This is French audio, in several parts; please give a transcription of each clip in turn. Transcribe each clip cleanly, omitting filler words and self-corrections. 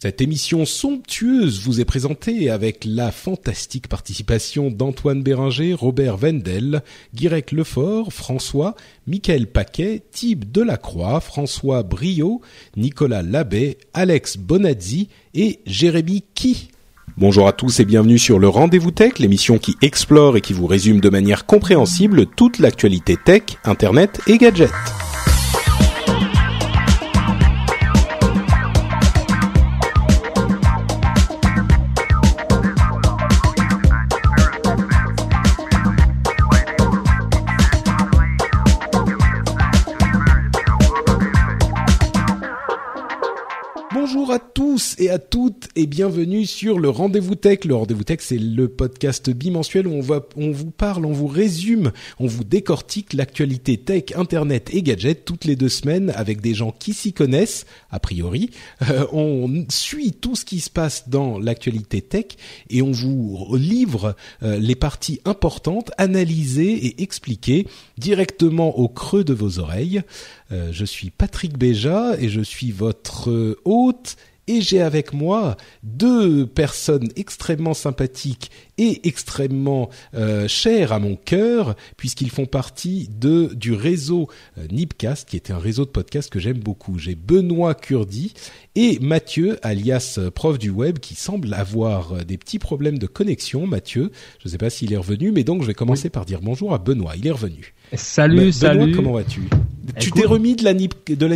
Cette émission somptueuse vous est présentée avec la fantastique participation d'Antoine Bérenger, Robert Wendel, Guirec Lefort, François, Michael Paquet, Thibaut Delacroix, François Brio, Nicolas Labbé, Alex Bonazzi et Jérémy Qui. Bonjour à tous et bienvenue sur Le Rendez-vous Tech, l'émission qui explore et qui vous résume de manière compréhensible toute l'actualité tech, internet et gadgets. Bonjour à tous et à toutes et bienvenue sur Le Rendez-vous Tech. Le Rendez-vous Tech, c'est le podcast bimensuel où on vous parle, on vous résume, on vous décortique l'actualité tech, internet et gadgets toutes les deux semaines avec des gens qui s'y connaissent, a priori. On suit tout ce qui se passe dans l'actualité tech et on vous livre les parties importantes, analysées et expliquées directement au creux de vos oreilles. Je suis Patrick Béja et je suis votre hôte. Et j'ai avec moi deux personnes extrêmement sympathiques et extrêmement chères à mon cœur, puisqu'ils font partie du réseau Nipcast, qui était un réseau de podcasts que j'aime beaucoup. J'ai Benoît Curdy et Mathieu, alias prof du web, qui semble avoir des petits problèmes de connexion. Mathieu, je ne sais pas s'il est revenu, mais donc je vais commencer par dire bonjour à Benoît. Il est revenu. Salut. Benoît, comment vas-tu ? Tu t'es remis de la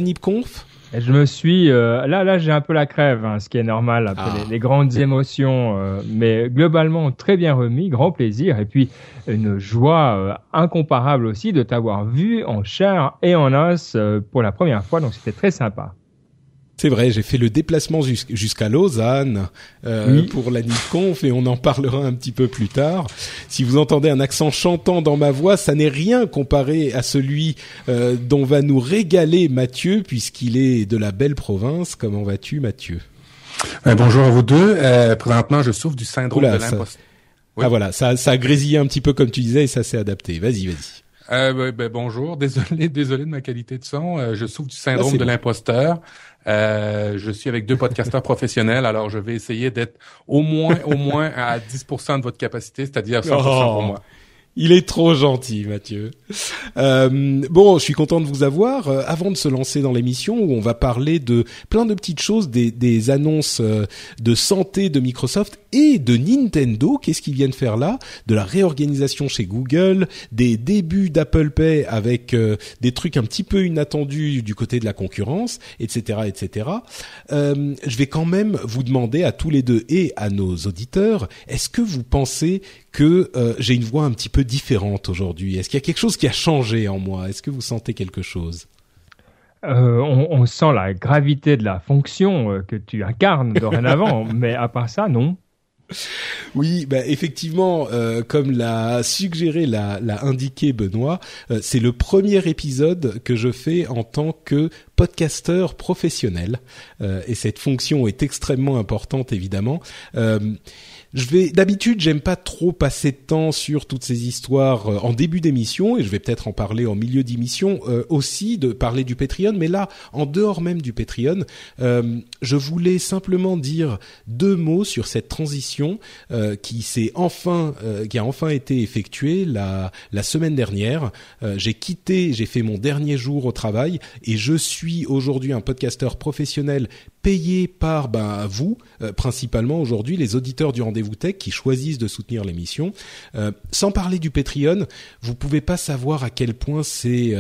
Nipconf ? Je me suis là j'ai un peu la crève, hein, ce qui est normal après les grandes émotions, mais globalement très bien remis, grand plaisir et puis une joie incomparable aussi de t'avoir vu en chair et en os pour la première fois, donc c'était très sympa. C'est vrai, j'ai fait le déplacement jusqu'à Lausanne pour la Nipconf et on en parlera un petit peu plus tard. Si vous entendez un accent chantant dans ma voix, ça n'est rien comparé à celui dont va nous régaler Mathieu puisqu'il est de la belle province. Comment vas-tu, Mathieu ? Bonjour à vous deux. Présentement, je souffre du syndrome de l'imposteur. Oui. Ah voilà, ça a grésillé un petit peu comme tu disais et ça s'est adapté. Vas-y. Bonjour, désolé de ma qualité de son. Je souffre du syndrome de l'imposteur. Je suis avec deux podcasteurs professionnels, alors je vais essayer d'être au moins à 10% de votre capacité, c'est-à-dire 100% pour moi. Il est trop gentil, Mathieu. Bon, je suis content de vous avoir. Avant de se lancer dans l'émission où on va parler de plein de petites choses, des annonces de santé de Microsoft et de Nintendo, qu'est-ce qu'ils viennent faire là ? De la réorganisation chez Google, des débuts d'Apple Pay avec des trucs un petit peu inattendus du côté de la concurrence, etc. Je vais quand même vous demander à tous les deux et à nos auditeurs, est-ce que vous pensez que j'ai une voix un petit peu différente aujourd'hui? Est-ce qu'il y a quelque chose qui a changé en moi? Est-ce que vous sentez quelque chose? On sent la gravité de la fonction que tu incarnes dorénavant, mais à part ça, non. Oui, effectivement, comme l'a suggéré, l'a indiqué Benoît, c'est le premier épisode que je fais en tant que podcasteur professionnel. Et cette fonction est extrêmement importante, évidemment. D'habitude, j'aime pas trop passer de temps sur toutes ces histoires en début d'émission, et je vais peut-être en parler en milieu d'émission aussi, de parler du Patreon, mais là, en dehors même du Patreon, je voulais simplement dire deux mots sur cette transition qui a enfin été effectuée la semaine dernière. J'ai fait mon dernier jour au travail, et je suis aujourd'hui un podcasteur professionnel payé par vous, principalement aujourd'hui les auditeurs du Rendez-vous Tech qui choisissent de soutenir l'émission. Sans parler du Patreon, vous pouvez pas savoir à quel point c'est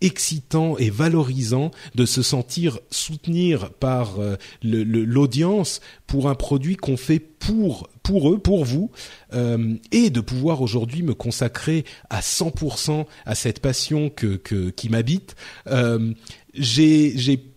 excitant et valorisant de se sentir soutenir par l'audience pour un produit qu'on fait pour eux, pour vous, et de pouvoir aujourd'hui me consacrer à 100% à cette passion qui m'habite. J'ai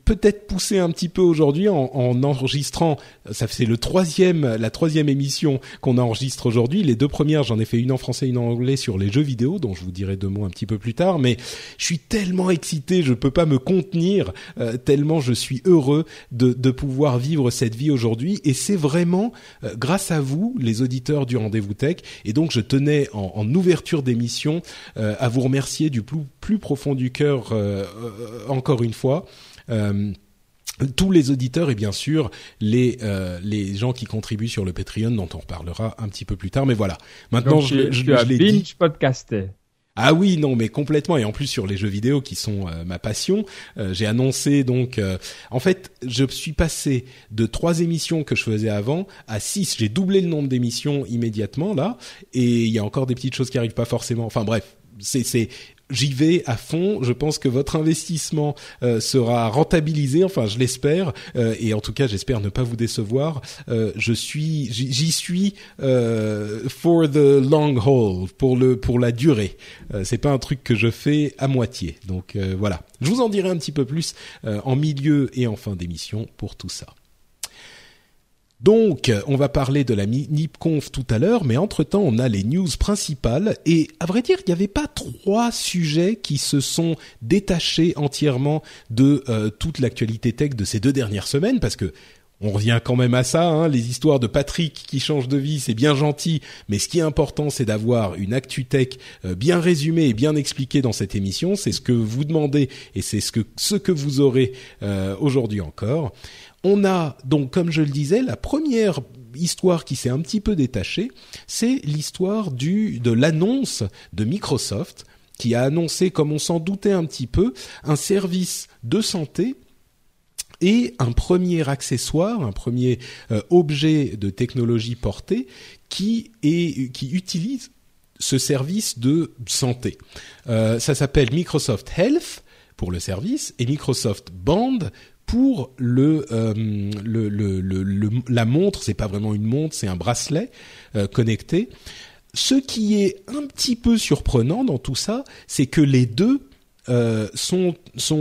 peut-être poussé un petit peu aujourd'hui en enregistrant. Ça c'est la troisième émission qu'on enregistre aujourd'hui. Les deux premières, j'en ai fait une en français, une en anglais sur les jeux vidéo, dont je vous dirai deux mots un petit peu plus tard. Mais je suis tellement excité, je peux pas me contenir, tellement je suis heureux de pouvoir vivre cette vie aujourd'hui. Et c'est vraiment grâce à vous, les auditeurs du Rendez-vous Tech. Et donc je tenais en ouverture d'émission à vous remercier du plus profond du cœur encore une fois. Tous les auditeurs et bien sûr les gens qui contribuent sur le Patreon dont on reparlera un petit peu plus tard. Mais voilà, maintenant je l'ai dit. Podcasté. Ah oui, non, mais complètement. Et en plus sur les jeux vidéo qui sont ma passion, j'ai annoncé donc. En fait, je suis passé de 3 émissions que je faisais avant à 6. J'ai doublé le nombre d'émissions immédiatement là. Et il y a encore des petites choses qui arrivent pas forcément. Enfin bref, c'est j'y vais à fond. Je pense que votre investissement sera rentabilisé. Enfin, je l'espère. Et en tout cas, j'espère ne pas vous décevoir. J'y suis for the long haul, pour la durée. C'est pas un truc que je fais à moitié. Donc voilà. Je vous en dirai un petit peu plus en milieu et en fin d'émission pour tout ça. Donc, on va parler de la Nipconf tout à l'heure, mais entre-temps, on a les news principales. Et à vrai dire, il n'y avait pas 3 sujets qui se sont détachés entièrement de toute l'actualité tech de ces 2 dernières semaines, parce que on revient quand même à ça, hein, les histoires de Patrick qui change de vie, c'est bien gentil, mais ce qui est important, c'est d'avoir une actu tech bien résumée et bien expliquée dans cette émission. C'est ce que vous demandez et c'est ce que vous aurez aujourd'hui encore. On a donc, comme je le disais, la première histoire qui s'est un petit peu détachée, c'est l'histoire de l'annonce de Microsoft qui a annoncé, comme on s'en doutait un petit peu, un service de santé et un premier accessoire, un premier objet de technologie portée qui utilise ce service de santé. Ça s'appelle Microsoft Health pour le service et Microsoft Band pour la montre. C'est pas vraiment une montre, c'est un bracelet connecté. Ce qui est un petit peu surprenant dans tout ça, c'est que les deux sont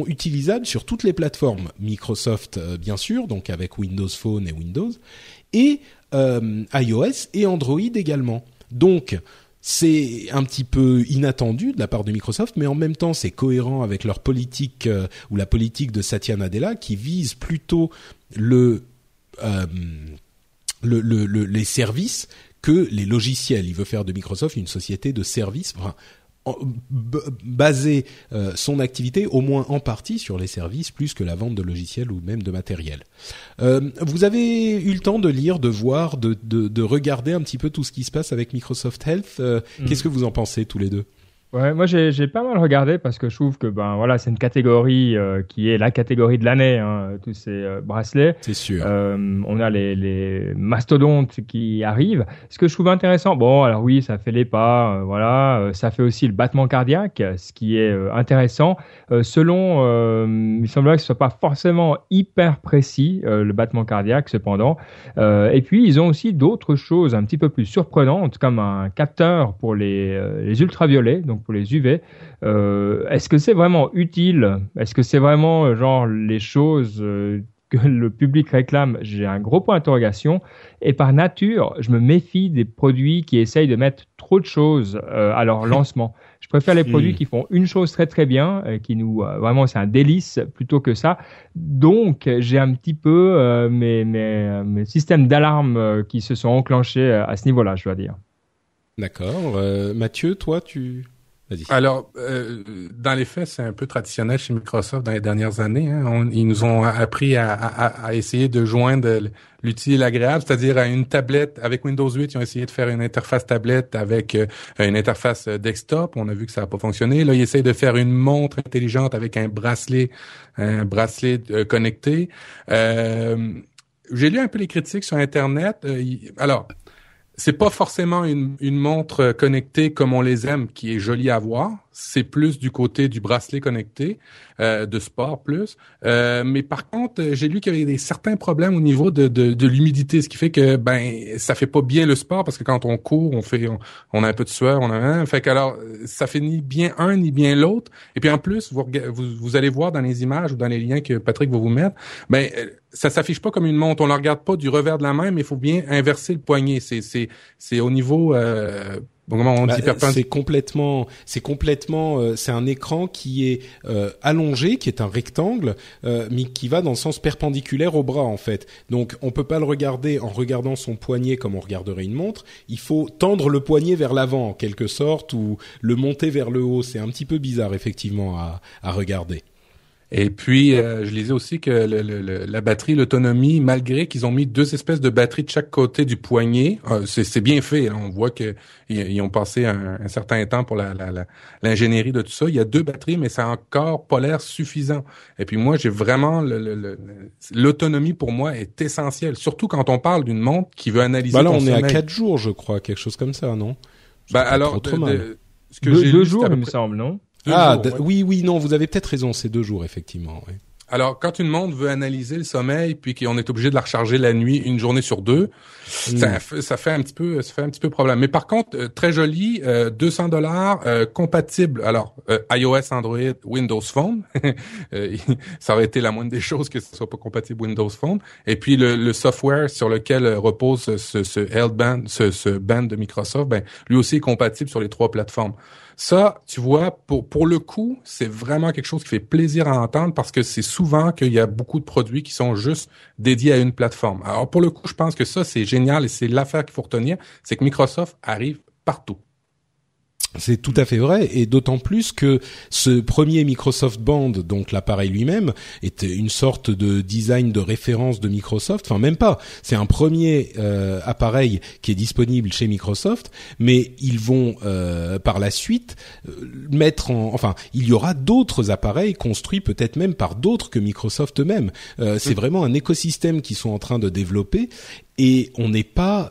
utilisables sur toutes les plateformes Microsoft bien sûr, donc avec Windows Phone et Windows et iOS et Android également. Donc c'est un petit peu inattendu de la part de Microsoft, mais en même temps, c'est cohérent avec leur politique ou la politique de Satya Nadella qui vise plutôt les services que les logiciels. Il veut faire de Microsoft une société de services, enfin, baser son activité au moins en partie sur les services plus que la vente de logiciels ou même de matériel. Vous avez eu le temps de lire, de voir, de regarder un petit peu tout ce qui se passe avec Microsoft Health. Qu'est-ce que vous en pensez tous les deux ? Ouais, moi j'ai pas mal regardé parce que je trouve que c'est une catégorie qui est la catégorie de l'année, hein, tous ces bracelets. C'est sûr. On a les mastodontes qui arrivent. Ce que je trouve intéressant, alors oui, ça fait les pas, ça fait aussi le battement cardiaque, ce qui est intéressant. Il semblerait que ce soit pas forcément hyper précis le battement cardiaque, cependant. Et puis ils ont aussi d'autres choses un petit peu plus surprenantes, comme un capteur pour les ultraviolets. Donc pour les UV, est-ce que c'est vraiment utile ? Est-ce que c'est vraiment les choses que le public réclame ? J'ai un gros point d'interrogation. Et par nature, je me méfie des produits qui essayent de mettre trop de choses à leur lancement. Je préfère les produits qui font une chose très très bien, qui nous vraiment c'est un délice plutôt que ça. Donc j'ai un petit peu mes systèmes d'alarme qui se sont enclenchés à ce niveau-là, je dois dire. D'accord. Mathieu, toi, vas-y. Alors, dans les faits, c'est un peu traditionnel chez Microsoft dans les dernières années. Hein. Ils nous ont appris à essayer de joindre l'utile et l'agréable, c'est-à-dire à une tablette. Avec Windows 8, ils ont essayé de faire une interface tablette avec une interface desktop. On a vu que ça n'a pas fonctionné. Là, ils essayent de faire une montre intelligente avec un bracelet connecté. J'ai lu un peu les critiques sur Internet. Alors... c'est pas forcément une montre connectée comme on les aime, qui est jolie à voir. c'est plus du côté du bracelet connecté, de sport plus. Mais par contre, j'ai lu qu'il y avait des certains problèmes au niveau de l'humidité, ce qui fait que ben ça fait pas bien le sport parce que quand on court, on a un peu de sueur, on a un. Fait que alors ça fait ni bien un ni bien l'autre. Et puis en plus, vous allez voir dans les images ou dans les liens que Patrick va vous mettre, ben ça s'affiche pas comme une montre, on la regarde pas du revers de la main, mais il faut bien inverser le poignet. C'est au niveau c'est un écran qui est allongé, qui est un rectangle, mais qui va dans le sens perpendiculaire au bras en fait. Donc on peut pas le regarder en regardant son poignet comme on regarderait une montre. Il faut tendre le poignet vers l'avant en quelque sorte ou le monter vers le haut. C'est un petit peu bizarre effectivement à regarder. Et puis, je lisais aussi que la batterie, l'autonomie, malgré qu'ils ont mis deux espèces de batteries de chaque côté du poignet, c'est bien fait. On voit que ils ont passé un certain temps pour l'ingénierie de tout ça. Il y a deux batteries, mais c'est encore pas l'air suffisant. Et puis moi, j'ai vraiment l'autonomie pour moi est essentielle, surtout quand on parle d'une montre qui veut analyser. Bah là, on est à 4 jours, je crois, quelque chose comme ça, non? Bah alors, ce que j'ai lu, 2 jours, il me semble, non? Oui, non, vous avez peut-être raison, c'est 2 jours, effectivement, oui. Alors, quand une montre veut analyser le sommeil, puis qu'on est obligé de la recharger la nuit, une journée sur 2, ça fait un petit peu problème. Mais par contre, très joli, $200, compatible. Alors, iOS, Android, Windows Phone. Ça aurait été la moindre des choses que ce soit pas compatible Windows Phone. Et puis, le software sur lequel repose ce Health Band, ce band de Microsoft, ben, lui aussi est compatible sur les 3 plateformes. Ça, tu vois, pour le coup, c'est vraiment quelque chose qui fait plaisir à entendre parce que c'est souvent qu'il y a beaucoup de produits qui sont juste dédiés à une plateforme. Alors, pour le coup, je pense que ça, c'est génial et c'est l'affaire qu'il faut retenir, c'est que Microsoft arrive partout. C'est tout à fait vrai, et d'autant plus que ce premier Microsoft Band, donc l'appareil lui-même, était une sorte de design de référence de Microsoft, enfin même pas, c'est un premier appareil qui est disponible chez Microsoft, mais ils vont par la suite mettre il y aura d'autres appareils construits peut-être même par d'autres que Microsoft eux-mêmes. C'est vraiment un écosystème qu'ils sont en train de développer. Et on n'est pas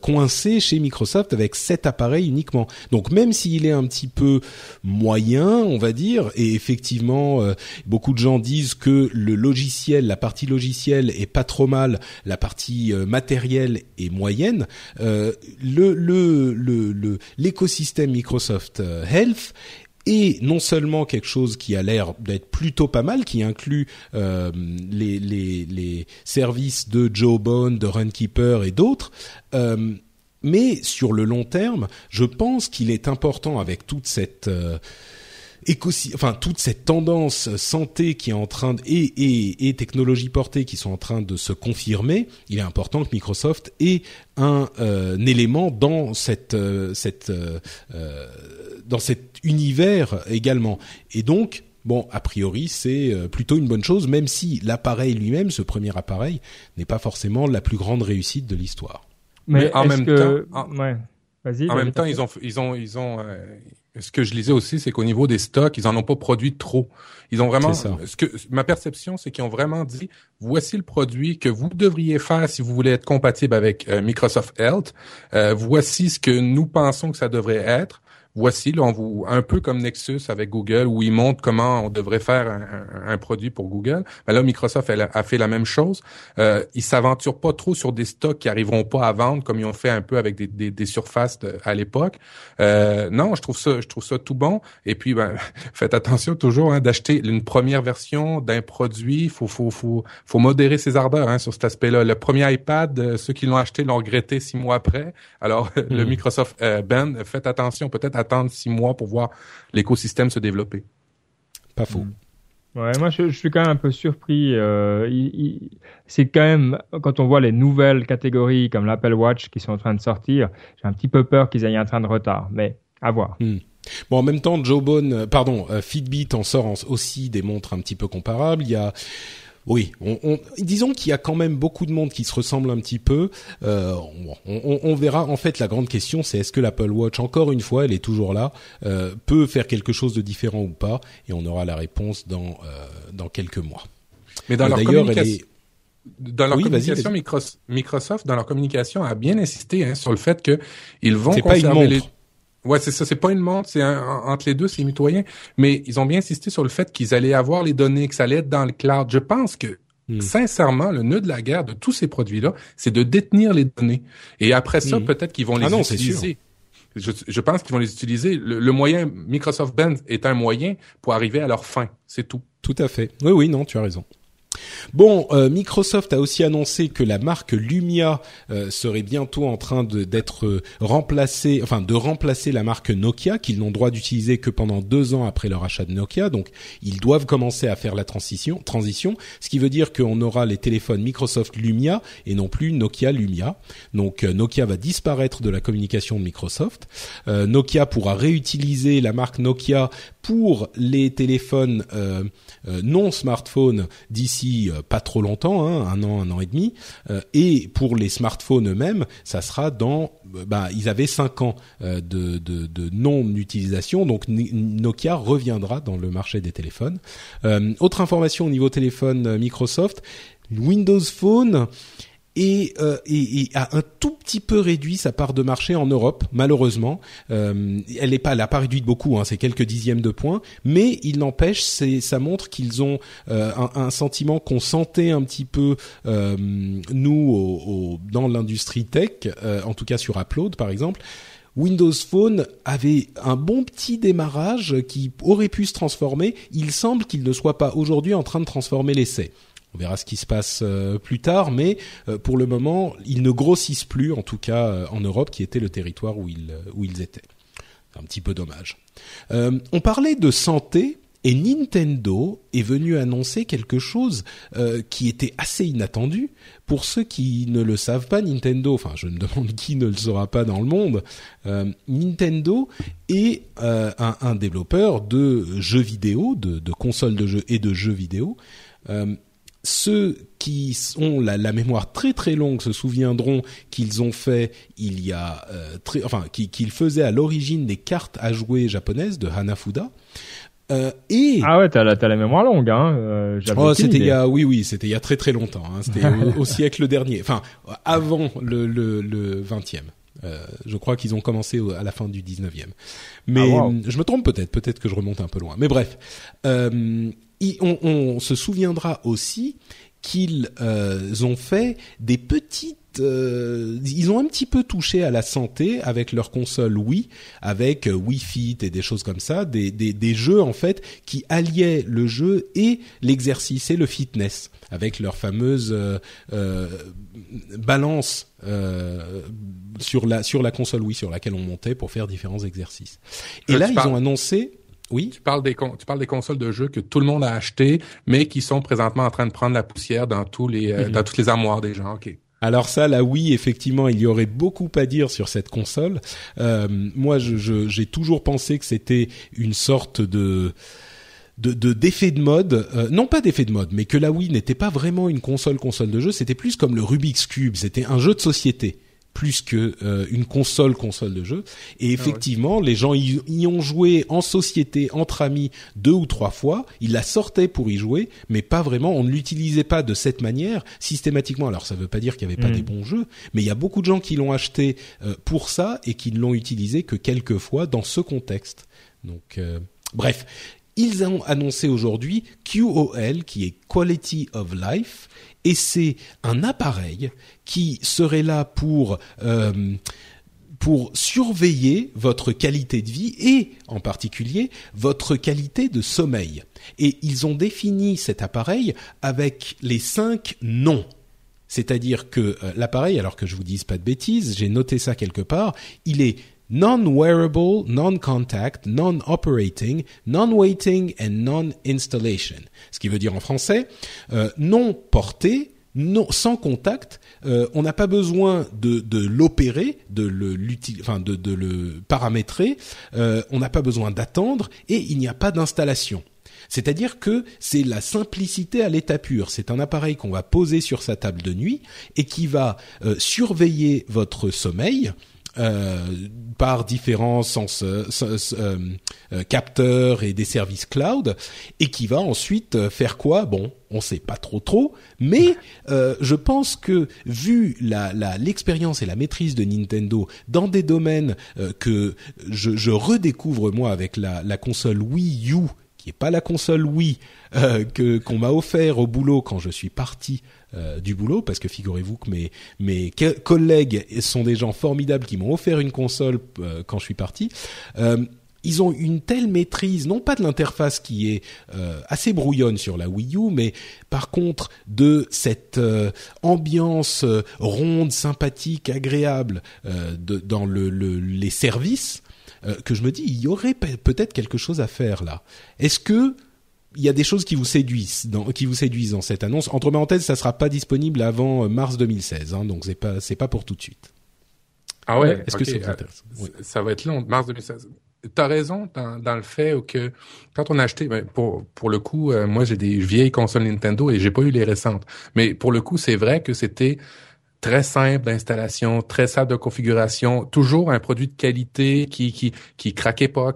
coincé chez Microsoft avec cet appareil uniquement. Donc même s'il est un petit peu moyen, on va dire, et effectivement, beaucoup de gens disent que la partie logicielle est pas trop mal, la partie matérielle est moyenne. L'écosystème Microsoft Health est non seulement quelque chose qui a l'air d'être plutôt pas mal, qui inclut les services de Jawbone, de Runkeeper et d'autres, mais sur le long terme, je pense qu'il est important avec toute cette toute cette tendance santé qui est en train et technologie portée qui sont en train de se confirmer, il est important que Microsoft ait un élément dans dans cet univers également. Et donc, bon, a priori, c'est plutôt une bonne chose, même si l'appareil lui-même, ce premier appareil, n'est pas forcément la plus grande réussite de l'histoire. Mais en même temps, ils ont ce que je lisais aussi, c'est qu'au niveau des stocks, ils en ont pas produit trop. Ils ont vraiment, ma perception, c'est qu'ils ont vraiment dit, voici le produit que vous devriez faire si vous voulez être compatible avec Microsoft Health. Voici ce que nous pensons que ça devrait être. Voici, là, un peu comme Nexus avec Google, où ils montrent comment on devrait faire un produit pour Google. Ben là, Microsoft a fait la même chose. Ils s'aventurent pas trop sur des stocks qui arriveront pas à vendre, comme ils ont fait un peu avec des surfaces à l'époque. Non, je trouve ça tout bon. Et puis, ben, faites attention toujours d'acheter une première version d'un produit. Faut modérer ses ardeurs sur cet aspect-là. Le premier iPad, ceux qui l'ont acheté l'ont regretté 6 mois après. Alors, le Microsoft Band, faites attention, peut-être attendre 6 mois pour voir l'écosystème se développer. Pas faux. Ouais, moi je suis quand même un peu surpris. C'est quand même, quand on voit les nouvelles catégories comme l'Apple Watch qui sont en train de sortir, j'ai un petit peu peur qu'ils aient un train de retard, mais à voir. Bon, en même temps, Fitbit en sort aussi des montres un petit peu comparables. Il y a disons qu'il y a quand même beaucoup de monde qui se ressemble un petit peu. On verra. En fait, la grande question, c'est est-ce que l'Apple Watch, encore une fois, elle est toujours là, peut faire quelque chose de différent ou pas, et on aura la réponse dans quelques mois. Mais dans leur communication, Microsoft, dans leur communication, a bien insisté sur le fait que ils vont conserver les Ouais, c'est ça. C'est pas une montre. C'est entre les deux, c'est mitoyen. Mais ils ont bien insisté sur le fait qu'ils allaient avoir les données, que ça allait être dans le cloud. Je pense que, sincèrement, le nœud de la guerre de tous ces produits-là, c'est de détenir les données. Et après ça, peut-être qu'ils vont les utiliser. Je pense qu'ils vont les utiliser. Le moyen Microsoft Band est un moyen pour arriver à leur fin. C'est tout. Tout à fait. Oui, oui, non, tu as raison. Bon, Microsoft a aussi annoncé que la marque Lumia serait bientôt en train d'être remplacée, enfin de remplacer la marque Nokia, qu'ils n'ont droit d'utiliser que pendant 2 ans après leur achat de Nokia. Donc, ils doivent commencer à faire la transition, ce qui veut dire qu'on aura les téléphones Microsoft Lumia et non plus Nokia Lumia. Donc, Nokia va disparaître de la communication de Microsoft. Nokia pourra réutiliser la marque Nokia pour les téléphones non smartphones d'ici pas trop longtemps, hein, 1 an, 1 an et demi, et pour les smartphones eux-mêmes, ça sera dans, ils avaient 5 ans de non-utilisation, donc Nokia reviendra dans le marché des téléphones. Autre information au niveau téléphone Microsoft, Windows Phone et a un tout petit peu réduit sa part de marché en Europe, malheureusement. Elle n'a pas réduit de beaucoup, hein, c'est quelques dixièmes de points, mais il n'empêche, ça montre qu'ils ont un sentiment qu'on sentait un petit peu, nous, dans l'industrie tech, en tout cas sur Upload, par exemple. Windows Phone avait un bon petit démarrage qui aurait pu se transformer. Il semble qu'il ne soit pas aujourd'hui en train de transformer l'essai. On verra ce qui se passe plus tard, mais pour le moment, ils ne grossissent plus, en tout cas en Europe, qui était le territoire où ils étaient. C'est un petit peu dommage. On parlait de santé, et Nintendo est venu annoncer quelque chose qui était assez inattendu. Pour ceux qui ne le savent pas, Nintendo, enfin je me demande qui ne le saura pas dans le monde, Nintendo est un développeur de jeux vidéo, de consoles de jeux et de jeux vidéo. Ceux qui ont la mémoire très très longue se souviendront qu'ils ont fait qu'ils faisaient à l'origine des cartes à jouer japonaises de Hanafuda. Ah ouais, t'as la mémoire longue, hein. C'était il y a très très longtemps, hein. C'était au siècle dernier, enfin avant le 20e. Je crois qu'ils ont commencé à la fin du 19e. Mais je me trompe peut-être que je remonte un peu loin. Mais bref, on se souviendra aussi qu'ils ont fait des petites... ils ont un petit peu touché à la santé avec leur console Wii, avec Wii Fit et des choses comme ça, des jeux en fait qui alliaient le jeu et l'exercice et le fitness avec leur fameuse balance sur la console Wii sur laquelle on montait pour faire différents exercices. Et là, ils ont annoncé... Oui. Tu parles des consoles de jeux que tout le monde a achetées, mais qui sont présentement en train de prendre la poussière dans dans toutes les armoires des gens. Ok. Alors ça, la Wii, effectivement, il y aurait beaucoup à dire sur cette console. Moi, j'ai toujours pensé que c'était une sorte d'effet de mode, non pas d'effet de mode, mais que la Wii n'était pas vraiment une console de jeu. C'était plus comme le Rubik's Cube. C'était un jeu de société. Plus que une console de jeu. Et effectivement, les gens y ont joué en société, entre amis, 2 ou 3 fois. Ils la sortaient pour y jouer, mais pas vraiment. On ne l'utilisait pas de cette manière systématiquement. Alors, ça ne veut pas dire qu'il n'y avait pas des bons jeux, mais il y a beaucoup de gens qui l'ont acheté pour ça et qui ne l'ont utilisé que quelques fois dans ce contexte. Donc, bref, ils ont annoncé aujourd'hui QoL, qui est Quality of Life. Et c'est un appareil qui serait là pour surveiller votre qualité de vie et, en particulier, votre qualité de sommeil. Et ils ont défini cet appareil avec les 5 noms. C'est-à-dire que l'appareil, alors que je vous dise pas de bêtises, j'ai noté ça quelque part, il est non-wearable, non-contact, non-operating, non-waiting and non-installation. Ce qui veut dire en français, non porté, non, sans contact. On n'a pas besoin de l'opérer, de le paramétrer. On n'a pas besoin d'attendre et il n'y a pas d'installation. C'est-à-dire que c'est la simplicité à l'état pur. C'est un appareil qu'on va poser sur sa table de nuit et qui va surveiller votre sommeil. par différents capteurs et des services cloud, et qui va ensuite faire quoi? Bon, on sait pas trop, mais je pense que vu l'expérience et la maîtrise de Nintendo dans des domaines que je redécouvre moi avec la console Wii U, qui est pas la console Wii qu'on m'a offert au boulot quand je suis parti du boulot, parce que figurez-vous que mes collègues sont des gens formidables qui m'ont offert une console quand je suis parti. Ils ont une telle maîtrise, non pas de l'interface qui est assez brouillonne sur la Wii U, mais par contre de cette ambiance ronde, sympathique, agréable dans les services, que je me dis, il y aurait peut-être quelque chose à faire là. Est-ce que il y a des choses qui vous séduisent dans cette annonce? Entre parenthèses, ça sera pas disponible avant mars 2016, hein, donc c'est pas pour tout de suite. Ah ouais. Est-ce que ça vous intéresse? Oui. Ça va être long, mars 2016. T'as raison dans le fait que quand on a acheté, ben pour le coup, moi j'ai des vieilles consoles Nintendo et j'ai pas eu les récentes. Mais pour le coup, c'est vrai que c'était très simple d'installation, très simple de configuration, toujours un produit de qualité qui craquait pas.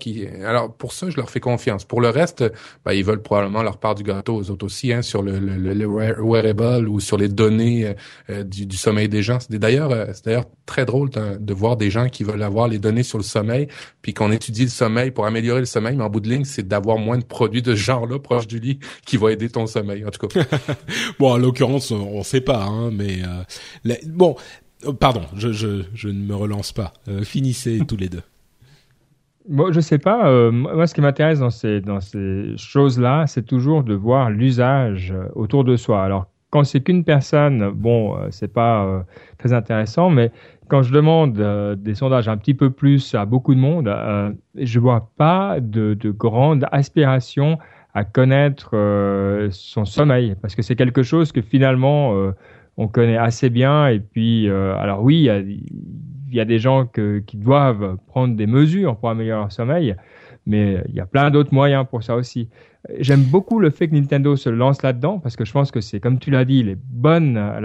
Alors pour ça, je leur fais confiance. Pour le reste, ben, ils veulent probablement leur part du gâteau aux autres aussi, hein, sur le wearable ou sur les données du sommeil des gens. C'est d'ailleurs très drôle de voir des gens qui veulent avoir les données sur le sommeil, puis qu'on étudie le sommeil pour améliorer le sommeil, mais en bout de ligne, c'est d'avoir moins de produits de ce genre-là proche du lit qui va aider ton sommeil, en tout cas. Bon, en l'occurrence, on sait pas, hein, mais... Bon, pardon, je ne me relance pas. Finissez tous les deux. Bon, je sais pas. Moi, ce qui m'intéresse dans ces choses-là, c'est toujours de voir l'usage autour de soi. Alors, quand c'est qu'une personne, bon, c'est pas très intéressant, mais quand je demande des sondages un petit peu plus à beaucoup de monde, je vois pas de grande aspiration à connaître son sommeil, parce que c'est quelque chose que finalement... on connaît assez bien, et puis alors oui, il y a des gens qui doivent prendre des mesures pour améliorer leur sommeil, mais il y a plein d'autres moyens pour ça aussi. J'aime beaucoup le fait que Nintendo se lance là-dedans, parce que je pense que c'est, comme tu l'as dit, la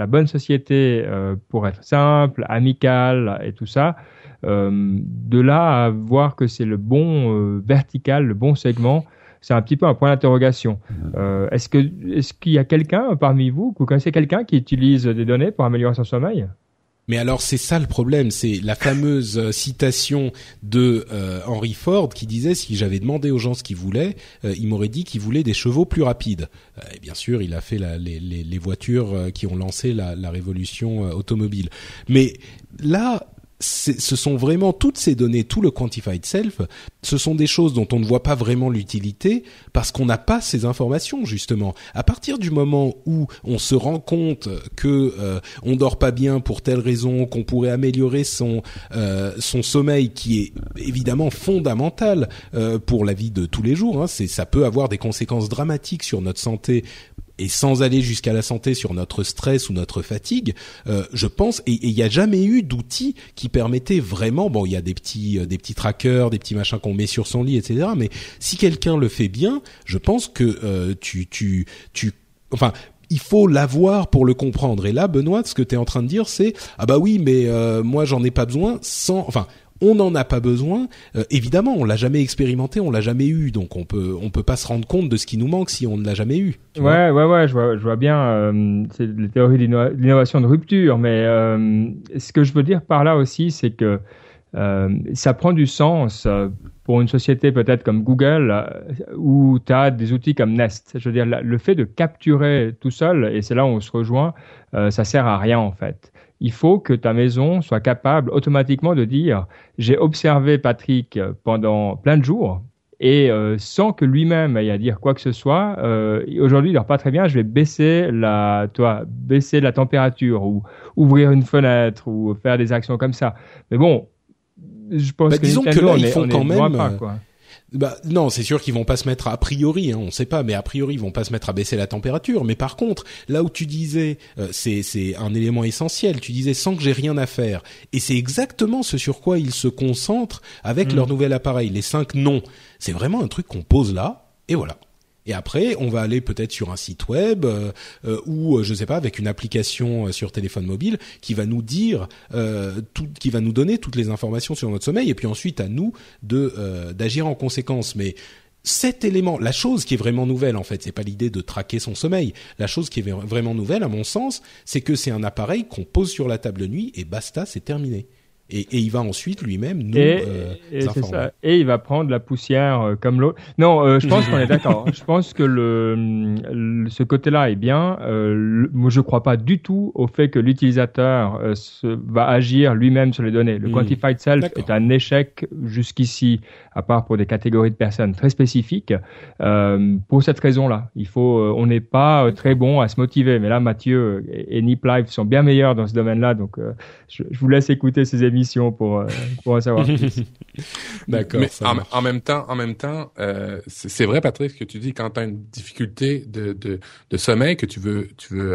bonne société pour être simple, amicale et tout ça. De là à voir que c'est le bon vertical, le bon segment, c'est un petit peu un point d'interrogation. Est-ce qu'il y a quelqu'un parmi vous, que vous connaissez quelqu'un qui utilise des données pour améliorer son sommeil? Mais alors c'est ça le problème, c'est la fameuse citation de Henry Ford qui disait, si j'avais demandé aux gens ce qu'ils voulaient, ils m'auraient dit qu'ils voulaient des chevaux plus rapides. Et bien sûr, il a fait les voitures qui ont lancé la révolution automobile. Mais là... ce sont vraiment toutes ces données, tout le quantified self, ce sont des choses dont on ne voit pas vraiment l'utilité parce qu'on n'a pas ces informations, justement. À partir du moment où on se rend compte que on dort pas bien pour telle raison, qu'on pourrait améliorer son sommeil, qui est évidemment fondamental pour la vie de tous les jours, hein, ça peut avoir des conséquences dramatiques sur notre santé. Et sans aller jusqu'à la santé, sur notre stress ou notre fatigue, je pense, et il n'y a jamais eu d'outils qui permettaient vraiment, bon, il y a des petits trackers, des petits machins qu'on met sur son lit, etc. Mais si quelqu'un le fait bien, je pense que il faut l'avoir pour le comprendre. Et là, Benoît, ce que tu es en train de dire, c'est ah bah oui, mais moi j'en ai pas besoin. On n'en a pas besoin. Évidemment, on l'a jamais expérimenté, on l'a jamais eu, donc on peut pas se rendre compte de ce qui nous manque si on ne l'a jamais eu. Ouais, je vois bien. C'est les théories de l'innovation de rupture, mais ce que je veux dire par là aussi, c'est que ça prend du sens pour une société peut-être comme Google, où tu as des outils comme Nest. Je veux dire, le fait de capturer tout seul, et c'est là où on se rejoint, ça sert à rien en fait. Il faut que ta maison soit capable automatiquement de dire « J'ai observé Patrick pendant plein de jours et sans que lui-même ait à dire quoi que ce soit, aujourd'hui il dort pas très bien, je vais baisser la température ou ouvrir une fenêtre ou faire des actions comme ça. » Mais bon, je pense que disons Nintendo, que là, ils font quand même... Pas, quoi. Bah non, c'est sûr qu'ils vont pas se mettre a priori, hein, on sait pas, mais a priori ils vont pas se mettre à baisser la température. Mais par contre, là où tu disais, c'est un élément essentiel. Tu disais sans que j'ai rien à faire, et c'est exactement ce sur quoi ils se concentrent avec leur nouvel appareil. Les 5 non, c'est vraiment un truc qu'on pose là, et voilà. Et après, on va aller peut-être sur un site web ou je sais pas, avec une application sur téléphone mobile qui va nous dire, qui va nous donner toutes les informations sur notre sommeil. Et puis ensuite, à nous de d'agir en conséquence. Mais cet élément, la chose qui est vraiment nouvelle en fait, c'est pas l'idée de traquer son sommeil. La chose qui est vraiment nouvelle, à mon sens, c'est que c'est un appareil qu'on pose sur la table de nuit et basta, c'est terminé. Et il va ensuite lui-même nous informer. Et il va prendre la poussière comme l'autre. Non, je pense qu'on est d'accord. Je pense que ce côté-là est bien. Moi, je ne crois pas du tout au fait que l'utilisateur va agir lui-même sur les données. Le quantified self est un échec jusqu'ici, à part pour des catégories de personnes très spécifiques. Pour cette raison-là, on n'est pas très bon à se motiver. Mais là, Mathieu et Nip Live sont bien meilleurs dans ce domaine-là. Donc, je vous laisse écouter ces émissions pour en savoir plus. D'accord. Mais en même temps, c'est vrai, Patrice, que tu dis quand tu as une difficulté de sommeil, que tu veux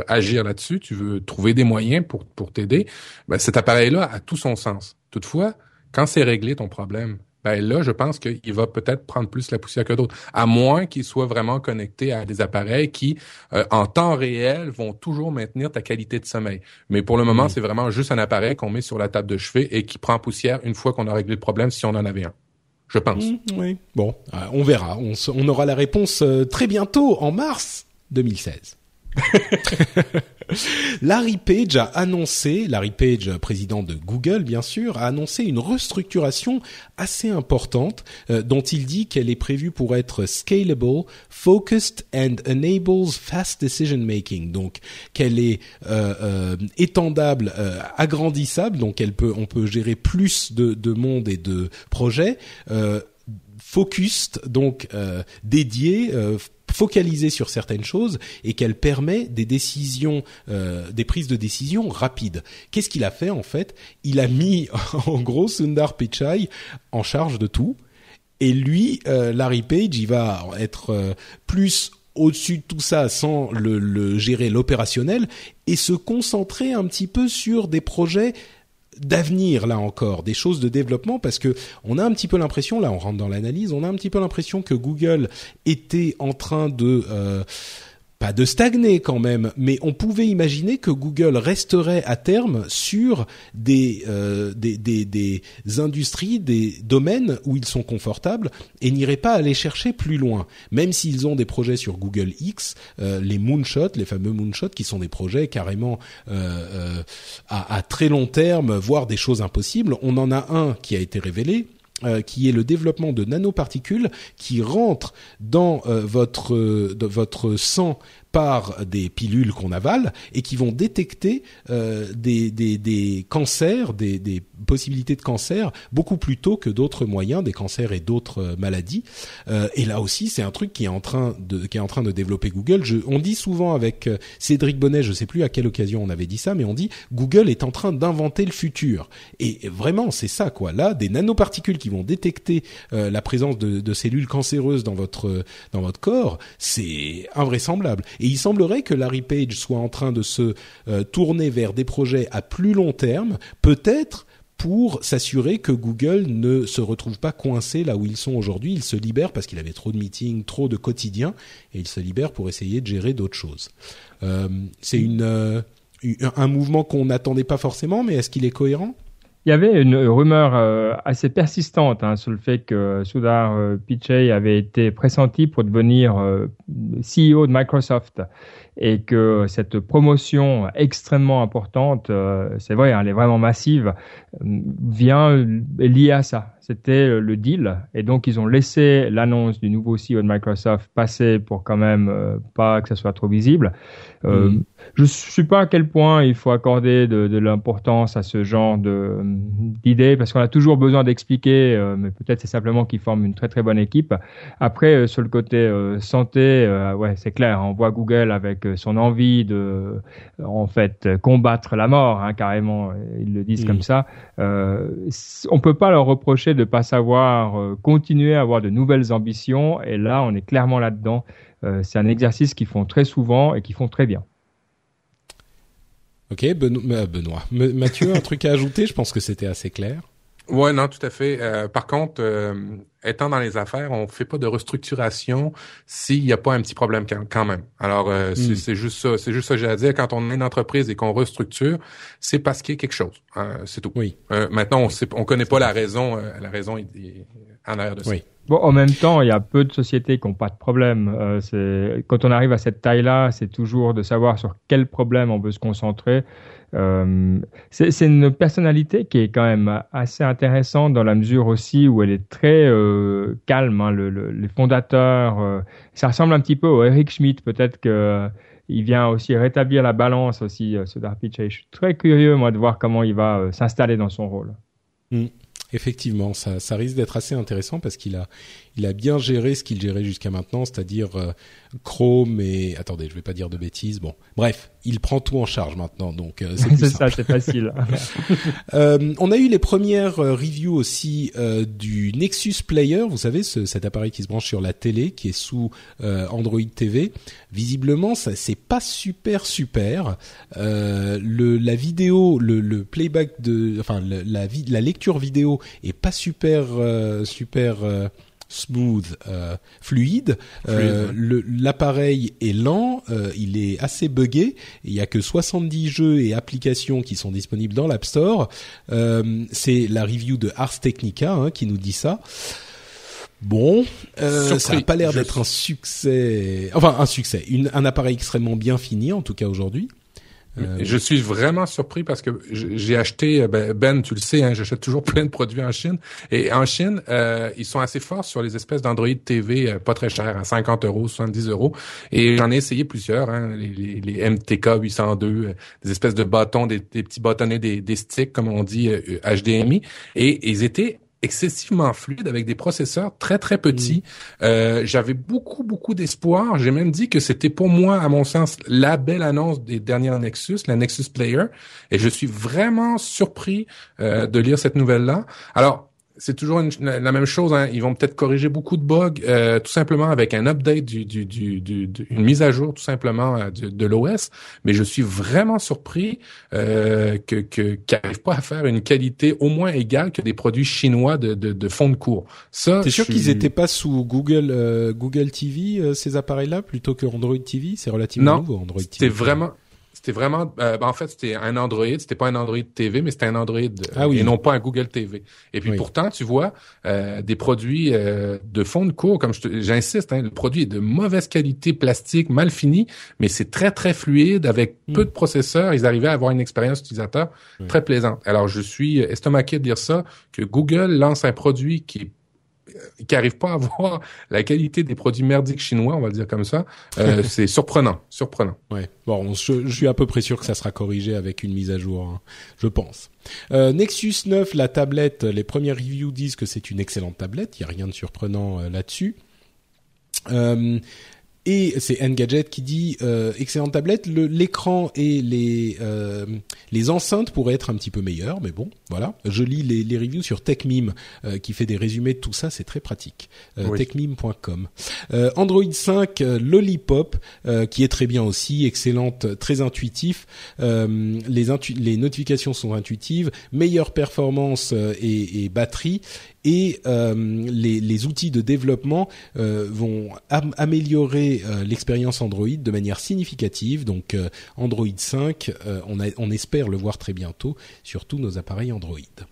agir là-dessus, tu veux trouver des moyens pour t'aider, ben cet appareil-là a tout son sens. Toutefois, quand c'est réglé ton problème, ben là, je pense qu'il va peut-être prendre plus la poussière que d'autres, à moins qu'il soit vraiment connecté à des appareils qui, en temps réel, vont toujours maintenir ta qualité de sommeil. Mais pour le moment, c'est vraiment juste un appareil qu'on met sur la table de chevet et qui prend poussière une fois qu'on a réglé le problème, si on en avait un. Je pense. Oui. Bon, on verra. On aura la réponse très bientôt, en mars 2016. Larry Page, président de Google, bien sûr, a annoncé une restructuration assez importante dont il dit qu'elle est prévue pour être scalable, focused and enables fast decision making. Donc, qu'elle est étendable, agrandissable, donc on peut gérer plus de monde et de projets, focused, donc dédié, focalisée sur certaines choses, et qu'elle permet des décisions, des prises de décision rapides. Qu'est-ce qu'il a fait en fait ? Il a mis en gros Sundar Pichai en charge de tout, et lui, Larry Page, il va être plus au-dessus de tout ça sans le gérer l'opérationnel et se concentrer un petit peu sur des projets d'avenir, là encore, des choses de développement, parce que on a un petit peu l'impression, là on rentre dans l'analyse, on a un petit peu l'impression que Google était en train de pas de stagner quand même, mais on pouvait imaginer que Google resterait à terme sur des industries, des domaines où ils sont confortables et n'irait pas aller chercher plus loin, même s'ils ont des projets sur Google X, les moonshots, les fameux moonshots qui sont des projets carrément à très long terme, voire des choses impossibles. On en a un qui a été révélé, qui est le développement de nanoparticules qui rentrent dans votre sang par des pilules qu'on avale et qui vont détecter des cancers, des possibilités de cancer beaucoup plus tôt que d'autres moyens, des cancers et d'autres maladies. Et là aussi, c'est un truc qui est en train de développer Google. On dit souvent avec Cédric Bonnet, je sais plus à quelle occasion on avait dit ça, mais on dit Google est en train d'inventer le futur. Et vraiment, c'est ça quoi. Là, des nanoparticules qui vont détecter la présence de cellules cancéreuses dans votre corps, c'est invraisemblable. Et il semblerait que Larry Page soit en train de se tourner vers des projets à plus long terme, peut-être pour s'assurer que Google ne se retrouve pas coincé là où ils sont aujourd'hui. Ils se libèrent parce qu'il avait trop de meetings, trop de quotidiens, et ils se libèrent pour essayer de gérer d'autres choses. C'est un mouvement qu'on n'attendait pas forcément, mais est-ce qu'il est cohérent ? Il y avait une rumeur assez persistante sur le fait que Sundar Pichai avait été pressenti pour devenir CEO de Microsoft et que cette promotion extrêmement importante, c'est vrai, elle est vraiment massive, vient liée à ça. C'était le deal et donc ils ont laissé l'annonce du nouveau CEO de Microsoft passer pour quand même pas que ça soit trop visible. Je ne sais pas à quel point il faut accorder de l'importance à ce genre d'idée parce qu'on a toujours besoin d'expliquer, mais peut-être c'est simplement qu'ils forment une très très bonne équipe. Après sur le côté santé, ouais c'est clair, on voit Google avec son envie de en fait combattre la mort, carrément ils le disent comme ça. On peut pas leur reprocher de pas savoir continuer à avoir de nouvelles ambitions et là on est clairement là-dedans. C'est un exercice qu'ils font très souvent et qu'ils font très bien. Ok, Benoît. Mathieu, un truc à ajouter ? Je pense que c'était assez clair. Ouais, non, tout à fait. Par contre, étant dans les affaires, on fait pas de restructuration s'il y a pas un petit problème quand même. Alors, c'est juste ça que j'ai à dire. Quand on est une entreprise et qu'on restructure, c'est parce qu'il y a quelque chose. C'est tout. Oui. Maintenant, on connaît pas la raison. La raison est en arrière de ça. Oui. Bon, en même temps, il y a peu de sociétés qui n'ont pas de problème. C'est quand on arrive à cette taille-là, c'est toujours de savoir sur quel problème on veut se concentrer. C'est une personnalité qui est quand même assez intéressante dans la mesure aussi où elle est très calme. Hein, les fondateurs, ça ressemble un petit peu au Eric Schmidt. Peut-être que il vient aussi rétablir la balance aussi. Sundar Pichai, je suis très curieux moi de voir comment il va s'installer dans son rôle. Mm. Effectivement, ça risque d'être assez intéressant parce qu'il a bien géré ce qu'il gérait jusqu'à maintenant, c'est-à-dire Chrome et... Attendez, je vais pas dire de bêtises. Bon, bref, il prend tout en charge maintenant, donc c'est plus simple. C'est ça, c'est facile. On a eu les premières reviews aussi du Nexus Player, vous savez, cet appareil qui se branche sur la télé, qui est sous Android TV. Visiblement, ça c'est pas super. La vidéo, le playback de... Enfin, la lecture vidéo est pas super smooth, fluide. L'appareil est lent, il est assez buggé. Il y a que 70 jeux et applications qui sont disponibles dans l'App Store. C'est la review de Ars Technica qui nous dit ça. Bon, ça n'a pas l'air d'être un succès. Enfin, un succès. Un appareil extrêmement bien fini, en tout cas aujourd'hui. Je suis vraiment surpris parce que j'ai acheté, Ben, tu le sais, j'achète toujours plein de produits en Chine. Et en Chine, ils sont assez forts sur les espèces d'Android TV pas très chères, à 50€, 70€. Et j'en ai essayé plusieurs, les MTK 802, des espèces de bâtons, des petits bâtonnets, des sticks, comme on dit, HDMI. Et ils étaient excessivement fluide avec des processeurs très très petits. J'avais beaucoup d'espoir. J'ai même dit que c'était pour moi, à mon sens, la belle annonce des dernières Nexus, la Nexus Player. Et je suis vraiment surpris de lire cette nouvelle-là. Alors, c'est toujours la même chose. Ils vont peut-être corriger beaucoup de bugs, tout simplement avec un update une mise à jour tout simplement de l'OS. Mais je suis vraiment surpris qu'ils n'arrivent pas à faire une qualité au moins égale que des produits chinois de fond de cours. Ça, t'es sûr qu'ils n'étaient pas sous Google TV ces appareils-là plutôt que Android TV? C'est relativement nouveau Android TV. C'était vraiment. C'était vraiment... en fait, c'était un Android. C'était pas un Android TV, mais c'était un Android et non pas un Google TV. Et puis pourtant, tu vois, des produits de fond de cours, comme j'insiste, le produit est de mauvaise qualité, plastique, mal fini, mais c'est très, très fluide. Avec peu de processeurs, ils arrivaient à avoir une expérience utilisateur très plaisante. Alors, je suis estomaqué de dire ça, que Google lance un produit qui arrive pas à avoir la qualité des produits merdiques chinois, on va le dire comme ça, c'est surprenant. Ouais. Bon, je suis à peu près sûr que ça sera corrigé avec une mise à jour, je pense. Nexus 9, la tablette, les premières reviews disent que c'est une excellente tablette, il y a rien de surprenant là-dessus. Et c'est Engadget qui dit excellente tablette, l'écran et les enceintes pourraient être un petit peu meilleures, mais bon, voilà. Je lis les reviews sur Techmeme qui fait des résumés de tout ça, c'est très pratique. Techmeme.com. Android 5 Lollipop qui est très bien aussi, excellente, très intuitif. Les notifications sont intuitives, meilleure performance et batterie. Et les outils de développement vont améliorer l'expérience Android de manière significative. Donc Android 5, on espère le voir très bientôt sur tous nos appareils Android.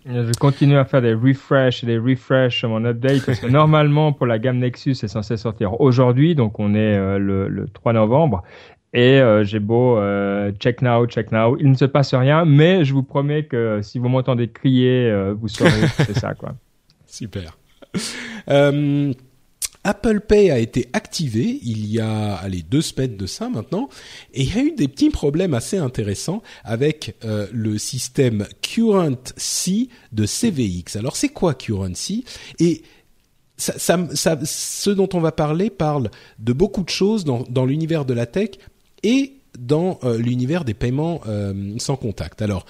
Je continue à faire des refresh mon update parce que normalement pour la gamme Nexus c'est censé sortir aujourd'hui, donc on est le 3 novembre. Et j'ai beau check now, il ne se passe rien, mais je vous promets que si vous m'entendez crier, vous saurez que c'est ça quoi. Super. Apple Pay a été activé il y a 2 semaines de ça maintenant, et il y a eu des petits problèmes assez intéressants avec le système CurrentC de CVX. Alors c'est quoi CurrentC? Et ça, ce dont on va parler parle de beaucoup de choses dans l'univers de la tech et dans l'univers des paiements sans contact. Alors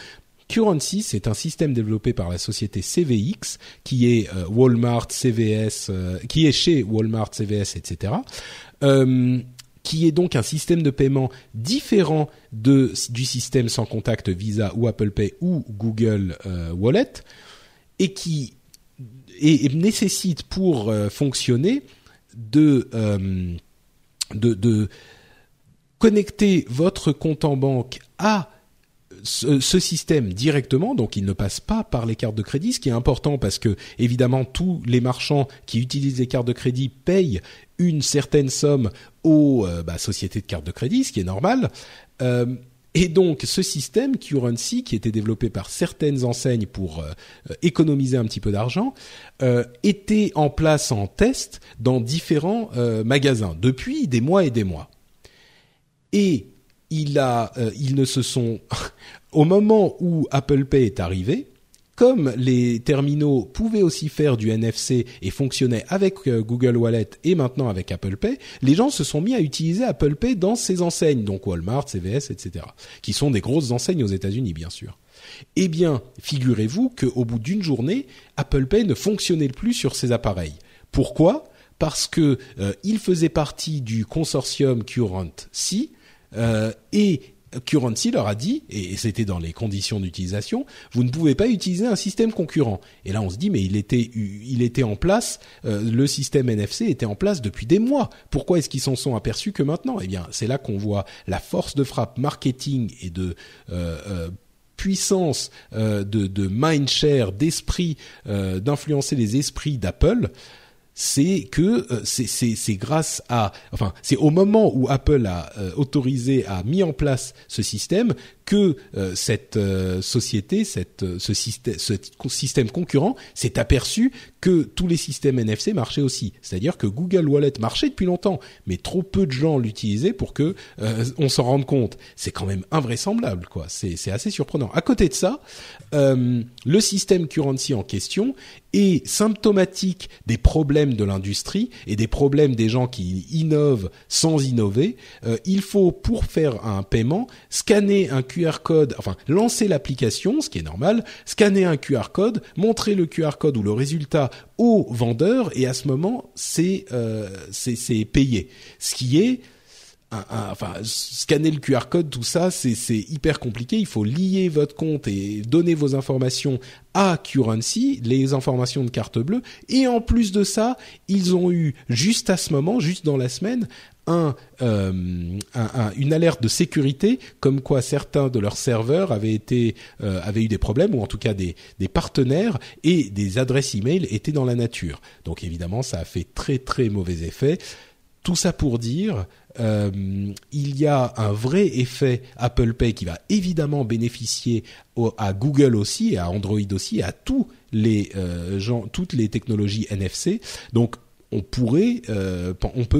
CurrentC, c'est un système développé par la société CVX, qui est Walmart, CVS, qui est chez Walmart, CVS, etc., qui est donc un système de paiement différent du système sans contact Visa ou Apple Pay ou Google Wallet, et qui et nécessite pour fonctionner de connecter votre compte en banque à ce système directement, donc il ne passe pas par les cartes de crédit, ce qui est important parce que évidemment tous les marchands qui utilisent les cartes de crédit payent une certaine somme aux sociétés de cartes de crédit, ce qui est normal. Et donc ce système CurrentC, qui était développé par certaines enseignes pour économiser un petit peu d'argent, était en place en test dans différents magasins depuis des mois et des mois. Et au moment où Apple Pay est arrivé, comme les terminaux pouvaient aussi faire du NFC et fonctionnaient avec Google Wallet et maintenant avec Apple Pay, les gens se sont mis à utiliser Apple Pay dans ces enseignes, donc Walmart, CVS, etc., qui sont des grosses enseignes aux États-Unis, bien sûr. Eh bien, figurez-vous qu'au bout d'une journée, Apple Pay ne fonctionnait plus sur ces appareils. Pourquoi ? Parce que il faisait partie du consortium CurrentC. Et CurrentC leur a dit, et c'était dans les conditions d'utilisation, vous ne pouvez pas utiliser un système concurrent. Et là, on se dit, mais il était en place, le système NFC était en place depuis des mois. Pourquoi est-ce qu'ils s'en sont aperçus que maintenant ? Eh bien, c'est là qu'on voit la force de frappe marketing et de puissance de mindshare, d'esprit, d'influencer les esprits d'Apple. C'est que c'est grâce à, enfin c'est au moment où Apple a mis en place ce système que ce système concurrent s'est aperçu que tous les systèmes NFC marchaient aussi. C'est-à-dire que Google Wallet marchait depuis longtemps, mais trop peu de gens l'utilisaient pour que on s'en rende compte. C'est quand même invraisemblable, quoi. C'est assez surprenant. À côté de ça, le système CurrentC en question est symptomatique des problèmes de l'industrie et des problèmes des gens qui innovent sans innover. Il faut, pour faire un paiement, scanner un QR code, enfin lancer l'application, ce qui est normal, scanner un QR code, montrer le QR code ou le résultat au vendeur, et à ce moment c'est payé. Ce qui est scanner le QR code, tout ça, c'est hyper compliqué. Il faut lier votre compte et donner vos informations à CurrentC, les informations de carte bleue. Et en plus de ça, ils ont eu, juste à ce moment, juste dans la semaine, une alerte de sécurité, comme quoi certains de leurs serveurs avaient eu des problèmes, ou en tout cas des partenaires, et des adresses e-mail étaient dans la nature. Donc évidemment, ça a fait très très mauvais effet. Tout ça pour dire, il y a un vrai effet Apple Pay qui va évidemment bénéficier à Google aussi, à Android aussi, à tous les gens, toutes les technologies NFC. Donc on peut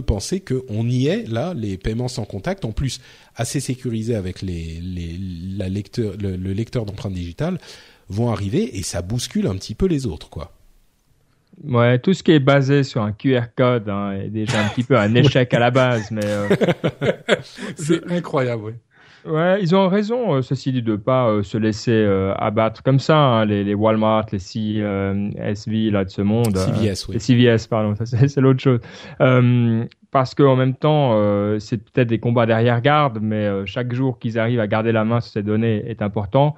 penser qu'on y est là, les paiements sans contact, en plus assez sécurisés avec le lecteur d'empreintes digitales, vont arriver et ça bouscule un petit peu les autres, quoi. Ouais, tout ce qui est basé sur un QR code est déjà un petit peu un échec à la base, mais c'est incroyable. Oui. Ouais, ils ont raison, ceci dit, de pas se laisser abattre comme ça, hein, les Walmart, les CSV là de ce monde. CVS, oui. Les CVS, pardon, ça, c'est l'autre chose. Parce que en même temps, c'est peut-être des combats d'arrière-garde, mais chaque jour qu'ils arrivent à garder la main sur ces données est important.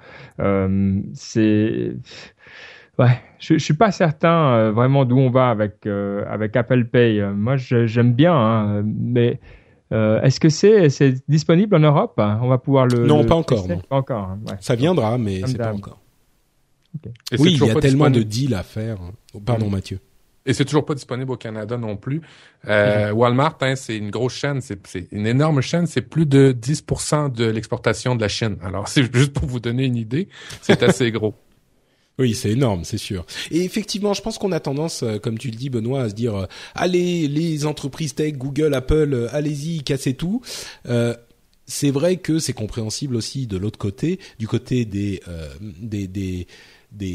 Ouais, je suis pas certain vraiment d'où on va avec Apple Pay. Moi, j'aime bien, hein, mais est-ce que c'est disponible en Europe ? On va pouvoir le... Non, pas encore. Non. Pas encore, hein, ouais. Ça viendra, mais c'est pas encore. Okay. Oui, il y a tellement de deals à faire. Oh, pardon, Mathieu. Et c'est toujours pas disponible au Canada non plus. Walmart, hein, c'est une grosse chaîne, c'est une énorme chaîne, c'est plus de 10% de l'exportation de la Chine. Alors, c'est juste pour vous donner une idée, c'est assez gros. Oui, c'est énorme, c'est sûr. Et effectivement, je pense qu'on a tendance, comme tu le dis, Benoît, à se dire « Allez, les entreprises tech, Google, Apple, allez-y, cassez tout ». C'est vrai que c'est compréhensible aussi de l'autre côté, du côté des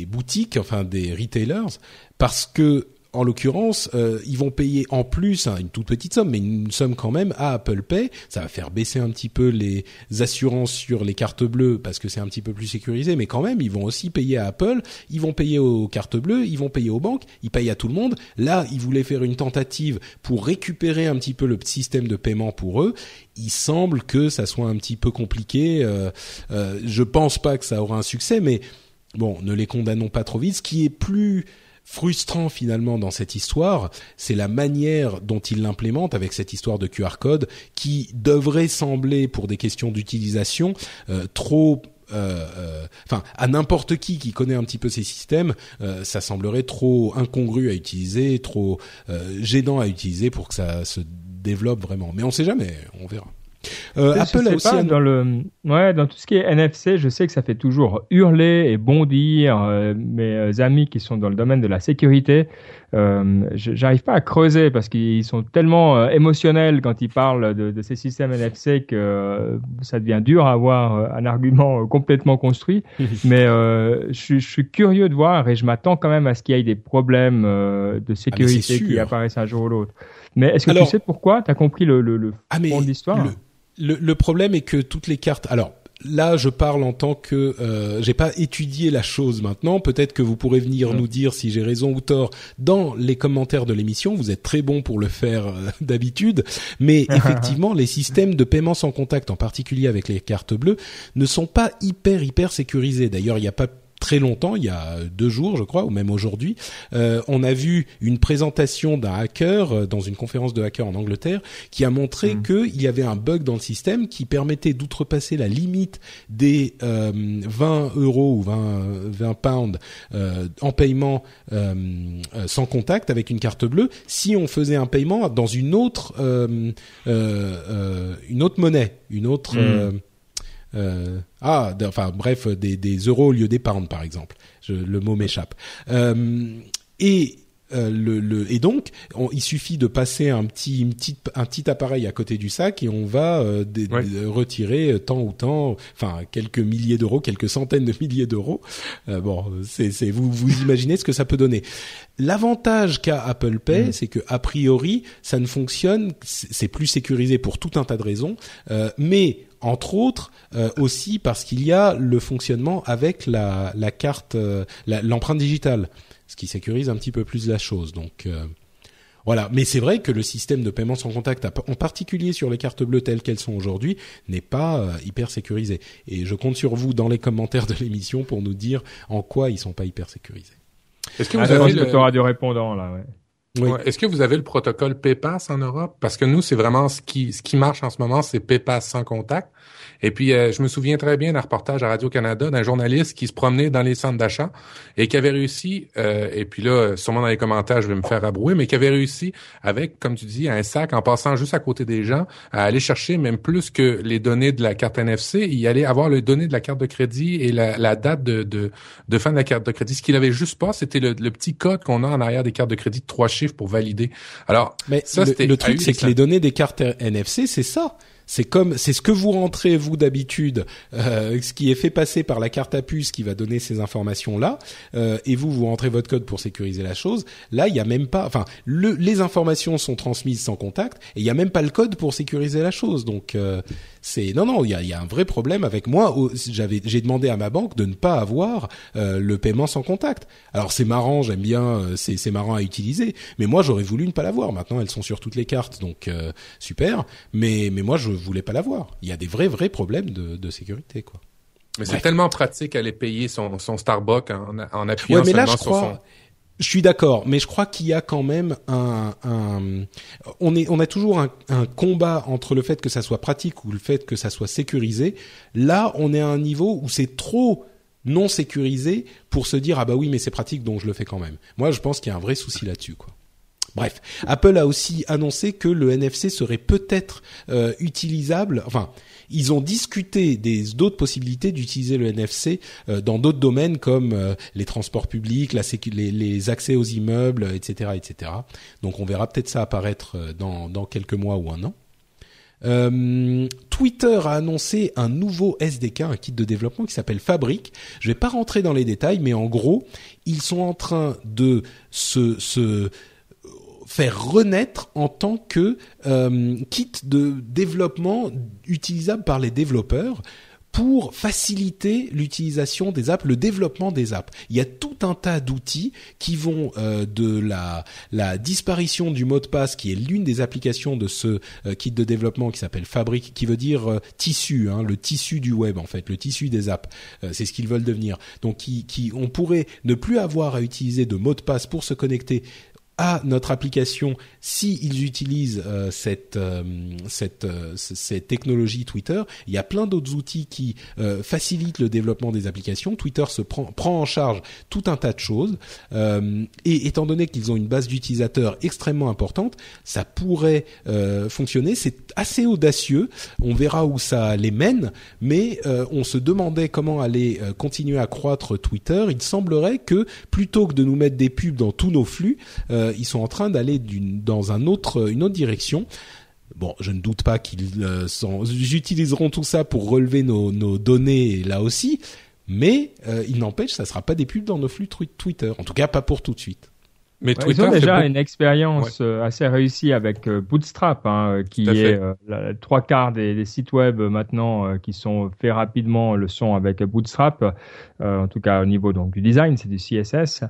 boutiques, enfin des retailers, parce que, en l'occurrence, ils vont payer en plus une toute petite somme, mais une somme quand même à Apple Pay. Ça va faire baisser un petit peu les assurances sur les cartes bleues parce que c'est un petit peu plus sécurisé, mais quand même, ils vont aussi payer à Apple, ils vont payer aux cartes bleues, ils vont payer aux banques, ils payent à tout le monde. Là, ils voulaient faire une tentative pour récupérer un petit peu le système de paiement pour eux. Il semble que ça soit un petit peu compliqué. Je pense pas que ça aura un succès, mais bon, ne les condamnons pas trop vite. Ce qui est plus frustrant finalement dans cette histoire, c'est la manière dont ils l'implémentent avec cette histoire de QR code qui devrait sembler, pour des questions d'utilisation, trop... Enfin, à n'importe qui connaît un petit peu ces systèmes, ça semblerait trop incongru à utiliser, trop gênant à utiliser pour que ça se développe vraiment. Mais on ne sait jamais, on verra. Apple a aussi dans tout ce qui est NFC, je sais que ça fait toujours hurler et bondir mes amis qui sont dans le domaine de la sécurité. J'arrive pas à creuser parce qu'ils sont tellement émotionnels quand ils parlent de ces systèmes NFC que ça devient dur à avoir un argument complètement construit. Mais je suis curieux de voir et je m'attends quand même à ce qu'il y ait des problèmes de sécurité qui apparaissent un jour ou l'autre. Mais est-ce que tu sais pourquoi ? T'as compris le fond de l'histoire ? Le problème est que toutes les cartes... Alors là, je parle en tant que... j'ai pas étudié la chose maintenant. Peut-être que vous pourrez venir nous dire si j'ai raison ou tort dans les commentaires de l'émission. Vous êtes très bons pour le faire d'habitude. Mais effectivement, les systèmes de paiement sans contact, en particulier avec les cartes bleues, ne sont pas hyper sécurisés. D'ailleurs, il n'y a pas... très longtemps, il y a 2 jours je crois, ou même aujourd'hui, on a vu une présentation d'un hacker dans une conférence de hackers en Angleterre qui a montré qu'il y avait un bug dans le système qui permettait d'outrepasser la limite des 20 € ou 20 pounds en paiement sans contact avec une carte bleue si on faisait un paiement dans une autre monnaie, une autre... des euros au lieu des pounds, par exemple. Le mot m'échappe. Et donc, il suffit de passer un petit appareil à côté du sac et on va retirer tant, enfin quelques milliers d'euros, quelques centaines de milliers d'euros. Vous imaginez ce que ça peut donner. L'avantage qu'a Apple Pay, c'est que a priori, ça ne fonctionne, c'est plus sécurisé pour tout un tas de raisons, mais entre autres aussi parce qu'il y a le fonctionnement avec la carte, l'empreinte digitale, ce qui sécurise un petit peu plus la chose. Donc voilà, mais c'est vrai que le système de paiement sans contact, en particulier sur les cartes bleues telles qu'elles sont aujourd'hui, n'est pas hyper sécurisé. Et je compte sur vous dans les commentaires de l'émission pour nous dire en quoi ils sont pas hyper sécurisés. Est-ce que vous avez le taux de répondants là? Ouais. Oui. Ouais. Est-ce que vous avez le protocole PayPass en Europe? Parce que nous, c'est vraiment ce qui marche en ce moment, c'est PayPass sans contact. Et puis, je me souviens très bien d'un reportage à Radio-Canada d'un journaliste qui se promenait dans les centres d'achat et qui avait réussi, et puis là, sûrement dans les commentaires, je vais me faire abrouer, mais qui avait réussi avec, comme tu dis, un sac, en passant juste à côté des gens, à aller chercher même plus que les données de la carte NFC, il allait avoir les données de la carte de crédit et la date de fin de la carte de crédit. Ce qu'il avait juste pas, c'était le petit code qu'on a en arrière des cartes de crédit de 3 chiffres pour valider. Alors, mais ça, le truc, c'est que les données des cartes NFC, c'est ça. C'est ce que vous rentrez vous d'habitude, ce qui est fait passer par la carte à puce qui va donner ces informations là, et vous rentrez votre code pour sécuriser la chose. Là, il y a même pas, enfin, les informations sont transmises sans contact et il y a même pas le code pour sécuriser la chose. Donc c'est non, il y a un vrai problème avec moi. J'ai demandé à ma banque de ne pas avoir le paiement sans contact. Alors c'est marrant, j'aime bien, c'est marrant à utiliser, mais moi j'aurais voulu ne pas l'avoir. Maintenant, elles sont sur toutes les cartes, donc super. Mais moi je voulais pas l'avoir. Il y a des vrais problèmes de sécurité, quoi. Mais c'est tellement pratique aller payer son Starbucks en appuyant mais là, seulement sur son... Je suis d'accord, mais je crois qu'il y a quand même on a toujours un combat entre le fait que ça soit pratique ou le fait que ça soit sécurisé. Là, on est à un niveau où c'est trop non sécurisé pour se dire, ah bah oui, mais c'est pratique, donc je le fais quand même. Moi, je pense qu'il y a un vrai souci là-dessus, quoi. Bref, Apple a aussi annoncé que le NFC serait peut-être utilisable. Enfin, ils ont discuté d'autres possibilités d'utiliser le NFC dans d'autres domaines comme les transports publics, les accès aux immeubles, etc., etc. Donc, on verra peut-être ça apparaître dans quelques mois ou un an. Twitter a annoncé un nouveau SDK, un kit de développement qui s'appelle Fabric. Je vais pas rentrer dans les détails, mais en gros, ils sont en train de se faire renaître en tant que kit de développement utilisable par les développeurs pour faciliter l'utilisation des apps, le développement des apps. Il y a tout un tas d'outils qui vont de la disparition du mot de passe, qui est l'une des applications de ce kit de développement qui s'appelle Fabric, qui veut dire tissu, hein, le tissu du web en fait, le tissu des apps. C'est ce qu'ils veulent devenir. Donc, qui on pourrait ne plus avoir à utiliser de mot de passe pour se connecter à notre application si ils utilisent cette technologie Twitter. Il y a plein d'autres outils qui facilitent le développement des applications. Twitter se prend en charge tout un tas de choses et étant donné qu'ils ont une base d'utilisateurs extrêmement importante, ça pourrait fonctionner. C'est assez audacieux. On verra où ça les mène, mais on se demandait comment allait continuer à croître Twitter. Il semblerait que plutôt que de nous mettre des pubs dans tous nos flux, ils sont en train d'aller dans une autre direction. Bon, je ne doute pas qu'ils utiliseront tout ça pour relever nos données là aussi, mais il n'empêche, ça ne sera pas des pubs dans nos flux Twitter. En tout cas, pas pour tout de suite. Mais ouais, Twitter, ils ont déjà une expérience assez réussie avec Bootstrap, hein, qui est 3/4 des sites web maintenant qui sont faits rapidement le sont avec Bootstrap, en tout cas au niveau donc du design, c'est du CSS.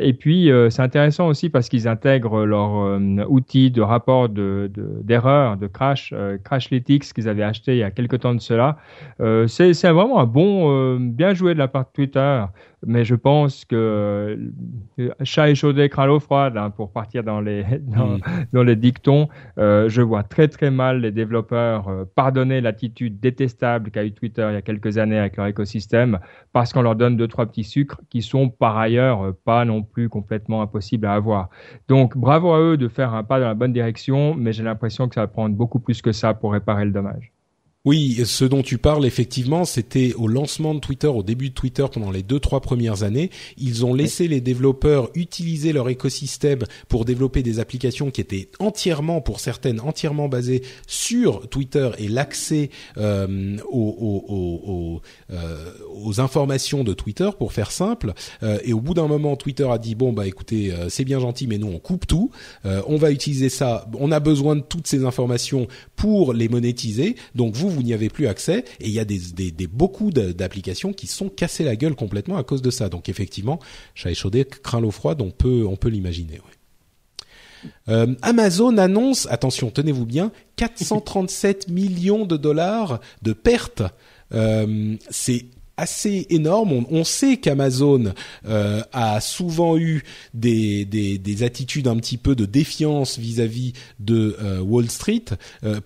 Et puis c'est intéressant aussi parce qu'ils intègrent leur outil de rapport d'erreur, de crash, Crashlytics qu'ils avaient acheté il y a quelque temps de cela. C'est vraiment un bon bien joué de la part de Twitter. Mais je pense que chat échaudé craint l'eau froide, hein, pour partir dans les dictons. Je vois très très mal les développeurs pardonner l'attitude détestable qu'a eu Twitter il y a quelques années avec leur écosystème, parce qu'on leur donne 2-3 petits sucres qui sont par ailleurs pas non plus complètement impossibles à avoir. Donc bravo à eux de faire un pas dans la bonne direction, mais j'ai l'impression que ça va prendre beaucoup plus que ça pour réparer le dommage. Oui, ce dont tu parles, effectivement, c'était au lancement de Twitter, au début de Twitter, pendant les 2-3 premières années. Ils ont laissé les développeurs utiliser leur écosystème pour développer des applications qui étaient pour certaines, entièrement basées sur Twitter et l'accès aux informations de Twitter, pour faire simple. Et au bout d'un moment, Twitter a dit « Bon, bah écoutez, c'est bien gentil, mais nous, on coupe tout. On va utiliser ça. On a besoin de toutes ces informations pour les monétiser. Donc, vous n'y avez plus accès, et il y a beaucoup d'applications qui sont cassées la gueule complètement à cause de ça. Donc effectivement, chat échaudé craint l'eau froide, on peut l'imaginer. Oui. Amazon annonce, attention, tenez-vous bien, 437 millions de dollars de pertes. C'est assez énorme. On sait qu'Amazon a souvent eu des attitudes un petit peu de défiance vis-à-vis de Wall Street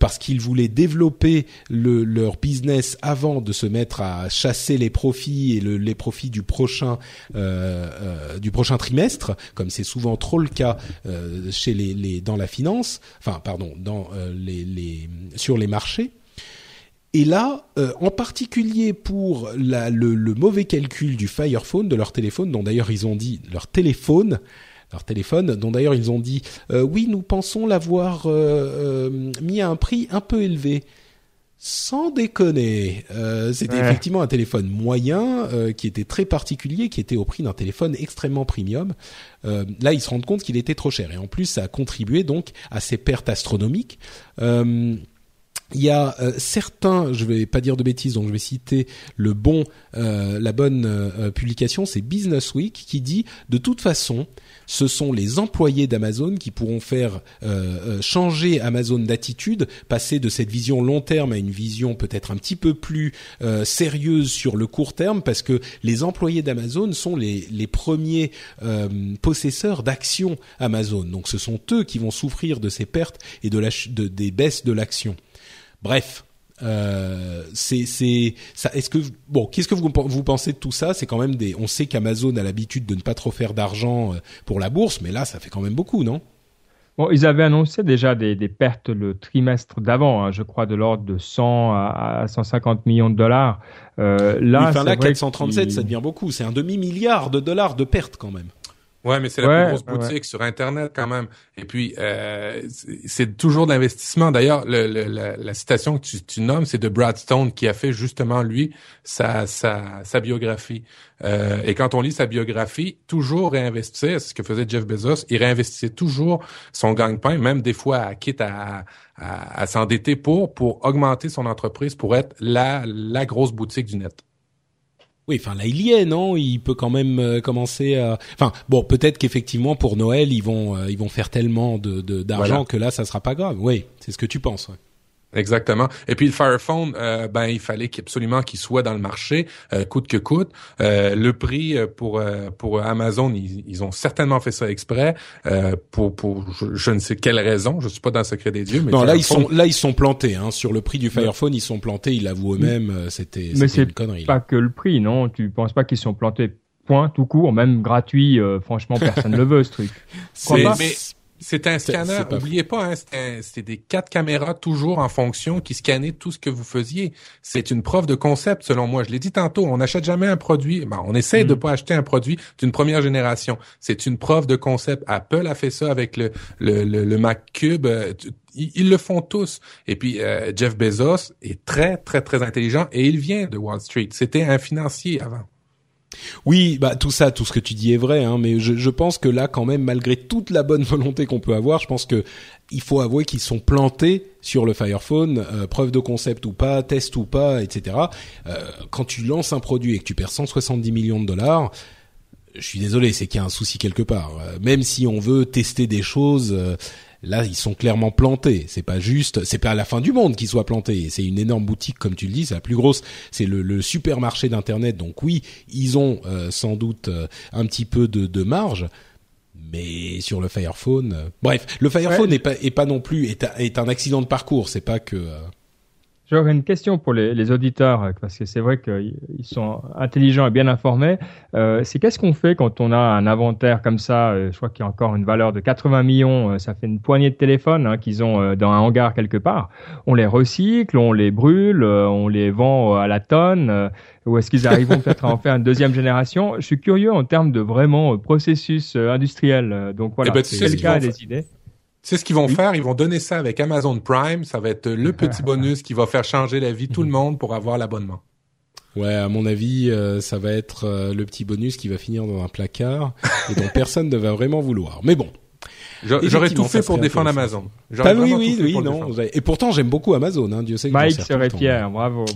parce qu'ils voulaient développer leur business avant de se mettre à chasser les profits et les profits du prochain trimestre, comme c'est souvent trop le cas sur les marchés. Et là, en particulier pour le mauvais calcul du Fire Phone, de leur téléphone, dont d'ailleurs ils ont dit oui, nous pensons l'avoir mis à un prix un peu élevé. Sans déconner, c'était effectivement un téléphone moyen qui était très particulier, qui était au prix d'un téléphone extrêmement premium. Là, ils se rendent compte qu'il était trop cher et en plus, ça a contribué donc à ces pertes astronomiques. Il y a certains, je vais pas dire de bêtises, donc je vais citer la bonne publication, c'est Business Week qui dit « De toute façon, ce sont les employés d'Amazon qui pourront faire changer Amazon d'attitude, passer de cette vision long terme à une vision peut-être un petit peu plus sérieuse sur le court terme, parce que les employés d'Amazon sont les premiers possesseurs d'actions Amazon. Donc ce sont eux qui vont souffrir de ces pertes et des baisses de l'action. » Bref, qu'est-ce que vous pensez de tout ça? C'est quand même on sait qu'Amazon a l'habitude de ne pas trop faire d'argent pour la bourse, mais là, ça fait quand même beaucoup, non? Bon, ils avaient annoncé déjà des pertes le trimestre d'avant, hein, je crois de l'ordre de 100 à 150 millions de dollars. Là, 437, ça devient beaucoup. C'est un demi-milliard de dollars de pertes quand même. Ouais, mais c'est la plus grosse boutique sur Internet quand même. Et puis, c'est toujours de l'investissement. D'ailleurs, la citation que tu nommes, c'est de Brad Stone qui a fait justement, lui, sa biographie. Et quand on lit sa biographie, toujours réinvestir, c'est ce que faisait Jeff Bezos, il réinvestissait toujours son gagne-pain, même des fois quitte à s'endetter pour augmenter son entreprise, pour être la grosse boutique du net. Oui, enfin là il y est, non ? Il peut quand même commencer à... Enfin bon, peut-être qu'effectivement pour Noël ils vont faire tellement d'argent que là ça sera pas grave. Oui, c'est ce que tu penses. Ouais. Exactement. Et puis le Fire Phone, il fallait absolument qu'il soit dans le marché, coûte que coûte. Le prix pour Amazon, ils ont certainement fait ça exprès pour je ne sais quelle raison. Je suis pas dans le secret des dieux. Mais non, ils sont plantés hein, sur le prix du Fire Phone. Ils sont plantés. Ils l'avouent eux-mêmes. C'était une connerie. Mais c'est pas que le prix, non. Tu penses pas qu'ils sont plantés point tout court, même gratuit. Franchement, personne ne le veut ce truc. C'est un scanner, n'oubliez pas, hein, c'est des 4 caméras toujours en fonction qui scannaient tout ce que vous faisiez. C'est une preuve de concept, selon moi. Je l'ai dit tantôt, on n'achète jamais un produit, on essaie de pas acheter un produit d'une première génération. C'est une preuve de concept. Apple a fait ça avec le Mac Cube. Ils le font tous. Et puis, Jeff Bezos est très, très, très intelligent et il vient de Wall Street. C'était un financier avant. Oui, tout ce que tu dis est vrai, hein, mais je pense que là, quand même, malgré toute la bonne volonté qu'on peut avoir, je pense que il faut avouer qu'ils sont plantés sur le Fire Phone, preuve de concept ou pas, test ou pas, etc. Quand tu lances un produit et que tu perds 170 millions de dollars, je suis désolé, c'est qu'il y a un souci quelque part. Même si on veut tester des choses, là, ils sont clairement plantés. C'est pas à la fin du monde qu'ils soient plantés. C'est une énorme boutique, comme tu le dis, c'est la plus grosse. C'est le supermarché d'Internet. Donc oui, ils ont sans doute un petit peu de marge, mais sur le Fire Phone, bref, le Fire Phone est pas non plus est un accident de parcours. C'est pas que. J'aurais une question pour les auditeurs, parce que c'est vrai qu'ils sont intelligents et bien informés. C'est qu'est-ce qu'on fait quand on a un inventaire comme ça, je crois qu'il y a encore une valeur de 80 millions, ça fait une poignée de téléphones hein, qu'ils ont dans un hangar quelque part. On les recycle, on les brûle, on les vend à la tonne. Ou est-ce qu'ils arriveront peut-être à en faire une deuxième génération ? Je suis curieux en termes de vraiment processus industriel. Donc voilà, c'est le cas des idées. C'est ce qu'ils vont faire, ils vont donner ça avec Amazon Prime, ça va être le petit bonus qui va faire changer la vie tout le monde pour avoir l'abonnement. Ouais, à mon avis, ça va être le petit bonus qui va finir dans un placard et dont personne ne va vraiment vouloir. Mais bon. J'aurais tout fait pour défendre Amazon. Oui. Et pourtant, j'aime beaucoup Amazon, hein, Dieu sait que Mike serait fier, bravo.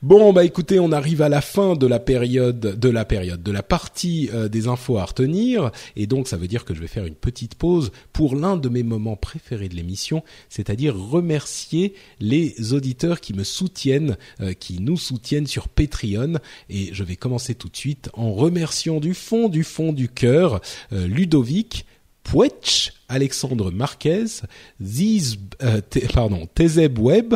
Bon, écoutez, on arrive à la fin de la partie des infos à retenir. Et donc, ça veut dire que je vais faire une petite pause pour l'un de mes moments préférés de l'émission, c'est-à-dire remercier les auditeurs qui me soutiennent, qui nous soutiennent sur Patreon. Et je vais commencer tout de suite en remerciant du fond du cœur, Ludovic, Pouetch, Alexandre Marquez, Tezeb Web,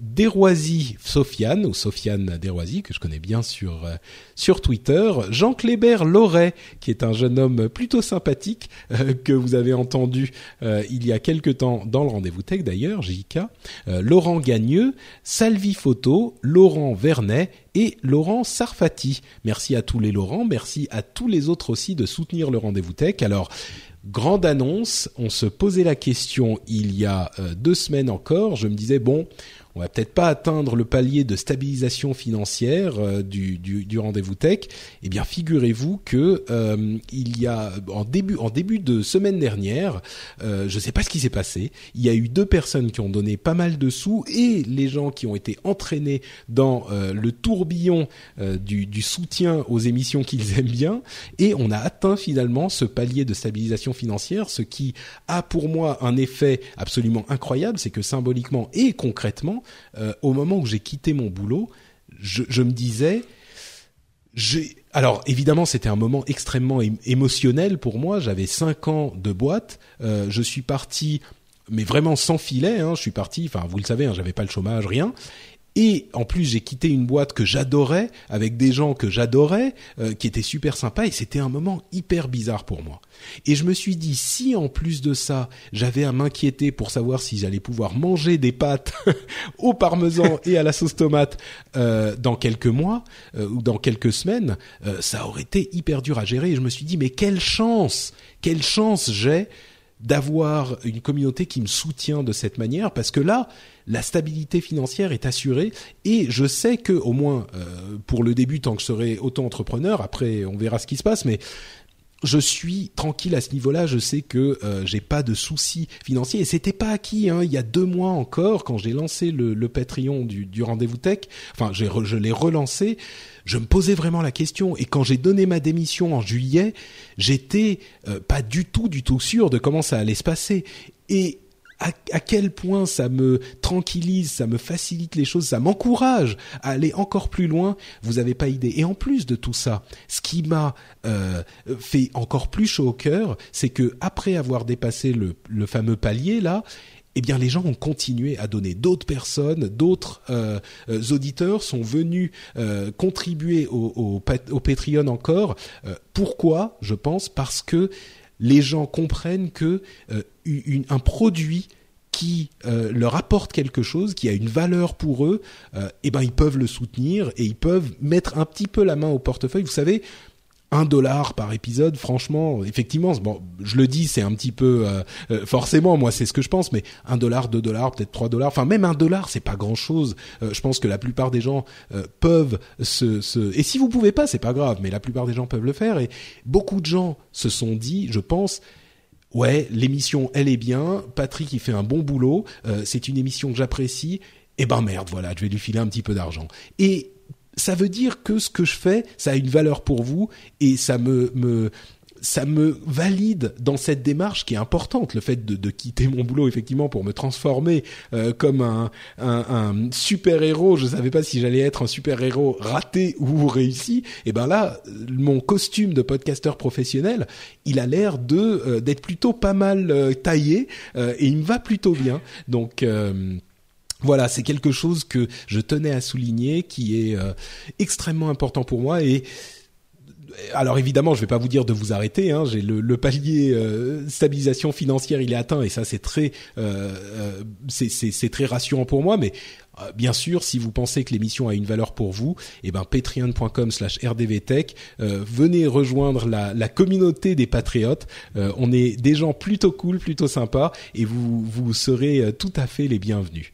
Desroisy Sofiane, ou Sofiane Desroisy, que je connais bien sur Twitter, Jean Clébert Loret, qui est un jeune homme plutôt sympathique, que vous avez entendu il y a quelque temps dans le Rendez-vous Tech d'ailleurs, JK, Laurent Gagneux, Salvi Photo, Laurent Vernet et Laurent Sarfati. Merci à tous les Laurents, merci à tous les autres aussi de soutenir le Rendez-vous Tech. Alors, grande annonce, on se posait la question il y a 2 semaines encore, je me disais on va peut-être pas atteindre le palier de stabilisation financière du Rendez-vous Tech. Eh bien figurez-vous que il y a en début de semaine dernière, je sais pas ce qui s'est passé, il y a eu 2 personnes qui ont donné pas mal de sous et les gens qui ont été entraînés dans le tourbillon du soutien aux émissions qu'ils aiment bien, et on a atteint finalement ce palier de stabilisation financière, ce qui a pour moi un effet absolument incroyable, c'est que symboliquement et concrètement, au moment où j'ai quitté mon boulot, je me disais... Alors évidemment, c'était un moment extrêmement émotionnel pour moi, j'avais 5 ans de boîte, je suis parti, mais vraiment sans filet, je suis parti, vous le savez, j'avais pas le chômage, rien... Et en plus, j'ai quitté une boîte que j'adorais, avec des gens que j'adorais, qui étaient super sympas, et c'était un moment hyper bizarre pour moi. Et je me suis dit, si en plus de ça, j'avais à m'inquiéter pour savoir si j'allais pouvoir manger des pâtes au parmesan et à la sauce tomate dans quelques mois ou dans quelques semaines, ça aurait été hyper dur à gérer. Et je me suis dit, mais quelle chance j'ai d'avoir une communauté qui me soutient de cette manière, parce que là, la stabilité financière est assurée, et je sais que, au moins pour le début, tant que je serai auto-entrepreneur, après on verra ce qui se passe, mais je suis tranquille à ce niveau-là. Je sais que j'ai pas de soucis financiers, et c'était pas acquis, hein. Il y a 2 mois encore, quand j'ai lancé le Patreon du Rendez-vous Tech, enfin je l'ai relancé, je me posais vraiment la question, et quand j'ai donné ma démission en juillet, j'étais pas du tout sûr de comment ça allait se passer, et à quel point ça me tranquillise, ça me facilite les choses, ça m'encourage à aller encore plus loin, vous avez pas idée. Et en plus de tout ça, ce qui m'a fait encore plus chaud au cœur, c'est que après avoir dépassé le fameux palier là, eh bien les gens ont continué à donner. D'autres personnes, d'autres auditeurs sont venus contribuer au Patreon encore. Pourquoi ? Je pense parce que les gens comprennent que un produit qui leur apporte quelque chose, qui a une valeur pour eux, eh ben ils peuvent le soutenir et ils peuvent mettre un petit peu la main au portefeuille. Vous savez, $1 par épisode, franchement, effectivement, bon, je le dis, c'est un petit peu forcément, moi c'est ce que je pense, mais $1, $2, peut-être $3, enfin même $1, c'est pas grand-chose. Je pense que la plupart des gens peuvent et si vous pouvez pas, c'est pas grave, mais la plupart des gens peuvent le faire. Et beaucoup de gens se sont dit, je pense, ouais, l'émission elle est bien, Patrick il fait un bon boulot, c'est une émission que j'apprécie, et ben merde, voilà, je vais lui filer un petit peu d'argent. Et ça veut dire que ce que je fais, ça a une valeur pour vous, et ça me valide dans cette démarche qui est importante. Le fait de quitter mon boulot effectivement pour me transformer comme un super héros. Je savais pas si j'allais être un super héros raté ou réussi. Et ben là, mon costume de podcasteur professionnel, il a l'air d'être plutôt pas mal taillé et il me va plutôt bien. Donc voilà, c'est quelque chose que je tenais à souligner, qui est extrêmement important pour moi. Et alors évidemment, je vais pas vous dire de vous arrêter, hein. J'ai le palier stabilisation financière, il est atteint, et ça c'est très c'est très rassurant pour moi. Mais bien sûr, si vous pensez que l'émission a une valeur pour vous, eh ben patreon.com/rdvtech, venez rejoindre la communauté des patriotes. On est des gens plutôt cool, plutôt sympas, et vous serez tout à fait les bienvenus.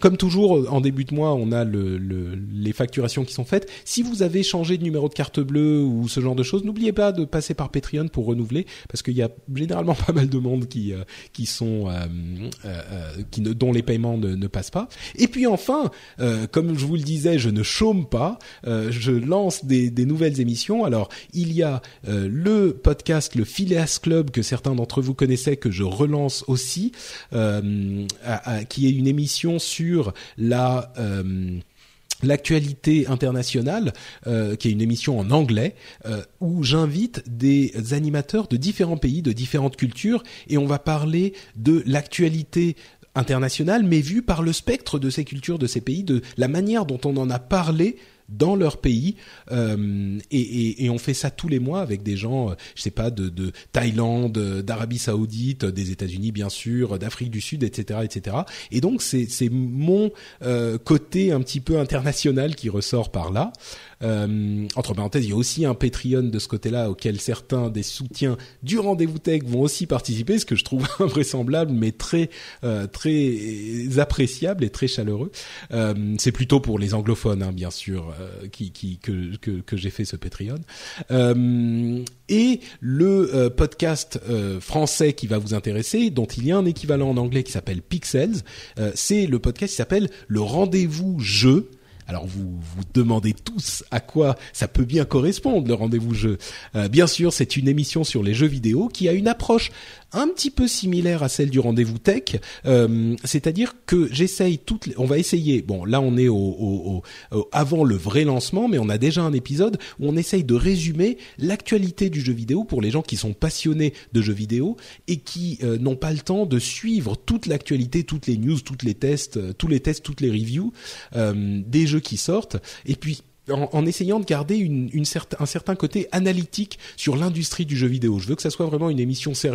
Comme toujours, en début de mois, on a les facturations qui sont faites. Si vous avez changé de numéro de carte bleue ou ce genre de choses, n'oubliez pas de passer par Patreon pour renouveler, parce qu'il y a généralement pas mal de monde dont les paiements ne passent pas. Et puis enfin, comme je vous le disais, je ne chôme pas, je lance des nouvelles émissions. Alors, il y a le podcast, le Phileas Club, que certains d'entre vous connaissaient, que je relance aussi, qui est une émission sur l'actualité internationale, qui est une émission en anglais, où j'invite des animateurs de différents pays, de différentes cultures, et on va parler de l'actualité internationale, mais vue par le spectre de ces cultures, de ces pays, de la manière dont on en a parlé dans leur pays, et on fait ça tous les mois avec des gens, je sais pas, de Thaïlande, d'Arabie Saoudite, des États-Unis bien sûr, d'Afrique du Sud, etc., etc. Et donc c'est mon côté un petit peu international qui ressort par là. Entre parenthèses, il y a aussi un Patreon de ce côté-là auquel certains des soutiens du Rendez-vous Tech vont aussi participer, ce que je trouve invraisemblable, mais très appréciable et très chaleureux. C'est plutôt pour les anglophones, hein, bien sûr, que j'ai fait ce Patreon. Et le podcast français qui va vous intéresser, dont il y a un équivalent en anglais qui s'appelle Pixels, c'est le podcast qui s'appelle Le Rendez-vous Jeu, Alors vous vous demandez tous à quoi ça peut bien correspondre, le rendez-vous jeu. Bien sûr, c'est une émission sur les jeux vidéo qui a une approche un petit peu similaire à celle du rendez-vous tech, c'est-à-dire que j'essaye toutes les... on va essayer, bon là on est au avant le vrai lancement, mais on a déjà un épisode où on essaye de résumer l'actualité du jeu vidéo pour les gens qui sont passionnés de jeux vidéo et qui n'ont pas le temps de suivre toute l'actualité, toutes les news, tous les tests, toutes les reviews des jeux qui sortent, et puis en essayant de garder un certain côté analytique sur l'industrie du jeu vidéo. Je veux que ça soit vraiment une émission sérieuse.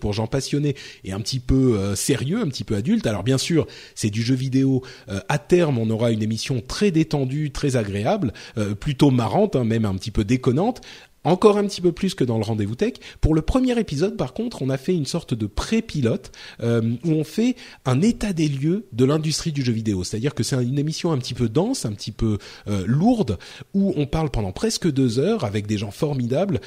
Pour gens passionnés et un petit peu sérieux, un petit peu adulte. Alors bien sûr, c'est du jeu vidéo. À terme, on aura une émission très détendue, très agréable, plutôt marrante, hein, même un petit peu déconnante. Encore un petit peu plus que dans le rendez-vous tech. Pour le premier épisode, par contre, on a fait une sorte de pré-pilote où on fait un état des lieux de l'industrie du jeu vidéo. C'est-à-dire que c'est une émission un petit peu dense, un petit peu lourde, où on parle pendant presque 2 heures avec des gens formidables.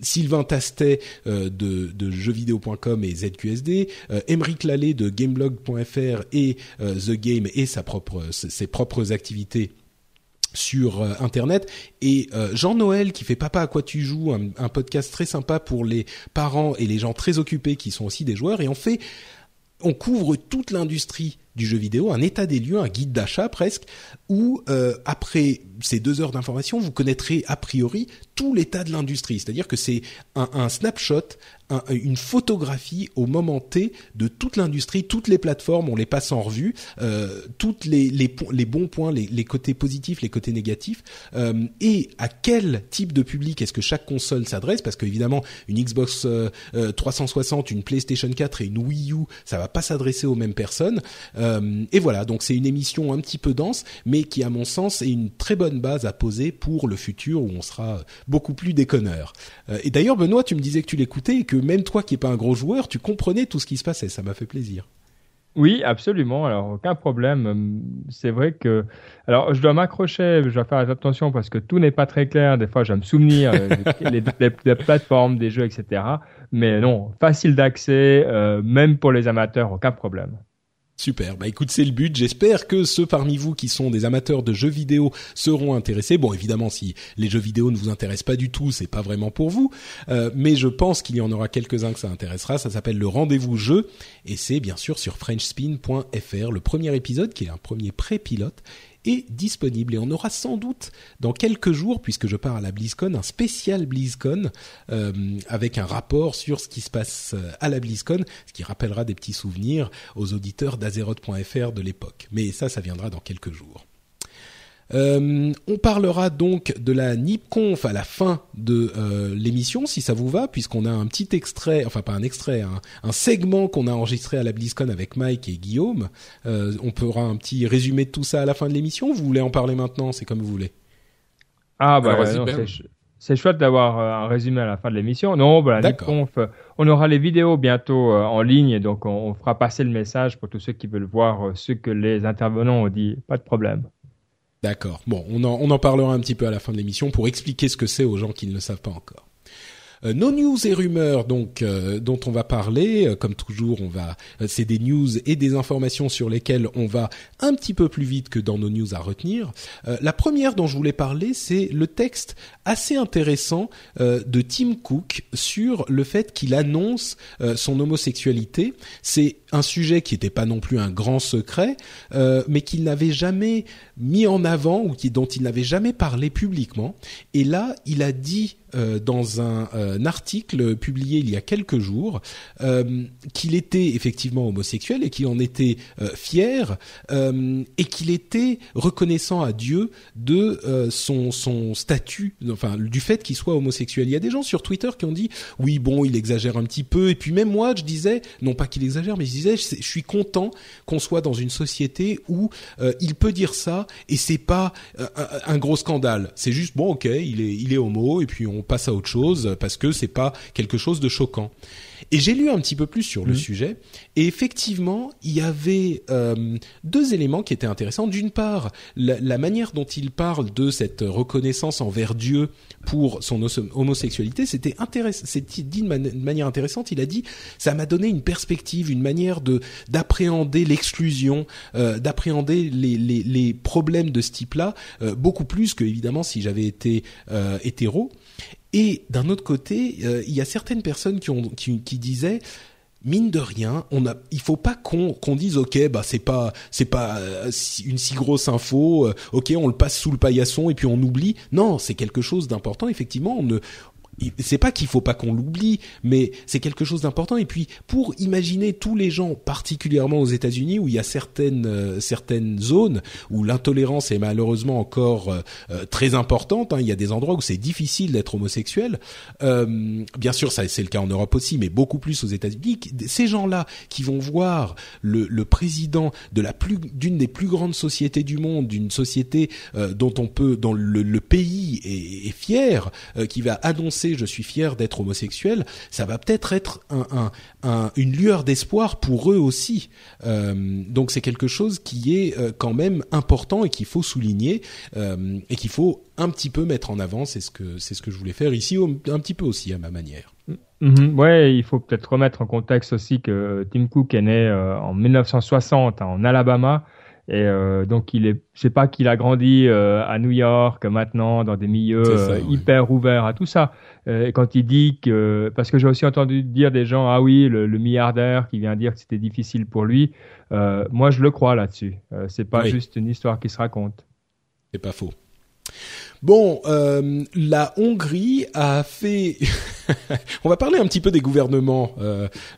Sylvain Tastet de jeuxvideo.com et ZQSD, Aymeric Lallet de gameblog.fr et The Game et ses propres activités sur internet, et Jean-Noël qui fait Papa à quoi tu joues, un podcast très sympa pour les parents et les gens très occupés qui sont aussi des joueurs, et on couvre toute l'industrie du jeu vidéo, un état des lieux, un guide d'achat presque, où après ces 2 heures d'information, vous connaîtrez a priori tout l'état de l'industrie. C'est-à-dire que c'est un snapshot, une photographie au moment T de toute l'industrie, toutes les plateformes, on les passe en revue, toutes les bons points, les côtés positifs, les côtés négatifs, et à quel type de public est-ce que chaque console s'adresse, parce qu'évidemment, une Xbox 360, une PlayStation 4 et une Wii U, ça va pas s'adresser aux mêmes personnes. Et voilà, donc c'est une émission un petit peu dense, mais qui, à mon sens, est une très bonne base à poser pour le futur où on sera beaucoup plus déconneur. Et d'ailleurs, Benoît, tu me disais que tu l'écoutais et que même toi qui n'es pas un gros joueur, tu comprenais tout ce qui se passait. Ça m'a fait plaisir. Oui, absolument. Alors, aucun problème. C'est vrai que... Alors, je dois m'accrocher, je dois faire attention parce que tout n'est pas très clair. Des fois, je dois me souvenir des plateformes, des jeux, etc. Mais non, facile d'accès, même pour les amateurs, aucun problème. Super, bah écoute, c'est le but, j'espère que ceux parmi vous qui sont des amateurs de jeux vidéo seront intéressés. Bon, évidemment, si les jeux vidéo ne vous intéressent pas du tout, c'est pas vraiment pour vous, mais je pense qu'il y en aura quelques-uns que ça intéressera. Ça s'appelle Le Rendez-vous Jeu, et c'est bien sûr sur frenchspin.fr. Le premier épisode, qui est un premier pré-pilote, est disponible, et on aura sans doute dans quelques jours, puisque je pars à la BlizzCon, un spécial BlizzCon avec un rapport sur ce qui se passe à la BlizzCon, ce qui rappellera des petits souvenirs aux auditeurs d'Azeroth.fr de l'époque, mais ça viendra dans quelques jours. On parlera donc de la Nipconf à la fin de l'émission, si ça vous va, puisqu'on a un petit extrait, enfin pas un extrait, un segment qu'on a enregistré à la BlizzCon avec Mike et Guillaume. On fera un petit résumé de tout ça à la fin de l'émission. Vous voulez en parler maintenant, c'est comme vous voulez. Ah bah alors, non, c'est chouette d'avoir un résumé à la fin de l'émission. Non, bah, la Nipconf, on aura les vidéos bientôt en ligne, donc on fera passer le message pour tous ceux qui veulent voir ce que les intervenants ont dit, pas de problème. D'accord. Bon, on en parlera un petit peu à la fin de l'émission pour expliquer ce que c'est aux gens qui ne le savent pas encore. Nos news et rumeurs donc dont on va parler, comme toujours, c'est des news et des informations sur lesquelles on va un petit peu plus vite que dans nos news à retenir. La première dont je voulais parler, c'est le texte assez intéressant de Tim Cook sur le fait qu'il annonce son homosexualité. C'est un sujet qui n'était pas non plus un grand secret, mais qu'il n'avait jamais mis en avant ou dont il n'avait jamais parlé publiquement. Et là, il a dit dans un article publié il y a quelques jours qu'il était effectivement homosexuel et qu'il en était fier et qu'il était reconnaissant à Dieu de son statut, enfin du fait qu'il soit homosexuel. Il y a des gens sur Twitter qui ont dit oui bon il exagère un petit peu, et puis même moi je disais non pas qu'il exagère mais je disais je suis content qu'on soit dans une société où il peut dire ça et c'est pas un gros scandale, c'est juste bon ok il est homo et puis on passe à autre chose parce que c'est pas quelque chose de choquant. Et j'ai lu un petit peu plus sur le sujet et effectivement il y avait deux éléments qui étaient intéressants. D'une part la manière dont il parle de cette reconnaissance envers Dieu pour son homosexualité, c'était intéressant, c'était dit de manière intéressante. Il a dit ça m'a donné une perspective, une manière de d'appréhender l'exclusion, d'appréhender les problèmes de ce type-là beaucoup plus que évidemment si j'avais été hétéro. Et d'un autre côté, il y a certaines personnes qui disaient mine de rien, il faut pas qu'on dise ok bah c'est pas une si grosse info, ok on le passe sous le paillasson et puis on oublie. Non, c'est quelque chose d'important effectivement. C'est pas qu'il faut pas qu'on l'oublie, mais c'est quelque chose d'important. Et puis, pour imaginer tous les gens, particulièrement aux États-Unis, où il y a certaines zones où l'intolérance est malheureusement encore très importante, hein. Il y a des endroits où c'est difficile d'être homosexuel. Bien sûr, ça c'est le cas en Europe aussi, mais beaucoup plus aux États-Unis. Ces gens-là qui vont voir le président de d'une des plus grandes sociétés du monde, d'une société dont le pays est fier, qui va annoncer je suis fier d'être homosexuel, ça va peut-être être une lueur d'espoir pour eux aussi. Donc c'est quelque chose qui est quand même important et qu'il faut souligner et qu'il faut un petit peu mettre en avant. C'est ce que je voulais faire ici un petit peu aussi à ma manière. Ouais, il faut peut-être remettre en contexte aussi que Tim Cook est né en 1960 en Alabama. Et donc je sais pas qu'il a grandi à New York maintenant dans des milieux hyper ouverts à tout ça. Et quand il dit que, parce que j'ai aussi entendu dire des gens ah oui le milliardaire qui vient dire que c'était difficile pour lui, moi je le crois là-dessus. C'est pas juste une histoire qui se raconte. C'est pas faux. Bon, la Hongrie a fait. On va parler un petit peu des gouvernements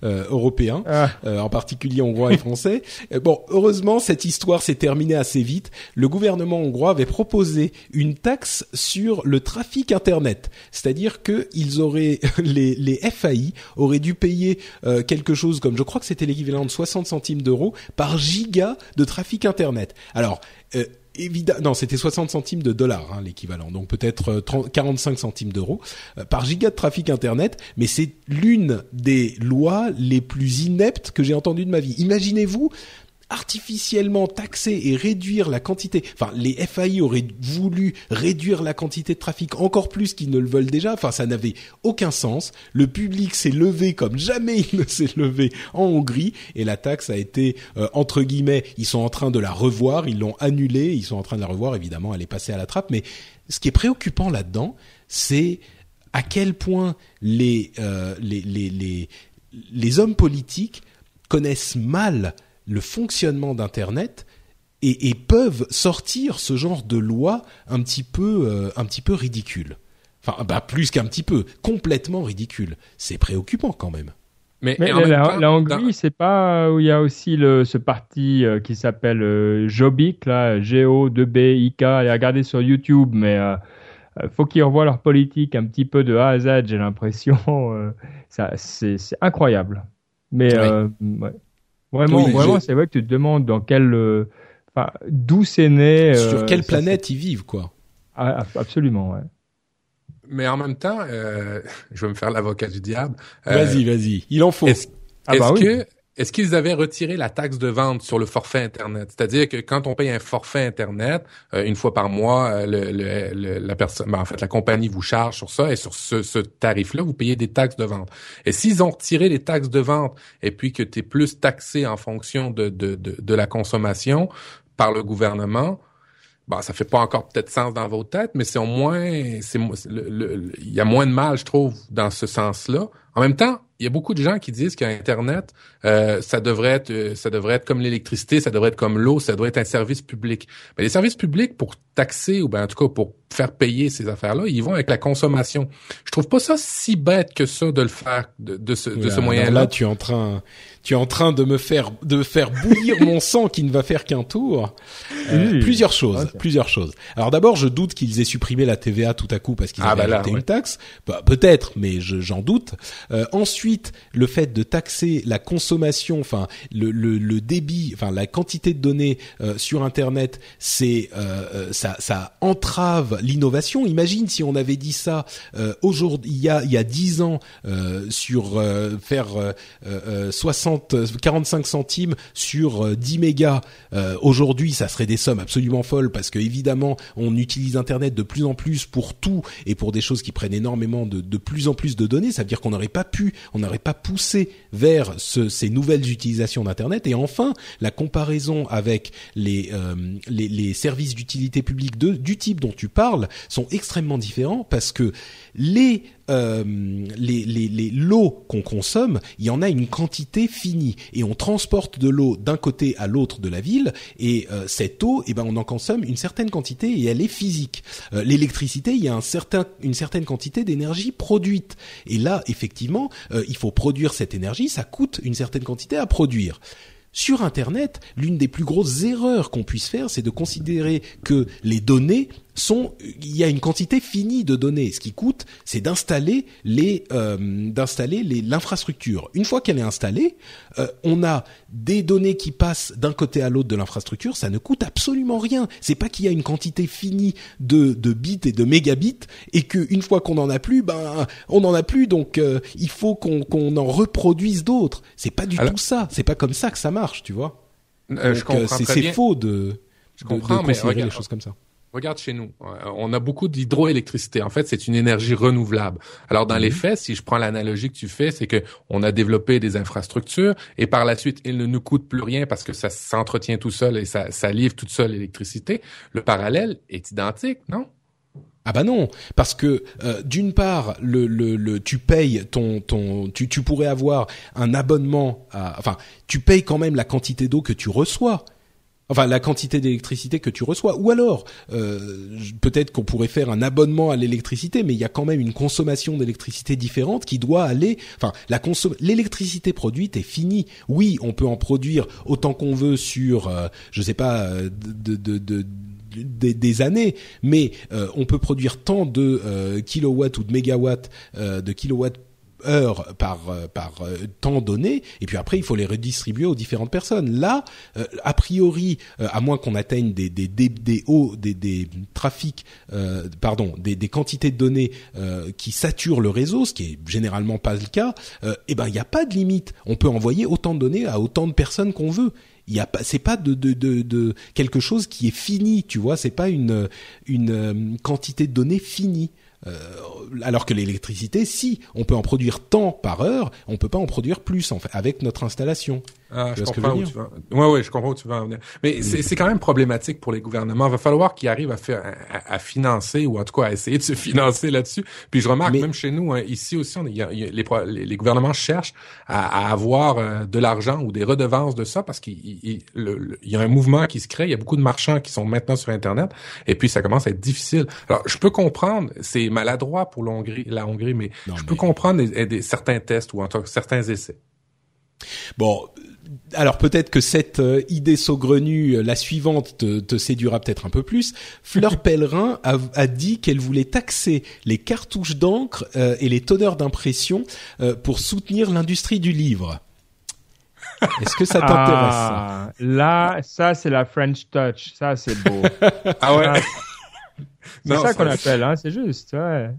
européens, en particulier hongrois et français. Bon, heureusement, cette histoire s'est terminée assez vite. Le gouvernement hongrois avait proposé une taxe sur le trafic internet, c'est-à-dire que ils auraient les FAI auraient dû payer quelque chose comme, je crois que c'était l'équivalent de 60 centimes d'euros par giga de trafic internet. Alors. Non, c'était 60 centimes de dollars hein, l'équivalent, donc peut-être 45 centimes d'euros par giga de trafic internet, mais c'est l'une des lois les plus ineptes que j'ai entendues de ma vie. Imaginez-vous artificiellement taxer et réduire la quantité, enfin les FAI auraient voulu réduire la quantité de trafic encore plus qu'ils ne le veulent déjà, enfin ça n'avait aucun sens, le public s'est levé comme jamais il ne s'est levé en Hongrie et la taxe a été entre guillemets, ils sont en train de la revoir, ils l'ont annulée, ils sont en train de la revoir évidemment, elle est passée à la trappe, mais ce qui est préoccupant là-dedans, c'est à quel point les hommes politiques connaissent mal le fonctionnement d'Internet et peuvent sortir ce genre de loi un petit peu ridicule. Enfin, bah plus qu'un petit peu, complètement ridicule. C'est préoccupant quand même. Mais la Hongrie, c'est pas où il y a aussi ce parti qui s'appelle Jobbik, là, G-O-B-I-K. Allez regarder sur YouTube, mais faut qu'ils revoient leur politique un petit peu de A à Z. J'ai l'impression, ça, c'est incroyable. Mais ouais. Vraiment, oui, vraiment, c'est vrai que tu te demandes dans quelle, enfin, d'où c'est né, sur quelle planète ils vivent, quoi. Ah, absolument, ouais. Mais en même temps, je vais me faire l'avocat du diable. Vas-y, il en faut. Est-ce qu'ils avaient retiré la taxe de vente sur le forfait Internet? C'est-à-dire que quand on paye un forfait Internet, une fois par mois, la personne, en fait, la compagnie vous charge sur ça et sur ce tarif-là, vous payez des taxes de vente. Et s'ils ont retiré les taxes de vente et puis que tu es plus taxé en fonction de la consommation par le gouvernement, bon, ça fait pas encore peut-être sens dans vos têtes, mais c'est au moins, il y a moins de mal, je trouve, dans ce sens-là. En même temps, il y a beaucoup de gens qui disent qu'Internet, ça devrait être comme l'électricité, ça devrait être comme l'eau, ça doit être un service public. Mais les services publics, pour taxer, ou ben en tout cas pour faire payer ces affaires-là, ils vont avec la consommation. Je trouve pas ça si bête que ça de le faire de ce moyen-là. Là, tu es en train de me faire bouillir mon sang qui ne va faire qu'un tour. Plusieurs choses. Alors d'abord, je doute qu'ils aient supprimé la TVA tout à coup parce qu'ils avaient ajouté une taxe. Bah, peut-être, mais j'en doute. Ensuite, le fait de taxer la consommation, enfin le débit, enfin la quantité de données sur Internet, c'est ça entrave l'innovation. Imagine si on avait dit ça aujourd'hui, il y a 10 ans sur faire 45 centimes sur 10 mégas. Aujourd'hui, ça serait des sommes absolument folles parce que évidemment, on utilise Internet de plus en plus pour tout et pour des choses qui prennent énormément de plus en plus de données. Ça veut dire qu'on n'aurait pas pu, on n'aurait pas poussé vers ces nouvelles utilisations d'Internet. Et enfin, la comparaison avec les services d'utilité publique du type dont tu parles sont extrêmement différents parce que l'eau qu'on consomme, il y en a une quantité finie et on transporte de l'eau d'un côté à l'autre de la ville et cette eau, eh ben on en consomme une certaine quantité et elle est physique. L'électricité, il y a une certaine quantité d'énergie produite et là effectivement, il faut produire cette énergie, ça coûte une certaine quantité à produire. Sur Internet, l'une des plus grosses erreurs qu'on puisse faire, c'est de considérer que les données il y a une quantité finie de données. Ce qui coûte, c'est d'installer l'infrastructure. Une fois qu'elle est installée, on a des données qui passent d'un côté à l'autre de l'infrastructure. Ça ne coûte absolument rien. C'est pas qu'il y a une quantité finie de bits et de mégabits et que une fois qu'on en a plus, ben on en a plus. Donc il faut qu'on en reproduise d'autres. C'est pas du tout ça. C'est pas comme ça que ça marche, tu vois. Je comprends c'est faux de considérer les choses comme ça. Regarde chez nous, on a beaucoup d'hydroélectricité. En fait, c'est une énergie renouvelable. Alors, dans les faits, si je prends l'analogie que tu fais, c'est que on a développé des infrastructures et par la suite, il ne nous coûte plus rien parce que ça s'entretient tout seul et ça livre toute seule l'électricité. Le parallèle est identique, non? Ah bah non, parce que d'une part, tu payes tu pourrais avoir un abonnement tu payes quand même la quantité d'eau que tu reçois. Enfin, la quantité d'électricité que tu reçois. Ou alors, peut-être qu'on pourrait faire un abonnement à l'électricité, mais il y a quand même une consommation d'électricité différente qui doit aller... Enfin, l'électricité produite est finie. Oui, on peut en produire autant qu'on veut sur, je sais pas, des années, mais on peut produire tant de kilowatts ou de mégawatts, de kilowatts heure par temps donné et puis après il faut les redistribuer aux différentes personnes. Là a priori à moins qu'on atteigne des quantités de données qui saturent le réseau, ce qui est généralement pas le cas, et ben il y a pas de limite. On peut envoyer autant de données à autant de personnes qu'on veut. Il y a pas, c'est pas de quelque chose qui est fini, tu vois, c'est pas une quantité de données finie. Alors que l'électricité, si on peut en produire tant par heure, on peut pas en produire plus en fait avec notre installation. Ah, je comprends où tu vas. Ouais, je comprends où tu vas en venir. Mais c'est quand même problématique pour les gouvernements. Il va falloir qu'ils arrivent à faire, à financer ou en tout cas à essayer de se financer là-dessus. Puis je remarque même chez nous, hein, ici aussi, les gouvernements cherchent à avoir de l'argent ou des redevances de ça parce qu'il y a un mouvement qui se crée. Il y a beaucoup de marchands qui sont maintenant sur Internet et puis ça commence à être difficile. Alors je peux comprendre, c'est maladroit pour la Hongrie, mais peux comprendre certains tests ou en tout cas certains essais. Bon. Alors peut-être que cette idée saugrenue, la suivante, te séduira peut-être un peu plus. Fleur Pellerin a dit qu'elle voulait taxer les cartouches d'encre et les teneurs d'impression pour soutenir l'industrie du livre. Est-ce que ça t'intéresse? Ah, là, ça c'est la French Touch. Ça c'est beau. Ah ouais. C'est ça qu'on appelle, hein. C'est juste. Ouais.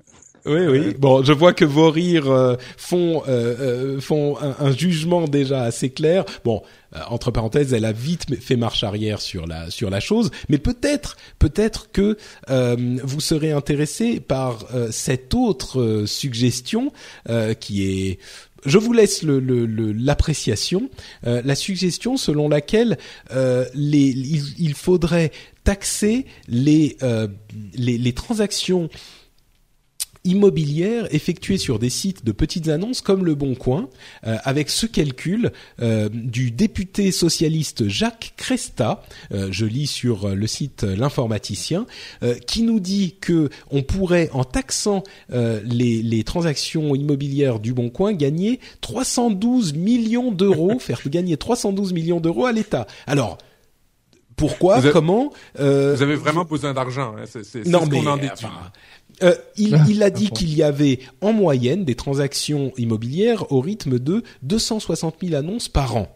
Oui. Bon, je vois que vos rires font un jugement déjà assez clair. Bon, entre parenthèses, elle a vite fait marche arrière sur la chose, mais peut-être que vous serez intéressé par cette autre suggestion qui est. Je vous laisse l'appréciation. La suggestion selon laquelle il faudrait taxer les transactions immobilières effectuées sur des sites de petites annonces comme Le Bon Coin, avec ce calcul du député socialiste Jacques Cresta, je lis sur le site L'Informaticien, qui nous dit que on pourrait, en taxant les transactions immobilières du Bon Coin, gagner 312 millions d'euros, faire gagner 312 millions d'euros à l'État. Alors, pourquoi, comment vous avez vraiment besoin d'argent, hein, c'est non, ce qu'on en déduit. Il a dit qu'il y avait en moyenne des transactions immobilières au rythme de 260 000 annonces par an.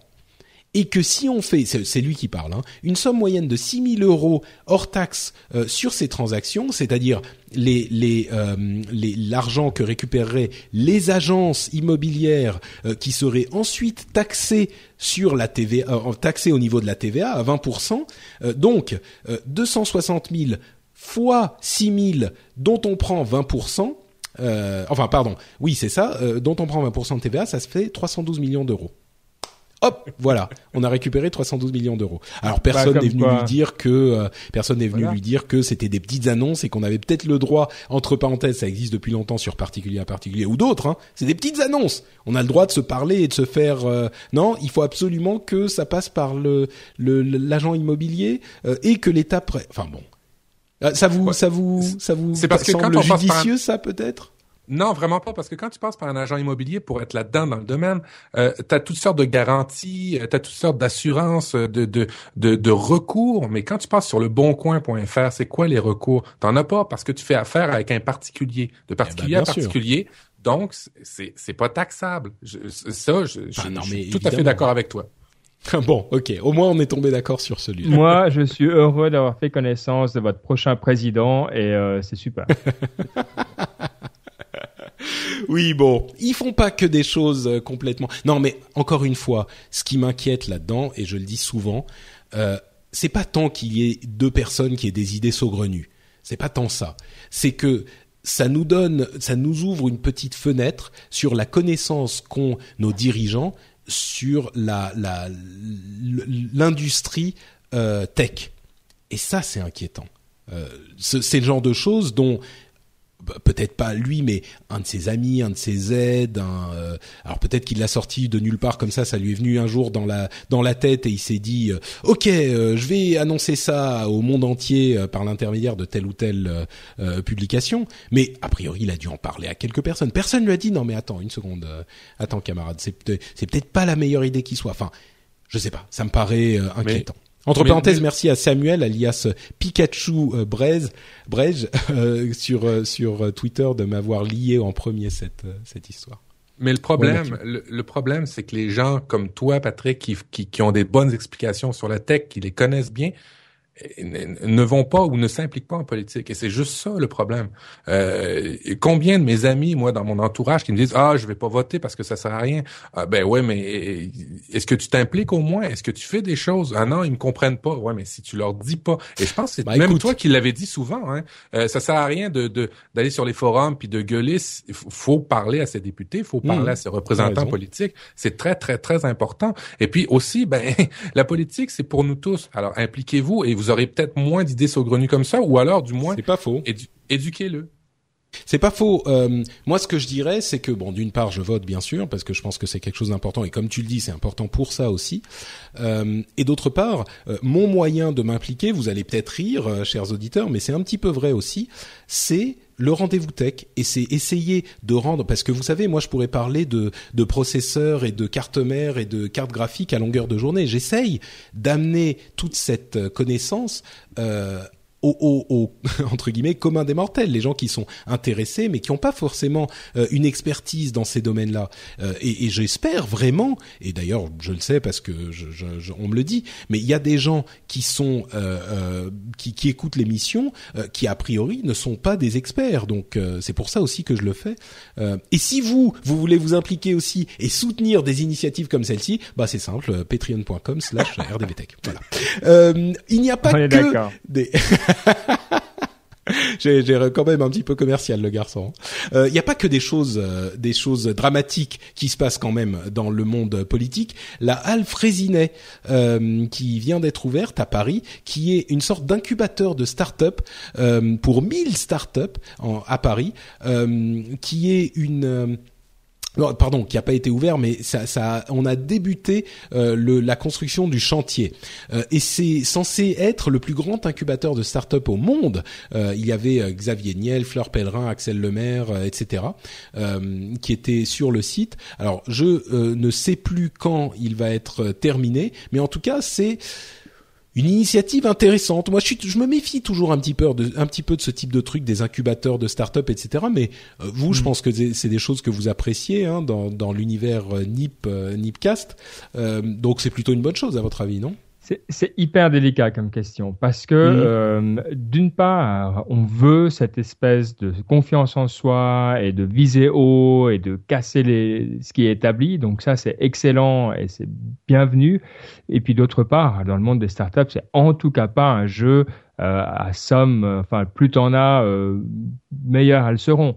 Et que si on fait, c'est lui qui parle, hein, une somme moyenne de 6 000 euros hors taxe sur ces transactions, c'est-à-dire l'argent que récupéreraient les agences immobilières qui seraient ensuite taxées sur la TVA, taxées au niveau de la TVA à 20%, donc 260 000 fois 6 000 dont on prend 20%, dont on prend 20% de TVA, ça se fait 312 millions d'euros. Hop, voilà, on a récupéré 312 millions d'euros. Alors personne n'est venu lui dire que lui dire que c'était des petites annonces et qu'on avait peut-être le droit, entre parenthèses, ça existe depuis longtemps sur particulier à particulier ou d'autres, hein, c'est des petites annonces. On a le droit de se parler et de se faire non, il faut absolument que ça passe par l'agent immobilier et que l'État enfin bon. Ça vous c'est parce semble que quand on judicieux passe ça peut-être? Non, vraiment pas, parce que quand tu passes par un agent immobilier pour être là-dedans dans le domaine, t'as toutes sortes de garanties, t'as toutes sortes d'assurances, de recours, mais quand tu passes sur leboncoin.fr, c'est quoi les recours? T'en as pas, parce que tu fais affaire avec un particulier, de particulier à particulier, donc c'est pas taxable. Je suis tout à fait d'accord avec toi. Bon, ok. Au moins, on est tombé d'accord sur celui-là. Moi, je suis heureux d'avoir fait connaissance de votre prochain président et c'est super. Oui, bon, ils font pas que des choses complètement... Non, mais encore une fois, ce qui m'inquiète là-dedans, et je le dis souvent, c'est pas tant qu'il y ait deux personnes qui aient des idées saugrenues. C'est pas tant ça. C'est que ça nous ouvre une petite fenêtre sur la connaissance qu'ont nos dirigeants sur l'industrie tech. Et ça, c'est inquiétant. C'est le genre de choses dont... peut-être pas lui, mais un de ses amis, un de ses aides, alors peut-être qu'il l'a sorti de nulle part comme ça lui est venu un jour dans la tête et il s'est dit ok, je vais annoncer ça au monde entier par l'intermédiaire de telle ou telle publication, mais a priori il a dû en parler à quelques personnes. Personne lui a dit non mais attends une seconde, attends camarade, c'est peut-être pas la meilleure idée qui soit. Enfin, je sais pas, ça me paraît inquiétant. Entre parenthèses, merci à Samuel, alias Pikachu Brège, sur Twitter de m'avoir lié en premier cette histoire. Mais le problème, c'est que les gens comme toi, Patrick, qui ont des bonnes explications sur la tech, qui les connaissent bien, ne vont pas ou ne s'impliquent pas en politique. Et c'est juste ça le problème. Combien de mes amis, moi, dans mon entourage, qui me disent « Ah, je vais pas voter parce que ça sert à rien. » Ah, ben ouais, mais est-ce que tu t'impliques au moins? Est-ce que tu fais des choses? Ah non, ils me comprennent pas. Ouais, mais si tu leur dis pas. Et je pense que c'est toi qui l'avais dit souvent. Hein, ça sert à rien d'aller sur les forums puis de gueuler. Faut parler à ses députés, faut parler à ses représentants politiques. C'est très, très, très important. Et puis aussi, la politique, c'est pour nous tous. Alors, impliquez-vous et vous aurez peut-être moins d'idées saugrenues comme ça, ou alors, du moins, c'est pas faux. Éduquez-le. C'est pas faux. Moi, ce que je dirais, c'est que, bon, d'une part, je vote, bien sûr, parce que je pense que c'est quelque chose d'important, et comme tu le dis, c'est important pour ça aussi. Et d'autre part, mon moyen de m'impliquer, vous allez peut-être rire, chers auditeurs, mais c'est un petit peu vrai aussi, c'est le rendez-vous tech, et c'est essayer de rendre... Parce que vous savez, moi, je pourrais parler de processeurs et de cartes mères et de cartes graphiques à longueur de journée. J'essaye d'amener toute cette connaissance... entre guillemets, commun des mortels, les gens qui sont intéressés mais qui n'ont pas forcément une expertise dans ces domaines-là. Et j'espère vraiment, et d'ailleurs je le sais parce que on me le dit, mais il y a des gens qui sont qui écoutent l'émission qui a priori ne sont pas des experts. Donc c'est pour ça aussi que je le fais. Et si vous voulez vous impliquer aussi et soutenir des initiatives comme celle-ci, c'est simple, patreon.com/rdvtech. Voilà. Il n'y a pas que des J'ai quand même un petit peu commercial, le garçon. Il n'y a pas que des choses dramatiques qui se passent quand même dans le monde politique. La halle Frésinet, qui vient d'être ouverte à Paris, qui est une sorte d'incubateur de start-up pour 1000 start-up à Paris, qui est une... non, pardon, qui a pas été ouvert, mais ça, on a débuté la construction du chantier. Et c'est censé être le plus grand incubateur de start-up au monde. Il y avait Xavier Niel, Fleur Pellerin, Axel Lemaire, etc., qui étaient sur le site. Alors, je ne sais plus quand il va être terminé, mais en tout cas, c'est une initiative intéressante. Moi, je me méfie toujours un petit peu de ce type de truc, des incubateurs de start-up, etc. Mais vous, je pense que c'est des choses que vous appréciez hein, dans l'univers Nipcast. Donc, c'est plutôt une bonne chose, à votre avis, non ? C'est hyper délicat comme question parce que d'une part, on veut cette espèce de confiance en soi et de viser haut et de casser ce qui est établi. Donc ça, c'est excellent et c'est bienvenu. Et puis d'autre part, dans le monde des startups, c'est en tout cas pas un jeu à somme. Enfin, plus t'en as, meilleures elles seront.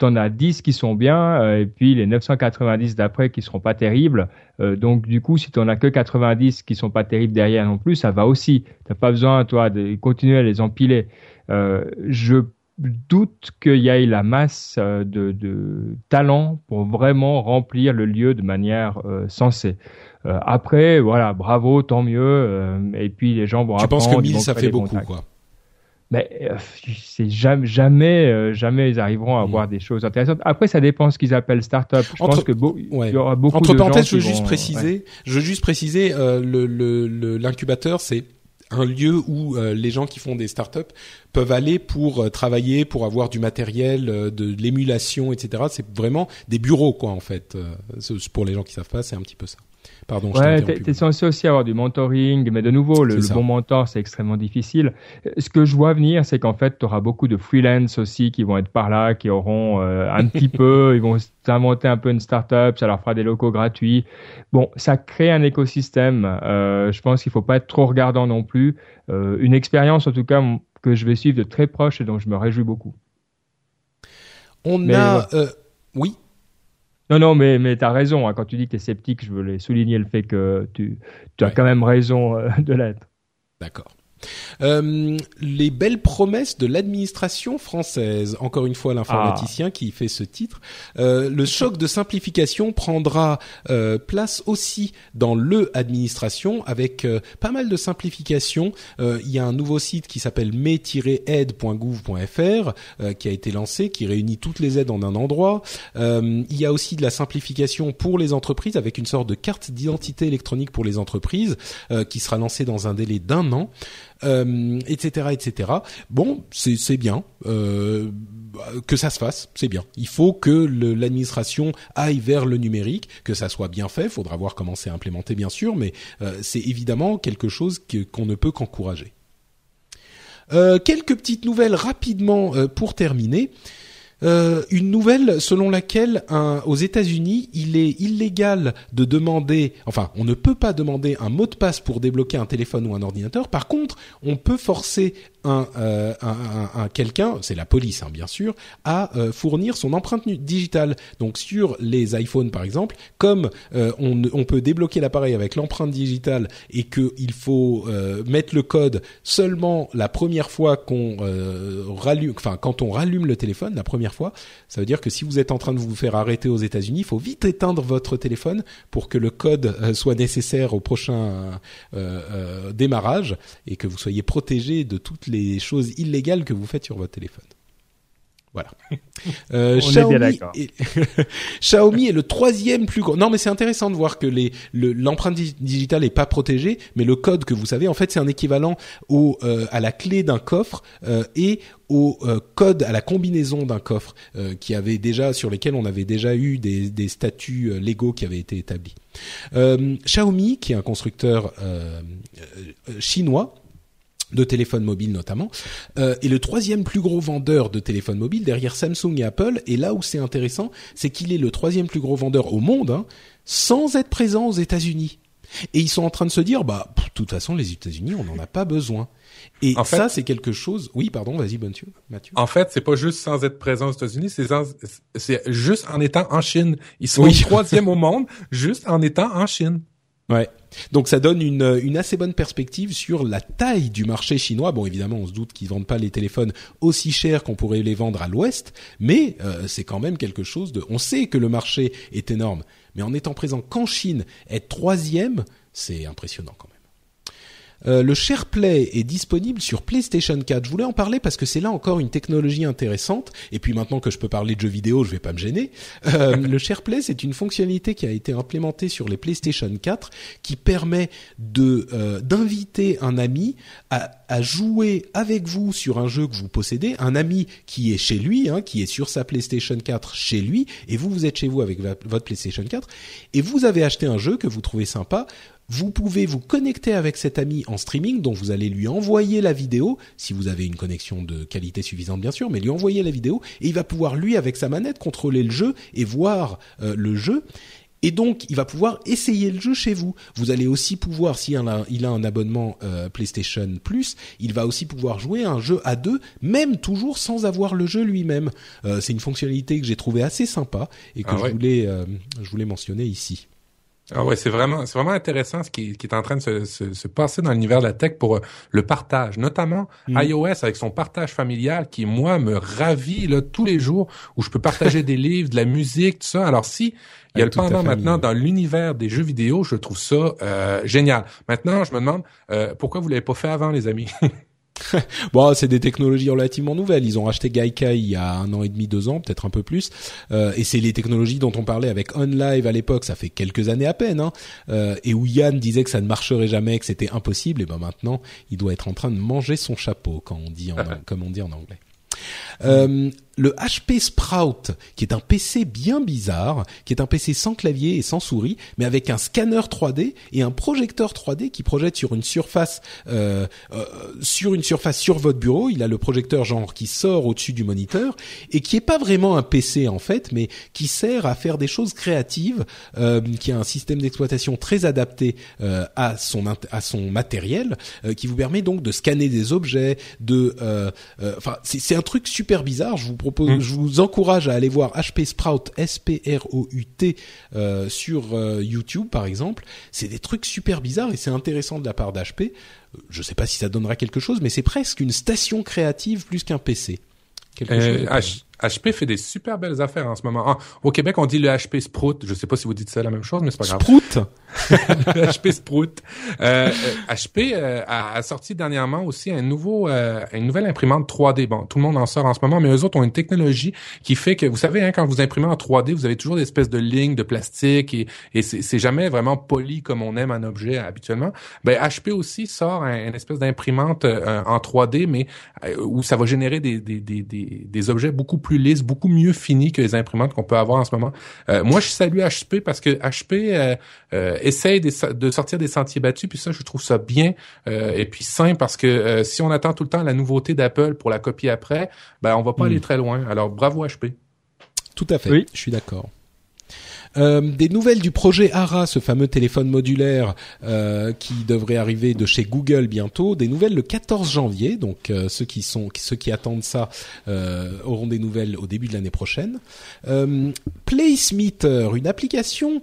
T'en as 10 qui sont bien et puis les 990 d'après qui seront pas terribles. Donc du coup, si t'en as que 90 qui sont pas terribles derrière non plus, ça va aussi. T'as pas besoin, toi, de continuer à les empiler. Je doute qu'il y ait la masse de talents pour vraiment remplir le lieu de manière sensée. Après, voilà, bravo, tant mieux. Et puis les gens vont apprendre. Je pense que 1000, ça fait beaucoup, contacts. Quoi. Mais c'est jamais ils arriveront à avoir des choses intéressantes. Après, ça dépend ce qu'ils appellent start-up. Je pense que il y aura beaucoup de gens. Entre parenthèses, je veux juste préciser l'incubateur, c'est un lieu où les gens qui font des startups peuvent aller pour travailler, pour avoir du matériel, de l'émulation, etc. C'est vraiment des bureaux, quoi, en fait. Pour les gens qui savent pas, c'est un petit peu ça. Pardon, ouais, t'es censé aussi avoir du mentoring, mais de nouveau, le bon mentor, c'est extrêmement difficile. Ce que je vois venir, c'est qu'en fait, t'auras beaucoup de freelance aussi qui vont être par là, qui auront un petit peu, ils vont inventer un peu une start-up, ça leur fera des locaux gratuits. Bon, ça crée un écosystème. Je pense qu'il faut pas être trop regardant non plus. Une expérience, en tout cas, que je vais suivre de très proche et dont je me réjouis beaucoup. Oui. Non, mais t'as raison. Hein. Quand tu dis que t'es sceptique, je voulais souligner le fait que tu as quand même raison de l'être. D'accord. Les belles promesses de l'administration française. Encore une fois, l'informaticien qui fait ce titre. Le choc de simplification prendra place aussi dans le administration avec pas mal de simplifications. Il y a un nouveau site qui s'appelle mes-aides.gouv.fr qui a été lancé, qui réunit toutes les aides en un endroit. Il y a aussi de la simplification pour les entreprises avec une sorte de carte d'identité électronique pour les entreprises qui sera lancée dans un délai d'un an. Etc. Bon, c'est bien que ça se fasse, c'est bien. Il faut que l'administration aille vers le numérique, que ça soit bien fait. Faudra voir comment c'est implémenté, bien sûr, mais c'est évidemment quelque chose qu'on ne peut qu'encourager. Quelques petites nouvelles rapidement pour terminer. Une nouvelle selon laquelle aux États-Unis, il est illégal de demander, enfin, on ne peut pas demander un mot de passe pour débloquer un téléphone ou un ordinateur. Par contre, on peut forcer quelqu'un, c'est la police hein, bien sûr, à fournir son empreinte digitale. Donc sur les iPhones par exemple, comme on peut débloquer l'appareil avec l'empreinte digitale et que il faut mettre le code seulement la première fois qu'on rallume, enfin quand on rallume le téléphone la première fois, ça veut dire que si vous êtes en train de vous faire arrêter aux États-Unis, il faut vite éteindre votre téléphone pour que le code soit nécessaire au prochain démarrage et que vous soyez protégé de toutes les choses illégales que vous faites sur votre téléphone. Voilà. Xiaomi est le troisième plus gros. Non, mais c'est intéressant de voir que l'empreinte digitale est pas protégée, mais le code que vous savez, en fait, c'est un équivalent à la clé d'un coffre et au code, à la combinaison d'un coffre sur lesquels on avait déjà eu des statuts légaux qui avaient été établis. Xiaomi, qui est un constructeur chinois, de téléphones mobiles notamment, et le troisième plus gros vendeur de téléphones mobiles derrière Samsung et Apple. Et là où c'est intéressant, c'est qu'il est le troisième plus gros vendeur au monde, hein, sans être présent aux États-Unis. Et ils sont en train de se dire, bah, de toute façon, les États-Unis, on n'en a pas besoin. Et en fait, ça, c'est quelque chose... Oui, pardon, vas-y, Mathieu. En fait, c'est pas juste sans être présent aux États-Unis, c'est juste en étant en Chine. Ils sont troisième au monde, juste en étant en Chine. Ouais. Donc ça donne une assez bonne perspective sur la taille du marché chinois. Bon, évidemment, on se doute qu'ils vendent pas les téléphones aussi chers qu'on pourrait les vendre à l'Ouest, mais c'est quand même quelque chose de... On sait que le marché est énorme, mais en étant présent qu'en Chine, être troisième, c'est impressionnant quand même. Le SharePlay est disponible sur PlayStation 4. Je voulais en parler parce que c'est là encore une technologie intéressante. Et puis maintenant que je peux parler de jeux vidéo, je vais pas me gêner. Le SharePlay, c'est une fonctionnalité qui a été implémentée sur les PlayStation 4 qui permet de d'inviter un ami à jouer avec vous sur un jeu que vous possédez, un ami qui est chez lui, hein, qui est sur sa PlayStation 4 chez lui, et vous, vous êtes chez vous avec votre PlayStation 4, et vous avez acheté un jeu que vous trouvez sympa. Vous pouvez vous connecter avec cet ami en streaming, donc vous allez lui envoyer la vidéo, si vous avez une connexion de qualité suffisante bien sûr, mais lui envoyer la vidéo, et il va pouvoir lui, avec sa manette, contrôler le jeu et voir le jeu. Et donc, il va pouvoir essayer le jeu chez vous. Vous allez aussi pouvoir, si il a un abonnement PlayStation Plus, il va aussi pouvoir jouer à un jeu à deux, même toujours sans avoir le jeu lui-même. C'est une fonctionnalité que j'ai trouvée assez sympa et que je voulais mentionner ici. Ah ouais, c'est vraiment intéressant ce qui est en train de se passer dans l'univers de la tech pour le partage, notamment iOS avec son partage familial qui, moi, me ravit là tous les jours, où je peux partager des livres, de la musique, tout ça. Alors si il y a le pendant maintenant dans l'univers des jeux vidéo, je trouve ça génial. Maintenant, je me demande pourquoi vous l'avez pas fait avant, les amis. Bon, c'est des technologies relativement nouvelles. Ils ont racheté Gaikai il y a 1 an et demi, 2 ans, peut-être un peu plus. Et c'est les technologies dont on parlait avec OnLive à l'époque. Ça fait quelques années à peine, hein. Et où Yann disait que ça ne marcherait jamais, que c'était impossible. Et ben maintenant, il doit être en train de manger son chapeau, comme on dit en anglais. Le HP Sprout, qui est un PC bien bizarre, qui est un PC sans clavier et sans souris, mais avec un scanner 3D et un projecteur 3D qui projette sur une surface sur votre bureau. Il a le projecteur genre qui sort au-dessus du moniteur et qui est pas vraiment un PC en fait, mais qui sert à faire des choses créatives, qui a un système d'exploitation très adapté à son matériel, qui vous permet donc de scanner des objets, c'est un truc super bizarre. Je vous encourage à aller voir HP Sprout, S-P-R-O-U-T, sur YouTube, par exemple. C'est des trucs super bizarres et c'est intéressant de la part d'HP. Je sais pas si ça donnera quelque chose, mais c'est presque une station créative plus qu'un PC. HP fait des super belles affaires en ce moment. Au Québec, on dit le HP Sprout. Je sais pas si vous dites ça la même chose, mais c'est pas grave. Sprout? Le HP Sprout. HP a sorti dernièrement aussi une nouvelle imprimante 3D. Bon, tout le monde en sort en ce moment, mais eux autres ont une technologie qui fait que, vous savez, hein, quand vous imprimez en 3D, vous avez toujours des espèces de lignes de plastique et c'est jamais vraiment poli comme on aime un objet habituellement. Ben, HP aussi sort une espèce d'imprimante en 3D, mais où ça va générer des objets beaucoup plus lisse, beaucoup mieux fini que les imprimantes qu'on peut avoir en ce moment. Moi, je salue HP parce que HP essaye de sortir des sentiers battus, puis ça, je trouve ça bien et puis sain parce que si on attend tout le temps la nouveauté d'Apple pour la copier après, ben on va pas aller très loin. Alors, bravo HP. Tout à fait, oui. Je suis d'accord. Des nouvelles du projet ARA, ce fameux téléphone modulaire qui devrait arriver de chez Google bientôt. Des nouvelles le 14 janvier, donc ceux qui attendent ça auront des nouvelles au début de l'année prochaine. Placemeter, une application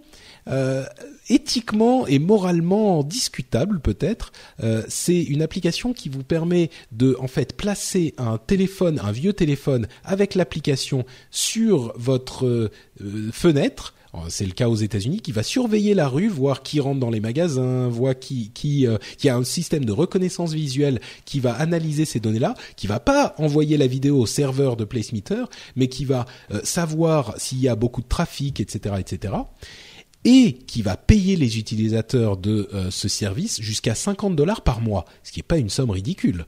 éthiquement et moralement discutable peut-être. C'est une application qui vous permet de en fait placer un vieux téléphone avec l'application sur votre fenêtre. C'est le cas aux États-Unis, qui va surveiller la rue, voir qui rentre dans les magasins, voir qui a un système de reconnaissance visuelle qui va analyser ces données-là, qui va pas envoyer la vidéo au serveur de Placemeter, mais qui va savoir s'il y a beaucoup de trafic, etc., etc., et qui va payer les utilisateurs de ce service jusqu'à $50 par mois, ce qui est pas une somme ridicule.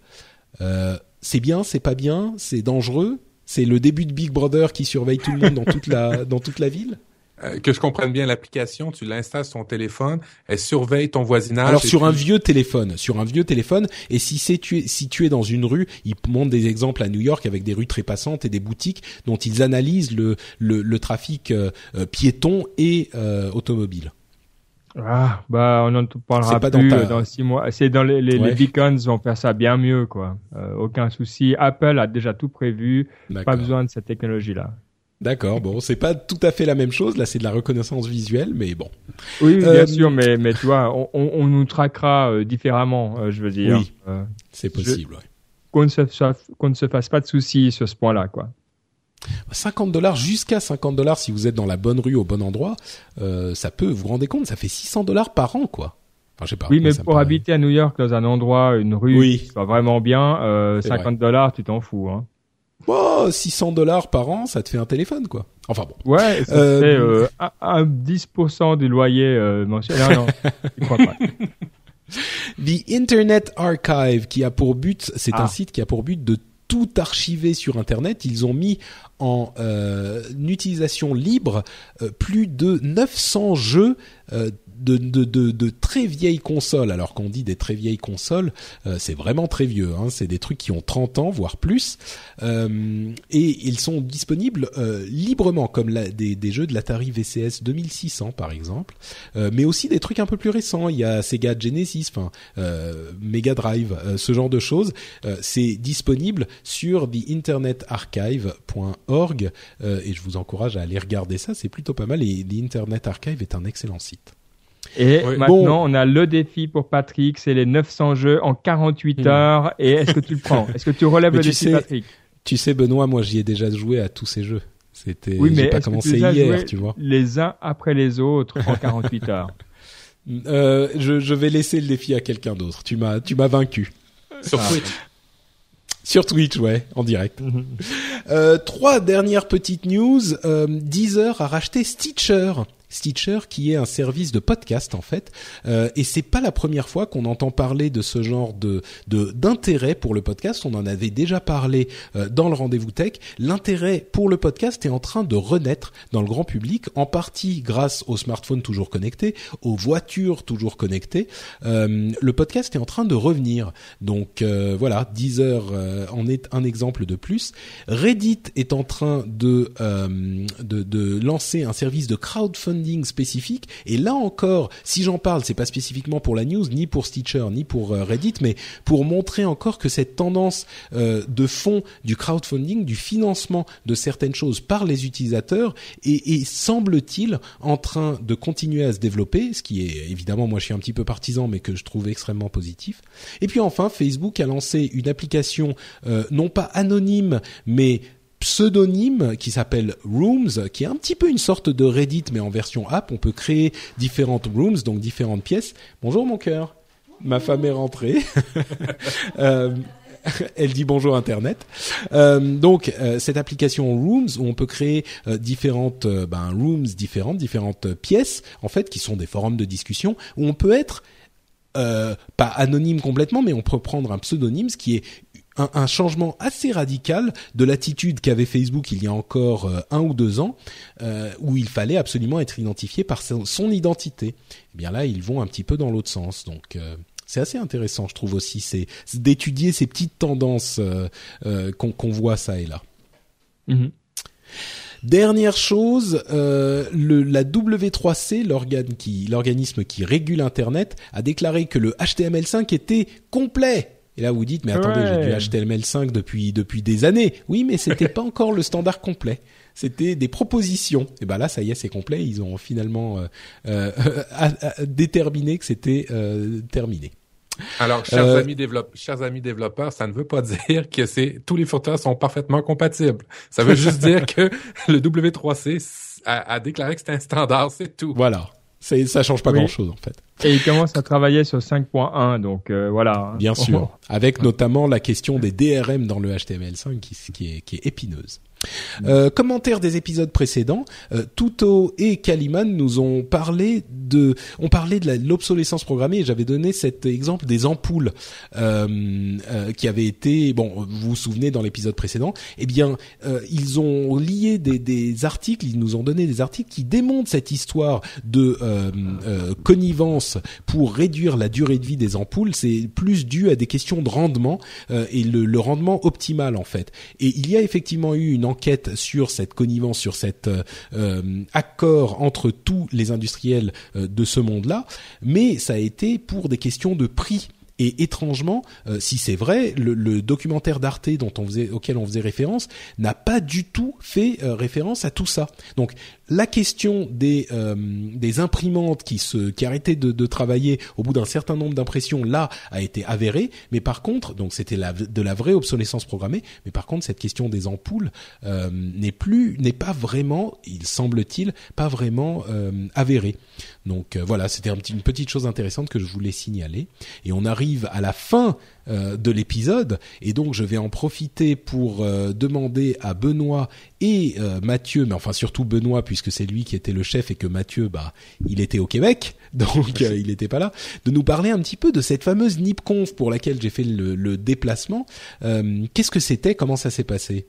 C'est bien, c'est pas bien, c'est dangereux, c'est le début de Big Brother qui surveille tout le monde dans toute la ville. Que je comprenne bien, l'application, tu l'installes sur ton téléphone, elle surveille ton voisinage. Alors sur un vieux téléphone, et si tu es dans une rue, ils montrent des exemples à New York avec des rues très passantes et des boutiques dont ils analysent le trafic piéton et automobile. Ah, bah, on n'en parlera plus dans 6 mois. C'est dans les beacons vont faire ça bien mieux, quoi. Aucun souci. Apple a déjà tout prévu. D'accord. Pas besoin de cette technologie-là. D'accord. Bon, c'est pas tout à fait la même chose. Là, c'est de la reconnaissance visuelle, mais bon. Oui, bien sûr, mais tu vois, on nous traquera différemment, je veux dire. Oui, c'est possible, ouais. Qu'on ne se fasse pas de soucis sur ce point-là, quoi. $50 jusqu'à $50 si vous êtes dans la bonne rue au bon endroit, ça peut, vous vous rendez compte, ça fait $600 par an, quoi. Enfin, je sais pas. Oui, mais pour habiter à New York dans un endroit, une rue, qui soit vraiment bien, $50, tu t'en fous, hein. Oh, $600 par an, ça te fait un téléphone, quoi. Enfin bon. Ouais, ça fait à 10% du loyer mensuel. Non, je crois pas. The Internet Archive qui a pour but, c'est un site qui a pour but de tout archivé sur Internet. Ils ont mis en utilisation libre plus de 900 jeux de très vieilles consoles. Alors qu'on dit des très vieilles consoles, c'est vraiment très vieux, hein. C'est des trucs qui ont 30 ans, voire plus. Et ils sont disponibles librement, comme des jeux de l'Atari VCS 2600, par exemple. Mais aussi des trucs un peu plus récents. Il y a Sega Genesis, Mega Drive, ce genre de choses. C'est disponible sur theinternetarchive.org. Et je vous encourage à aller regarder ça. C'est plutôt pas mal. Et The Internet Archive est un excellent site. Et maintenant, on a le défi pour Patrick, c'est les 900 jeux en 48 heures. Et est-ce que tu le prends ? Est-ce que tu relèves le défi, Patrick ? Tu sais, Benoît, moi, j'y ai déjà joué à tous ces jeux. C'était, oui, j'ai pas commencé hier, tu vois. Les uns après les autres en 48 heures. Je vais laisser le défi à quelqu'un d'autre. Tu m'as vaincu. Sur Twitch. Sur Twitch, ouais, en direct. 3 dernières petites news. Deezer a racheté Stitcher. Stitcher qui est un service de podcast en fait, et c'est pas la première fois qu'on entend parler de ce genre de d'intérêt pour le podcast. On en avait déjà parlé dans le Rendez-vous Tech. L'intérêt pour le podcast est en train de renaître dans le grand public, en partie grâce aux smartphones toujours connectés, aux voitures toujours connectées. Le podcast est en train de revenir. Donc voilà, Deezer en est un exemple de plus. Reddit est en train de lancer un service de crowdfunding spécifique, et là encore, si j'en parle, c'est pas spécifiquement pour la news, ni pour Stitcher, ni pour Reddit, mais pour montrer encore que cette tendance de fond du crowdfunding, du financement de certaines choses par les utilisateurs, est semble-t-il en train de continuer à se développer, ce qui est évidemment, moi je suis un petit peu partisan, mais que je trouve extrêmement positif. Et puis enfin, Facebook a lancé une application non pas anonyme, mais pseudonyme, qui s'appelle Rooms, qui est un petit peu une sorte de Reddit mais en version app. On peut créer différentes rooms, donc différentes pièces. Bonjour mon cœur, ma femme est rentrée. Elle dit bonjour Internet. Donc cette application Rooms où on peut créer différentes rooms, différentes pièces en fait, qui sont des forums de discussion où on peut être pas anonyme complètement, mais on peut prendre un pseudonyme, ce qui est un changement assez radical de l'attitude qu'avait Facebook il y a encore 1 ou 2 ans, où il fallait absolument être identifié par son identité. Eh bien là, ils vont un petit peu dans l'autre sens. Donc c'est assez intéressant, je trouve aussi, c'est d'étudier ces petites tendances qu'on voit ça et là. Mmh. Dernière chose, la W3C, l'organisme qui régule Internet, a déclaré que le HTML5 était complet. Et là, vous dites, mais attendez, j'ai du HTML5 depuis des années. Oui, mais c'était pas encore le standard complet. C'était des propositions. Et ben là, ça y est, c'est complet. Ils ont finalement déterminé que c'était terminé. Alors, chers amis développeurs, ça ne veut pas dire que tous les fournisseurs sont parfaitement compatibles. Ça veut juste dire que le W3C a déclaré que c'était un standard, c'est tout. Voilà. Ça change pas grand-chose, en fait. Et ils commencent à travailler sur 5.1, donc voilà. Bien sûr, avec notamment la question des DRM dans le HTML5 qui est épineuse. Commentaire des épisodes précédents, Tuto et Kaliman nous ont parlé de l'obsolescence programmée, et j'avais donné cet exemple des ampoules qui avaient été, vous vous souvenez, dans l'épisode précédent. Eh bien, ils ont lié des articles, ils nous ont donné des articles qui démontrent cette histoire de connivence pour réduire la durée de vie des ampoules. C'est plus dû à des questions de rendement et le rendement optimal en fait. Et il y a effectivement eu une enquête sur cette connivence, sur cet accord entre tous les industriels de ce monde-là, mais ça a été pour des questions de prix. Et étrangement, si c'est vrai, le documentaire d'Arte auquel on faisait référence n'a pas du tout fait référence à tout ça. Donc la question des imprimantes qui arrêtaient de travailler au bout d'un certain nombre d'impressions là a été avérée, mais par contre, donc c'était de la vraie obsolescence programmée, mais par contre cette question des ampoules n'est pas vraiment, il semble-t-il, pas vraiment avérée. Donc voilà, c'était une petite chose intéressante que je voulais signaler. Et on arrive à la fin de l'épisode, et donc je vais en profiter pour demander à Benoît et Mathieu, mais enfin surtout Benoît puisque c'est lui qui était le chef et que Mathieu, il était au Québec, donc il n'était pas là, de nous parler un petit peu de cette fameuse Nipconf pour laquelle j'ai fait le déplacement. Qu'est-ce que c'était? Comment ça s'est passé?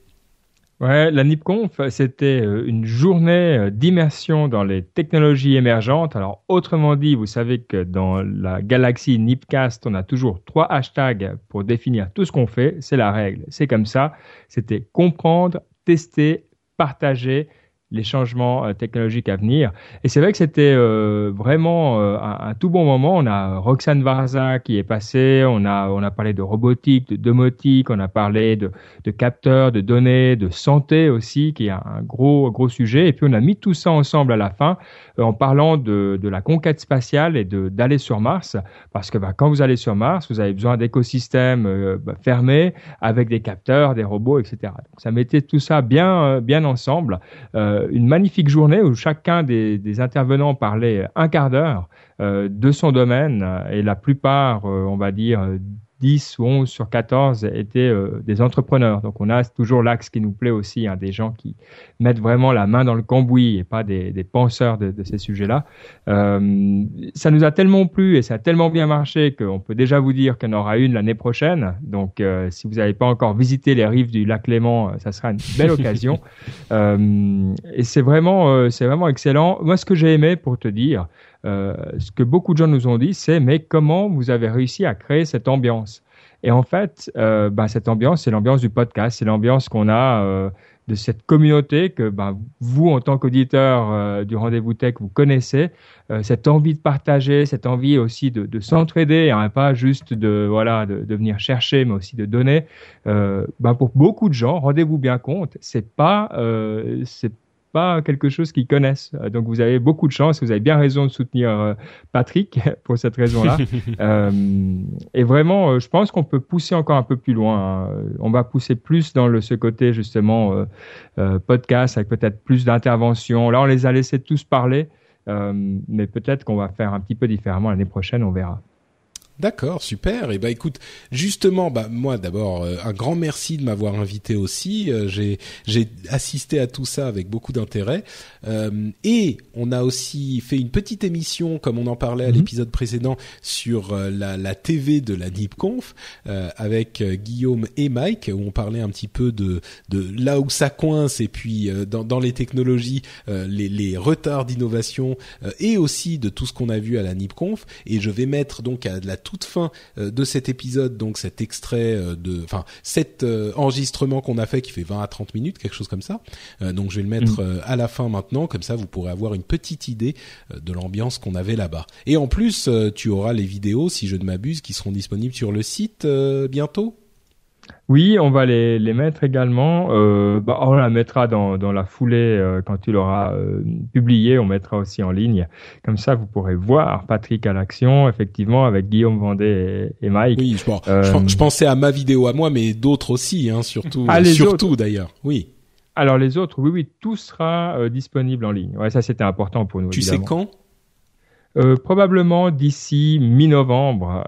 Ouais, la Nipconf, c'était une journée d'immersion dans les technologies émergentes. Alors, autrement dit, vous savez que dans la galaxie Nipcast, on a toujours 3 hashtags pour définir tout ce qu'on fait. C'est la règle. C'est comme ça. C'était comprendre, tester, partager les changements technologiques à venir. Et c'est vrai que c'était vraiment un tout bon moment. On a Roxane Varza qui est passée, on a parlé de robotique, de domotique, on a parlé de capteurs, de données, de santé aussi, qui est un gros sujet. Et puis on a mis tout ça ensemble à la fin en parlant de la conquête spatiale et d'aller sur Mars. Parce que quand vous allez sur Mars, vous avez besoin d'écosystèmes fermés avec des capteurs, des robots, etc. Donc ça mettait tout ça bien ensemble. Une magnifique journée où chacun des intervenants parlait un quart d'heure de son domaine, et la plupart, on va dire 10 ou 11 sur 14 étaient des entrepreneurs. Donc on a toujours l'axe qui nous plaît aussi, des gens qui mettent vraiment la main dans le cambouis et pas des penseurs de ces sujets-là. Ça nous a tellement plu et ça a tellement bien marché qu'on peut déjà vous dire qu'il y en aura une l'année prochaine. Donc si vous n'avez pas encore visité les rives du lac Léman, ça sera une belle occasion. Et c'est vraiment excellent. Moi, ce que j'ai aimé, pour te dire, ce que beaucoup de gens nous ont dit, c'est « mais comment vous avez réussi à créer cette ambiance ?» Et en fait, cette ambiance, c'est l'ambiance du podcast, c'est l'ambiance qu'on a de cette communauté que vous, en tant qu'auditeur du Rendez-vous Tech, vous connaissez, cette envie de partager, cette envie aussi de s'entraider, pas juste de venir chercher, mais aussi de donner. Pour beaucoup de gens, rendez-vous bien compte, c'est pas quelque chose qu'ils connaissent. Donc, vous avez beaucoup de chance. Vous avez bien raison de soutenir Patrick pour cette raison-là. Et vraiment, je pense qu'on peut pousser encore un peu plus loin. On va pousser plus dans ce côté, justement, podcast, avec peut-être plus d'interventions. Là, on les a laissés tous parler, mais peut-être qu'on va faire un petit peu différemment l'année prochaine. On verra. D'accord, super. Et écoute, justement, moi d'abord un grand merci de m'avoir invité aussi. J'ai assisté à tout ça avec beaucoup d'intérêt. Et on a aussi fait une petite émission, comme on en parlait à l'épisode précédent, sur la TV de la Nipconf avec Guillaume et Mike, où on parlait un petit peu de là où ça coince et puis dans les technologies, les retards d'innovation et aussi de tout ce qu'on a vu à la Nipconf. Et je vais mettre donc à la toute fin de cet épisode, donc cet extrait cet enregistrement qu'on a fait qui fait 20 à 30 minutes, quelque chose comme ça. Donc je vais le mettre à la fin maintenant, comme ça vous pourrez avoir une petite idée de l'ambiance qu'on avait là-bas. Et en plus, tu auras les vidéos, si je ne m'abuse, qui seront disponibles sur le site bientôt. Oui, on va les mettre également. On la mettra dans la foulée quand tu l'auras publié. On mettra aussi en ligne. Comme ça, vous pourrez voir Patrick à l'action, effectivement, avec Guillaume Vendée et Mike. Oui, je pensais à ma vidéo à moi, mais d'autres aussi, surtout. Surtout d'ailleurs. Oui. Alors les autres, oui, tout sera disponible en ligne. Ouais, ça c'était important pour nous. Tu évidemment. Sais quand? Probablement d'ici mi-novembre,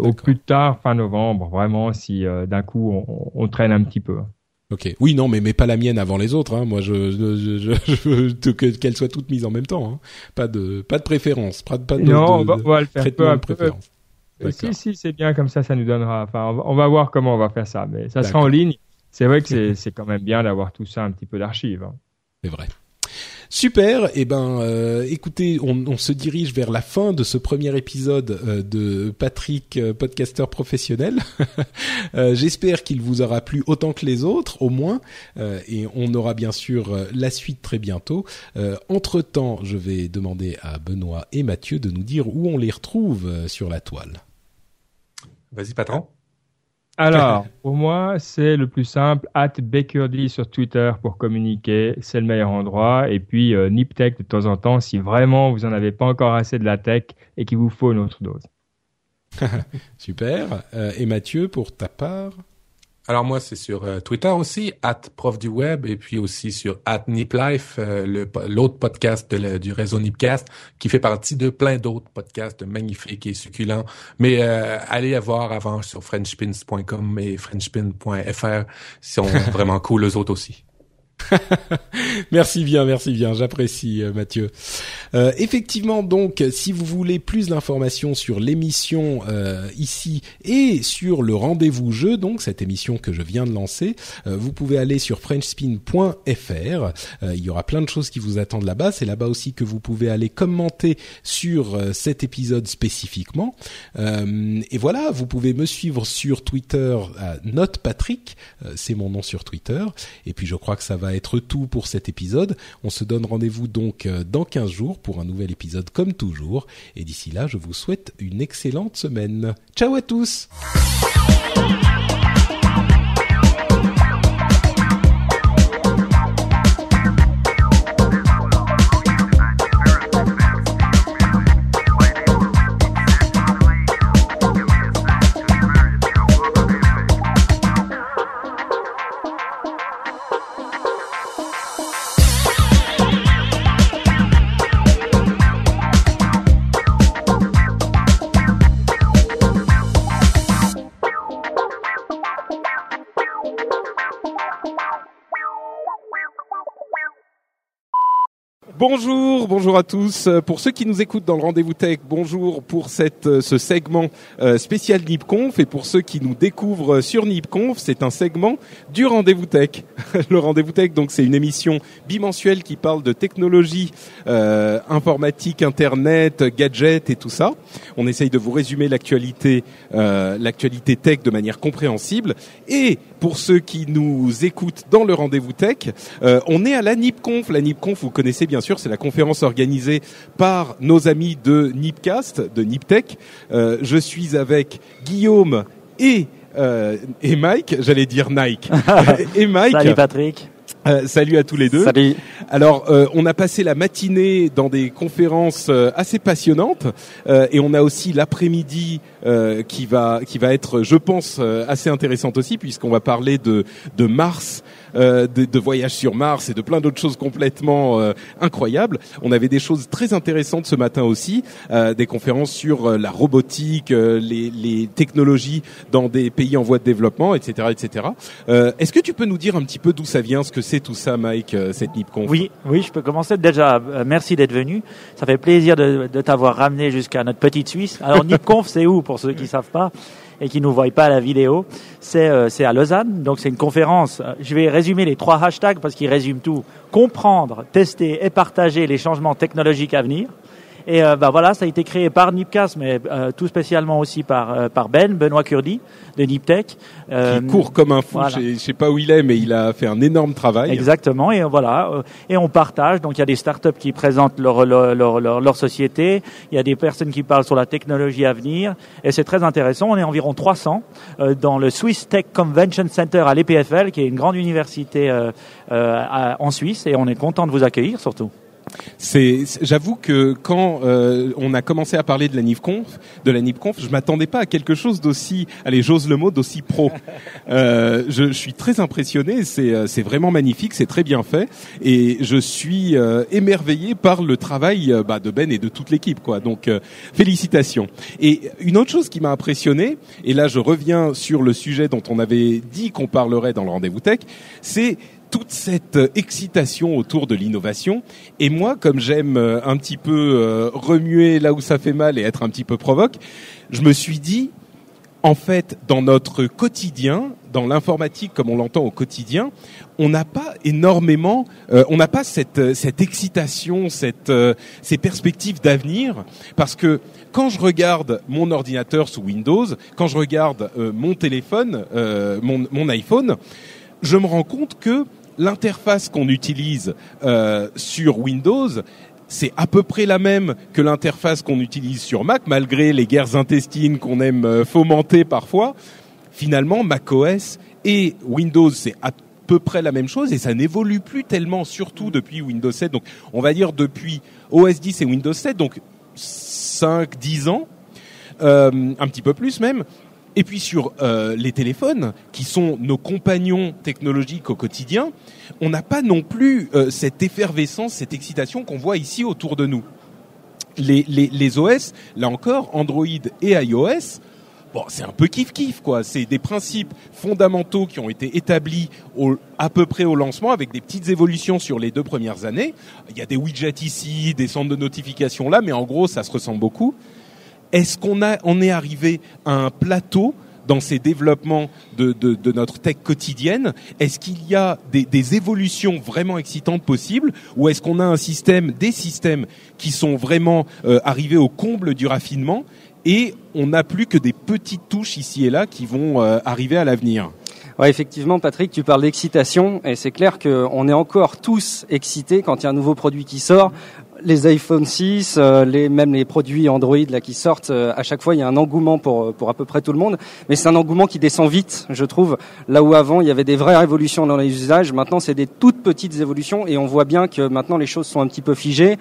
au plus tard fin novembre, vraiment si d'un coup on traîne un petit peu. Ok. Oui, non, mais pas la mienne avant les autres. Moi, je veux qu'elle soit toute mise en même temps. Pas de préférence. On va le faire peu à peu. Si, c'est bien comme ça. Ça nous donnera. On va voir comment on va faire ça, mais ça sera en ligne. C'est vrai que c'est quand même bien d'avoir tout ça un petit peu d'archives. C'est vrai. Super, et écoutez, on se dirige vers la fin de ce premier épisode de Patrick, podcasteur professionnel. J'espère qu'il vous aura plu autant que les autres, au moins. Et on aura bien sûr la suite très bientôt. Entre-temps, je vais demander à Benoît et Mathieu de nous dire où on les retrouve sur la toile. Vas-y, patron. Alors, pour moi, c'est le plus simple, @bcurdy sur Twitter pour communiquer, c'est le meilleur endroit. Et puis, Niptech de temps en temps, si vraiment vous n'en avez pas encore assez de la tech et qu'il vous faut une autre dose. Super. Et Mathieu, pour ta part ? Alors moi, c'est sur Twitter aussi, @profduweb, et puis aussi sur @niplife, l'autre podcast du réseau Nipcast, qui fait partie de plein d'autres podcasts magnifiques et succulents. Mais allez voir avant sur frenchpins.com et frenchpin.fr, ils sont vraiment cool, eux autres aussi. Merci bien, j'apprécie Mathieu. Effectivement, donc, si vous voulez plus d'informations sur l'émission ici et sur le rendez-vous jeu, donc cette émission que je viens de lancer, vous pouvez aller sur frenchspin.fr. Il y aura plein de choses qui vous attendent là-bas. C'est là-bas aussi que vous pouvez aller commenter sur cet épisode spécifiquement. Et voilà, vous pouvez me suivre sur Twitter à NotePatrick, c'est mon nom sur Twitter. Et puis je crois que ça va être tout pour cet épisode. On se donne rendez-vous donc dans 15 jours pour un nouvel épisode comme toujours. Et d'ici là, je vous souhaite une excellente semaine. Ciao à tous! Bonjour à tous. Pour ceux qui nous écoutent dans le Rendez-vous Tech, bonjour pour ce segment spécial Nipconf. Et pour ceux qui nous découvrent sur Nipconf, c'est un segment du Rendez-vous Tech. Le Rendez-vous Tech, donc, c'est une émission bimensuelle qui parle de technologie, informatique, internet, gadgets et tout ça. On essaye de vous résumer l'actualité tech de manière compréhensible. Et pour ceux qui nous écoutent dans le Rendez-vous Tech, on est à la Nipconf. La Nipconf, vous connaissez bien sûr, c'est la conférence organisée par nos amis de Nipcast, de Niptech. Je suis avec Guillaume et Mike, j'allais dire Nike. Et Mike. Salut Patrick. Salut à tous les deux. Salut. Alors, on a passé la matinée dans des conférences assez passionnantes, et on a aussi l'après-midi qui va être, je pense, assez intéressante aussi, puisqu'on va parler de Mars, de voyages sur Mars et de plein d'autres choses complètement incroyables. On avait des choses très intéressantes ce matin aussi, des conférences sur la robotique, les technologies dans des pays en voie de développement, etc. Est-ce que tu peux nous dire un petit peu d'où ça vient, ce que c'est tout ça, Mike, cette Nipconf? Oui, je peux commencer. Déjà, merci d'être venu. Ça fait plaisir de t'avoir ramené jusqu'à notre petite Suisse. Alors, Nipconf, c'est où, pour ceux qui ne savent pas et qui ne nous voient pas à la vidéo? C'est à Lausanne, donc c'est une conférence. Je vais résumer les 3 hashtags parce qu'ils résument tout. Comprendre, tester et partager les changements technologiques à venir. Et voilà, ça a été créé par Nipcast, mais tout spécialement aussi par Benoît Curdy de Niptech. Qui court comme un fou, voilà. Je ne sais pas où il est, mais il a fait un énorme travail. Exactement, et voilà, et on partage. Donc il y a des startups qui présentent leur société, il y a des personnes qui parlent sur la technologie à venir, et c'est très intéressant. On est environ 300 dans le Swiss Tech Convention Center à l'EPFL, qui est une grande université en Suisse, et on est content de vous accueillir surtout. J'avoue que quand on a commencé à parler de la Nipconf, je m'attendais pas à quelque chose d'aussi, allez, j'ose le mot, d'aussi pro. Je suis très impressionné, c'est vraiment magnifique, c'est très bien fait, et je suis émerveillé par le travail de Ben et de toute l'équipe, quoi. Donc félicitations. Et une autre chose qui m'a impressionné, et là je reviens sur le sujet dont on avait dit qu'on parlerait dans le Rendez-vous Tech, c'est toute cette excitation autour de l'innovation. Et moi, comme j'aime un petit peu remuer là où ça fait mal et être un petit peu provoque, je me suis dit, en fait, dans notre quotidien, dans l'informatique comme on l'entend au quotidien, on n'a pas énormément, on n'a pas cette excitation, ces perspectives d'avenir, parce que quand je regarde mon ordinateur sous Windows, quand je regarde mon téléphone, mon iPhone, je me rends compte que l'interface qu'on utilise sur Windows, c'est à peu près la même que l'interface qu'on utilise sur Mac, malgré les guerres intestines qu'on aime fomenter parfois. Finalement, macOS et Windows, c'est à peu près la même chose et ça n'évolue plus tellement, surtout depuis Windows 7. Donc, on va dire depuis OS 10 et Windows 7, donc 5-10 ans, un petit peu plus même. Et puis sur les téléphones, qui sont nos compagnons technologiques au quotidien, on n'a pas non plus cette effervescence, cette excitation qu'on voit ici autour de nous. Les OS, là encore, Android et iOS, bon, c'est un peu kiff-kiff, quoi. C'est des principes fondamentaux qui ont été établis à peu près au lancement, avec des petites évolutions sur les 2 premières années. Il y a des widgets ici, des centres de notification là, mais en gros, ça se ressemble beaucoup. Est-ce qu'on est arrivé à un plateau dans ces développements de notre tech quotidienne? Est-ce qu'il y a des évolutions vraiment excitantes possibles? Ou est-ce qu'on a des systèmes qui sont vraiment arrivés au comble du raffinement et on n'a plus que des petites touches ici et là qui vont arriver à l'avenir? Ouais, effectivement, Patrick, tu parles d'excitation et c'est clair qu'on est encore tous excités quand il y a un nouveau produit qui sort. Les iPhone 6, même les produits Android là qui sortent, à chaque fois il y a un engouement pour à peu près tout le monde, mais c'est un engouement qui descend vite, je trouve. Là où avant il y avait des vraies révolutions dans les usages, maintenant c'est des toutes petites évolutions et on voit bien que maintenant les choses sont un petit peu figées.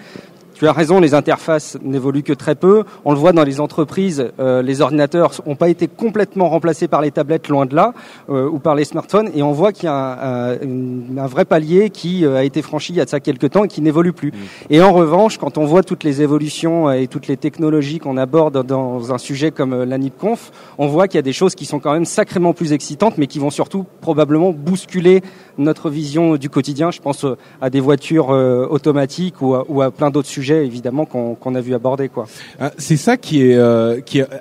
Tu as raison, les interfaces n'évoluent que très peu. On le voit dans les entreprises, les ordinateurs n'ont pas été complètement remplacés par les tablettes, loin de là, ou par les smartphones. Et on voit qu'il y a un vrai palier qui a été franchi il y a de ça quelques temps et qui n'évolue plus. Et en revanche, quand on voit toutes les évolutions et toutes les technologies qu'on aborde dans un sujet comme la Nipconf, on voit qu'il y a des choses qui sont quand même sacrément plus excitantes, mais qui vont surtout probablement bousculer notre vision du quotidien. Je pense à des voitures automatiques ou à plein d'autres sujets, évidemment, qu'on a vu aborder, quoi. Ah, c'est ça qui est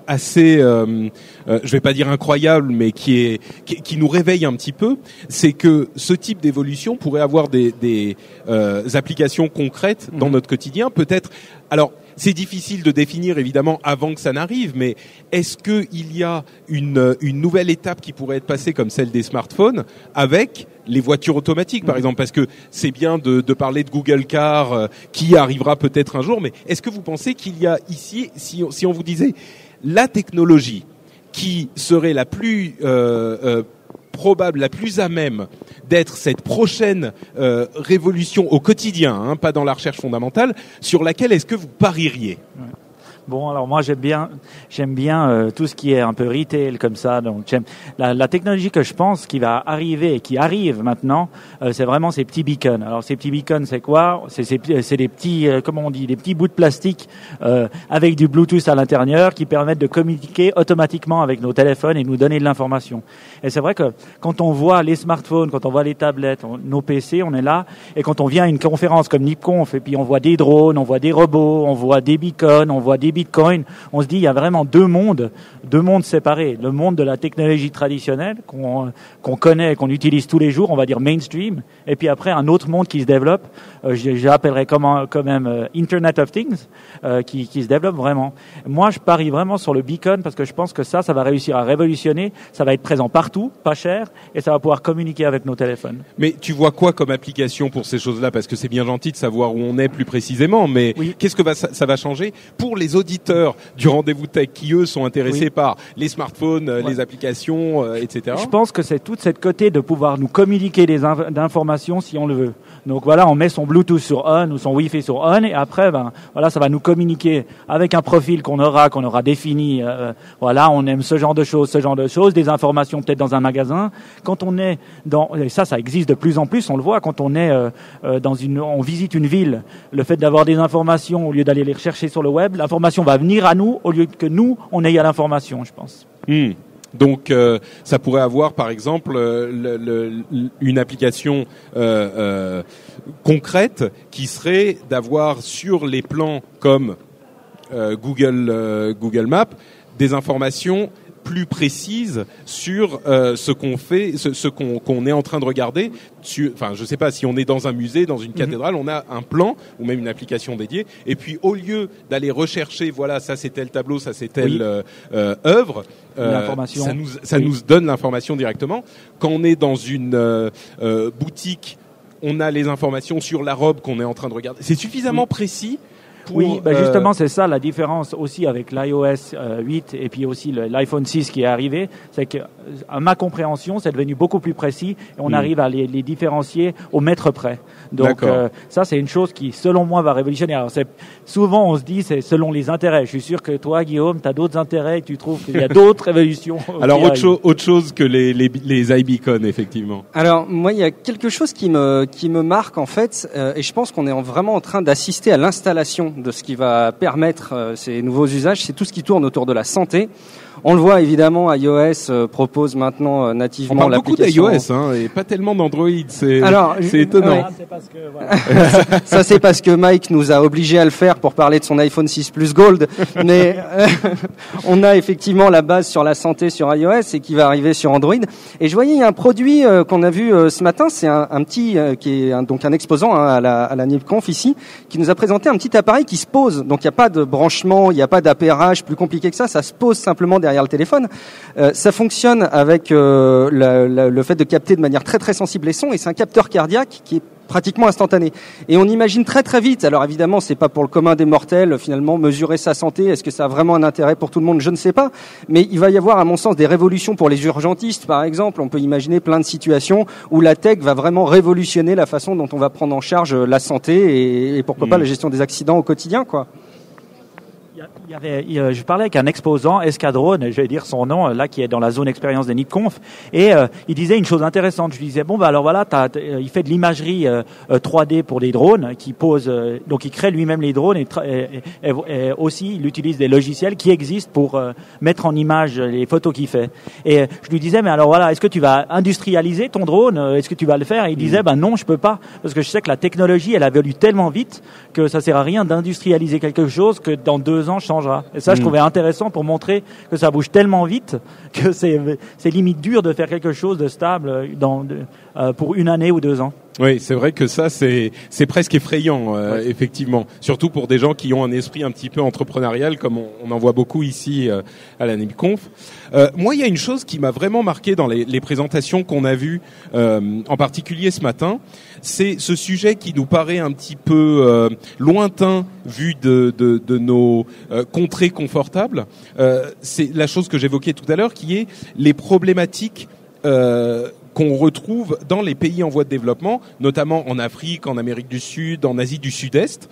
assez, je vais pas dire incroyable, mais qui nous réveille un petit peu, c'est que ce type d'évolution pourrait avoir des applications concrètes dans notre quotidien, peut-être. Alors, c'est difficile de définir, évidemment, avant que ça n'arrive, mais est-ce qu'il y a une nouvelle étape qui pourrait être passée comme celle des smartphones avec les voitures automatiques, par exemple? Parce que c'est bien de parler de Google Car qui arrivera peut-être un jour, mais est-ce que vous pensez qu'il y a ici, si on vous disait, la technologie qui serait la plus probable, la plus à même d'être cette prochaine révolution au quotidien, hein, pas dans la recherche fondamentale, sur laquelle est-ce que vous parieriez ? Ouais. Bon, alors moi j'aime bien tout ce qui est un peu retail comme ça. Donc j'aime la technologie que je pense qui va arriver et qui arrive maintenant, c'est vraiment ces petits beacons. Alors ces petits beacons, c'est quoi ? C'est des petits comment on dit, des petits bouts de plastique avec du Bluetooth à l'intérieur qui permettent de communiquer automatiquement avec nos téléphones et nous donner de l'information. Et c'est vrai que quand on voit les smartphones, quand on voit les tablettes, nos PC, on est là, et quand on vient à une conférence comme Nipconf et puis on voit des drones, on voit des robots, on voit des beacons, on voit des Bitcoin, on se dit il y a vraiment deux mondes séparés. Le monde de la technologie traditionnelle qu'on connaît, qu'on utilise tous les jours, on va dire mainstream, et puis après un autre monde qui se développe, j'appellerais quand même Internet of Things, qui se développe vraiment. Moi, je parie vraiment sur le beacon parce que je pense que ça va réussir à révolutionner, ça va être présent partout, pas cher, et ça va pouvoir communiquer avec nos téléphones. Mais tu vois quoi comme application pour ces choses-là? Parce que c'est bien gentil de savoir où on est plus précisément, mais oui. Qu'est-ce que ça va changer pour les auditeurs du Rendez-vous Tech qui, eux, sont intéressés par les smartphones, les applications, etc. Je pense que c'est tout cette côté de pouvoir nous communiquer des informations si on le veut. Donc voilà, on met son Bluetooth sur on ou son Wi-Fi sur on et après, ça va nous communiquer avec un profil qu'on aura défini. On aime ce genre de choses, des informations peut-être dans un magasin. Quand on est et ça existe de plus en plus, on le voit, quand on est on visite une ville, le fait d'avoir des informations au lieu d'aller les rechercher sur le web, l'information va venir à nous au lieu que nous, on ait à l'information, je pense. Donc, ça pourrait avoir, par exemple, une application concrète qui serait d'avoir sur les plans comme Google Maps des informations plus précise sur ce qu'on fait, ce qu'on est en train de regarder. Enfin, je sais pas, si on est dans un musée, dans une cathédrale, on a un plan ou même une application dédiée. Et puis, au lieu d'aller rechercher, voilà, ça c'est tel tableau, ça c'est telle œuvre, ça nous donne l'information directement. Quand on est dans une boutique, on a les informations sur la robe qu'on est en train de regarder. C'est suffisamment précis. Oui, ben justement, c'est ça la différence aussi avec l'iOS 8 et puis aussi l'iPhone 6 qui est arrivé. C'est que, à ma compréhension, c'est devenu beaucoup plus précis et on arrive à les différencier au mètre près. Donc, ça, c'est une chose qui, selon moi, va révolutionner. Alors, souvent, on se dit, c'est selon les intérêts. Je suis sûr que toi, Guillaume, tu as d'autres intérêts et tu trouves qu'il y a d'autres révolutions. Alors, autre chose que les iBeacon, effectivement. Alors, moi, il y a quelque chose qui me marque, en fait, et je pense qu'on est vraiment en train d'assister à l'installation de ce qui va permettre ces nouveaux usages, c'est tout ce qui tourne autour de la santé. On le voit évidemment, iOS propose maintenant nativement l'application. On parle beaucoup d'iOS et pas tellement d'Android, c'est étonnant. Ouais. Ça c'est parce que Mike nous a obligés à le faire pour parler de son iPhone 6 Plus Gold, mais on a effectivement la base sur la santé sur iOS et qui va arriver sur Android. Et je voyais, il y a un produit qu'on a vu ce matin, c'est un petit, qui est donc un exposant à la Nipconf ici, qui nous a présenté un petit appareil qui se pose. Donc il n'y a pas de branchement, il n'y a pas d'appairage plus compliqué que ça, ça se pose simplement derrière le téléphone. Ça fonctionne avec le fait de capter de manière très très sensible les sons, et c'est un capteur cardiaque qui est pratiquement instantané. Et on imagine très très vite, alors évidemment c'est pas pour le commun des mortels, finalement mesurer sa santé, est-ce que ça a vraiment un intérêt pour tout le monde, je ne sais pas, mais il va y avoir à mon sens des révolutions pour les urgentistes par exemple. On peut imaginer plein de situations où la tech va vraiment révolutionner la façon dont on va prendre en charge la santé et pourquoi pas la gestion des accidents au quotidien, quoi. Je parlais avec un exposant, Escadrone, je vais dire son nom, là qui est dans la zone expérience des Nipconf, et il disait une chose intéressante. Je lui disais, bon bah alors voilà, il fait de l'imagerie 3D pour les drones, qui pose, donc il crée lui-même les drones, et aussi il utilise des logiciels qui existent pour mettre en image les photos qu'il fait. Et je lui disais, mais alors voilà, est-ce que tu vas industrialiser ton drone, est-ce que tu vas le faire? Et il disait, bah non, je peux pas, parce que je sais que la technologie, elle évolue tellement vite que ça sert à rien d'industrialiser quelque chose que dans 2 ans changera. Et ça, je trouvais intéressant pour montrer que ça bouge tellement vite que c'est limite dur de faire quelque chose de stable pour 1 année ou 2 ans. Oui, c'est vrai que ça, c'est presque effrayant, effectivement. Surtout pour des gens qui ont un esprit un petit peu entrepreneurial, comme on en voit beaucoup ici à la Nipconf. Moi, il y a une chose qui m'a vraiment marqué dans les présentations qu'on a vues, en particulier ce matin, c'est ce sujet qui nous paraît un petit peu lointain vu de nos contrées confortables. C'est la chose que j'évoquais tout à l'heure, qui est les problématiques qu'on retrouve dans les pays en voie de développement, notamment en Afrique, en Amérique du Sud, en Asie du Sud-Est,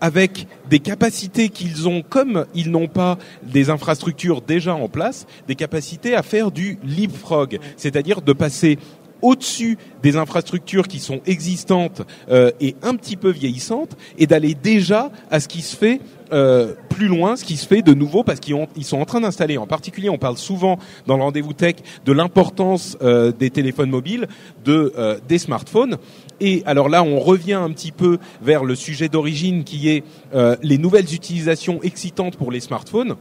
avec des capacités qu'ils ont, comme ils n'ont pas des infrastructures déjà en place, des capacités à faire du leapfrog, c'est-à-dire de passer au-dessus des infrastructures qui sont existantes et un petit peu vieillissantes, et d'aller déjà à ce qui se fait plus loin, ce qui se fait de nouveau, parce qu'ils sont en train d'installer. En particulier, on parle souvent dans le Rendez-vous Tech de l'importance des téléphones mobiles, des smartphones. Et alors là, on revient un petit peu vers le sujet d'origine, qui est les nouvelles utilisations excitantes pour les smartphones.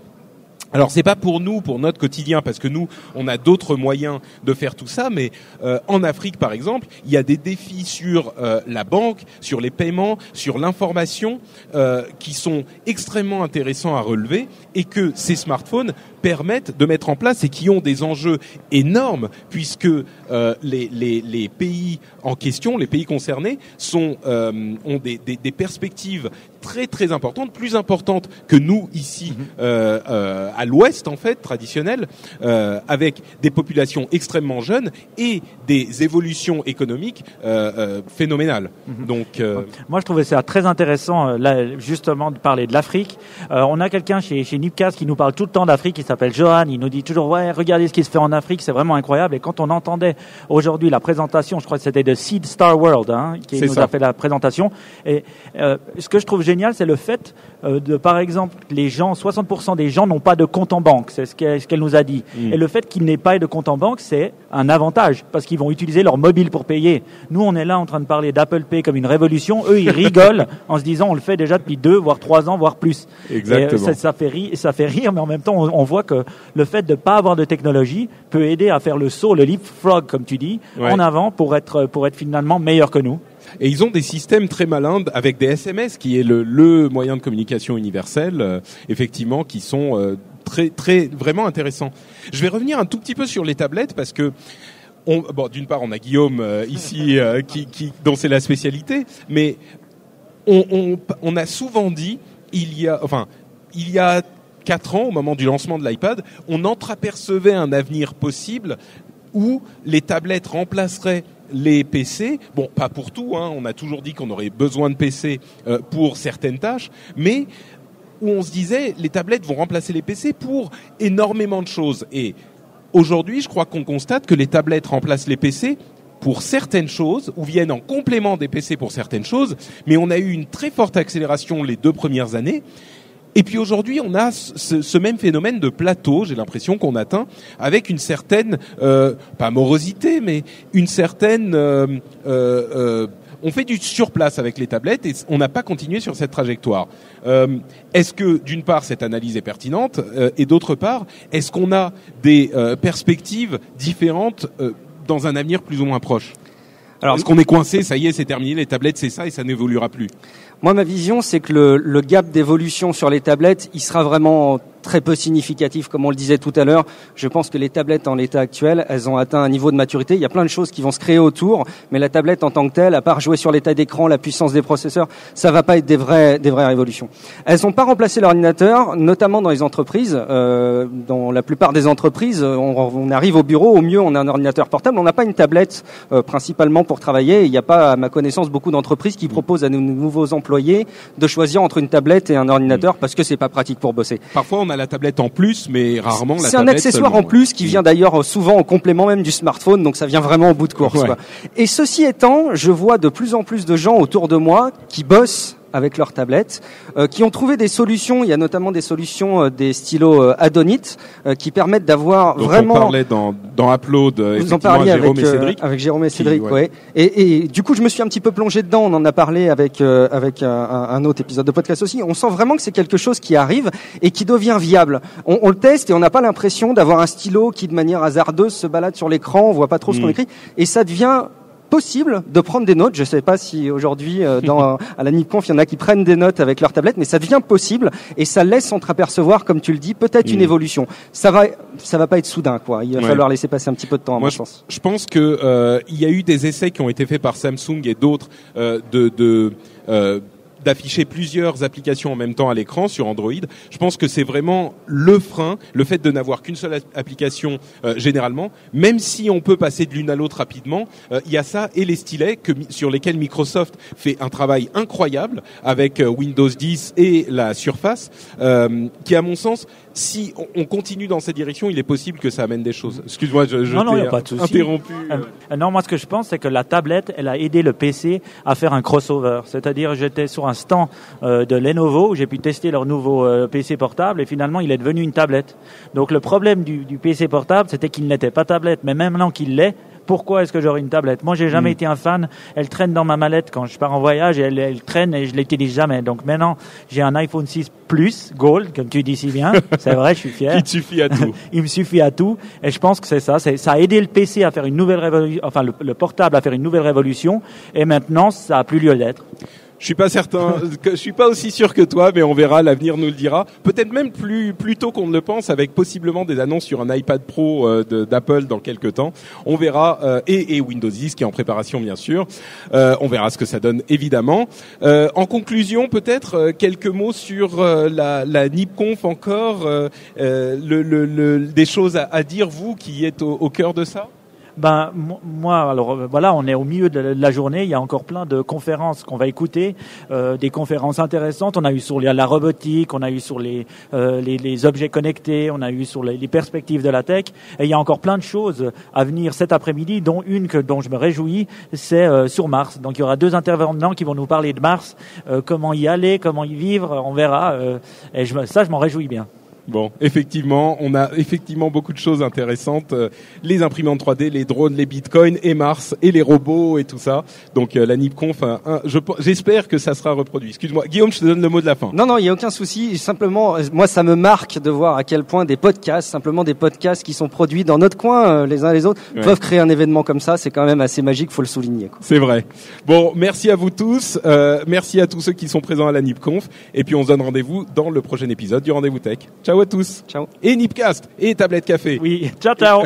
Alors c'est pas pour nous, pour notre quotidien, parce que nous on a d'autres moyens de faire tout ça, mais en Afrique par exemple, il y a des défis sur la banque, sur les paiements, sur l'information qui sont extrêmement intéressants à relever, et que ces smartphones permettent de mettre en place, et qui ont des enjeux énormes, puisque les pays en question, les pays concernés ont des perspectives très très importantes, plus importantes que nous ici à l'Ouest en fait, traditionnel, avec des populations extrêmement jeunes et des évolutions économiques phénoménales. Donc, moi je trouvais ça très intéressant là, justement, de parler de l'Afrique. On a quelqu'un chez Nipcast qui nous parle tout le temps d'Afrique, il s'appelle Johan, il nous dit toujours ouais, regardez ce qui se fait en Afrique, c'est vraiment incroyable. Et quand on entendait aujourd'hui la présentation, je crois que c'était de Seed Star World qui nous a fait la présentation, et ce que je trouve génial, c'est le fait de, par exemple, les gens, 60% des gens n'ont pas de compte en banque, c'est ce qu'elle nous a dit. Et le fait qu'ils n'aient pas de compte en banque, c'est un avantage, parce qu'ils vont utiliser leur mobile pour payer. Nous, on est là en train de parler d'Apple Pay comme une révolution, eux, ils rigolent en se disant on le fait déjà depuis 2, voire 3 ans, voire plus. Exactement. Et ça fait rire, mais en même temps, on voit voit que le fait de ne pas avoir de technologie peut aider à faire le saut, le leapfrog, comme tu dis, ouais, en avant pour être finalement meilleur que nous. Et ils ont des systèmes très malins avec des SMS qui est le moyen de communication universel, effectivement, qui sont très, très, vraiment intéressants. Je vais revenir un tout petit peu sur les tablettes parce que bon, d'une part, on a Guillaume ici qui dont c'est la spécialité, mais on a souvent dit il y a 4 ans, au moment du lancement de l'iPad, on entreapercevait un avenir possible où les tablettes remplaceraient les PC. Bon, pas pour tout, hein, on a toujours dit qu'on aurait besoin de PC pour certaines tâches, mais où on se disait les tablettes vont remplacer les PC pour énormément de choses. Et aujourd'hui, je crois qu'on constate que les tablettes remplacent les PC pour certaines choses, ou viennent en complément des PC pour certaines choses, mais on a eu une très forte accélération les 2 premières années. Et puis aujourd'hui, on a ce même phénomène de plateau, j'ai l'impression qu'on atteint, avec une certaine, pas morosité, mais une certaine... on fait du surplace avec les tablettes et on n'a pas continué sur cette trajectoire. Est-ce que, d'une part, cette analyse est pertinente et d'autre part, est-ce qu'on a des perspectives différentes dans un avenir plus ou moins proche ? Alors, est-ce qu'on est coincé, ça y est, c'est terminé, les tablettes, c'est ça et ça n'évoluera plus ? Moi, ma vision, c'est que le gap d'évolution sur les tablettes, il sera vraiment très peu significatif, comme on le disait tout à l'heure. Je pense que les tablettes, en l'état actuel, elles ont atteint un niveau de maturité. Il y a plein de choses qui vont se créer autour, mais la tablette en tant que telle, à part jouer sur l'état d'écran, la puissance des processeurs, ça va pas être des vraies révolutions. Elles ont pas remplacé l'ordinateur, notamment dans les entreprises. Dans la plupart des entreprises, on arrive au bureau, au mieux, on a un ordinateur portable, on n'a pas une tablette principalement pour travailler. Il n'y a pas, à ma connaissance, beaucoup d'entreprises qui proposent à nos nouveaux employés de choisir entre une tablette et un ordinateur parce que c'est pas pratique pour bosser. Parfois on a la tablette en plus, mais rarement la tablette. C'est un accessoire seulement, en plus qui vient d'ailleurs souvent en complément même du smartphone, donc ça vient vraiment au bout de course, ouais, quoi. Et ceci étant, je vois de plus en plus de gens autour de moi qui bossent avec leurs tablettes, qui ont trouvé des solutions. Il y a notamment des solutions des stylos Adonit qui permettent d'avoir donc vraiment... On parlait dans Upload, vous en parliez avec Jérôme et Cédric. Ouais. Et du coup, je me suis un petit peu plongé dedans. On en a parlé avec un autre épisode de podcast aussi. On sent vraiment que c'est quelque chose qui arrive et qui devient viable. On le teste et on n'a pas l'impression d'avoir un stylo qui, de manière hasardeuse, se balade sur l'écran. On voit pas trop ce qu'on écrit. Et ça devient... possible de prendre des notes. Je ne sais pas si aujourd'hui à la Nipconf, il y en a qui prennent des notes avec leur tablette, mais ça devient possible et ça laisse entreapercevoir, comme tu le dis, peut-être une évolution. Ça va pas être soudain, quoi. Il va falloir laisser passer un petit peu de temps, à mon sens. Je pense que il y a eu des essais qui ont été faits par Samsung et d'autres d'afficher plusieurs applications en même temps à l'écran sur Android. Je pense que c'est vraiment le frein, le fait de n'avoir qu'une seule application généralement, même si on peut passer de l'une à l'autre rapidement. Il y a ça et les stylets sur lesquels Microsoft fait un travail incroyable avec Windows 10 et la Surface, qui à mon sens, si on continue dans cette direction, il est possible que ça amène des choses. Excuse-moi, je t'ai interrompu. Non, moi ce que je pense, c'est que la tablette, elle a aidé le PC à faire un crossover. C'est-à-dire, j'étais sur un stand de Lenovo où j'ai pu tester leur nouveau PC portable et finalement il est devenu une tablette. Donc le problème du PC portable, c'était qu'il n'était pas tablette, mais même maintenant qu'il l'est, pourquoi est-ce que j'aurais une tablette ? Moi, j'ai jamais été un fan. Elle traîne dans ma mallette quand je pars en voyage. Elle traîne et je l'utilise jamais. Donc maintenant, j'ai un iPhone 6 Plus Gold, comme tu dis si bien. C'est vrai, je suis fier. Il suffit à tout. Il me suffit à tout. Et je pense que c'est ça. Ça a aidé le PC à faire une nouvelle révolution. Enfin, le portable à faire une nouvelle révolution. Et maintenant, ça a plus lieu d'être. Je suis pas certain, je suis pas aussi sûr que toi, mais on verra, l'avenir nous le dira. Peut-être même plus tôt qu'on ne le pense, avec possiblement des annonces sur un iPad Pro d'Apple dans quelques temps. On verra, et Windows 10 qui est en préparation bien sûr. On verra ce que ça donne évidemment. En conclusion, peut-être quelques mots sur la Nipconf encore, des choses à dire, vous qui êtes au cœur de ça. Ben moi, alors voilà, on est au milieu de la journée. Il y a encore plein de conférences qu'on va écouter, des conférences intéressantes. On a eu sur la robotique, on a eu sur les objets connectés, on a eu sur les perspectives de la tech. Et il y a encore plein de choses à venir cet après-midi, dont une dont je me réjouis, c'est sur Mars. Donc il y aura 2 intervenants qui vont nous parler de Mars, comment y aller, comment y vivre. On verra. Et ça, je m'en réjouis bien. Bon, effectivement, on a effectivement beaucoup de choses intéressantes. Les imprimantes 3D, les drones, les bitcoins et Mars et les robots et tout ça. Donc la Nipconf, j'espère que ça sera reproduit. Excuse-moi, Guillaume, je te donne le mot de la fin. Non, il n'y a aucun souci. Simplement, moi, ça me marque de voir à quel point des podcasts qui sont produits dans notre coin, les uns les autres, peuvent créer un événement comme ça. C'est quand même assez magique, faut le souligner, quoi. C'est vrai. Bon, merci à vous tous. Merci à tous ceux qui sont présents à la Nipconf. Et puis, on se donne rendez-vous dans le prochain épisode du Rendez-vous Tech. Ciao à tous. Ciao. Et Nipcast et Tablette Café. Oui, ciao.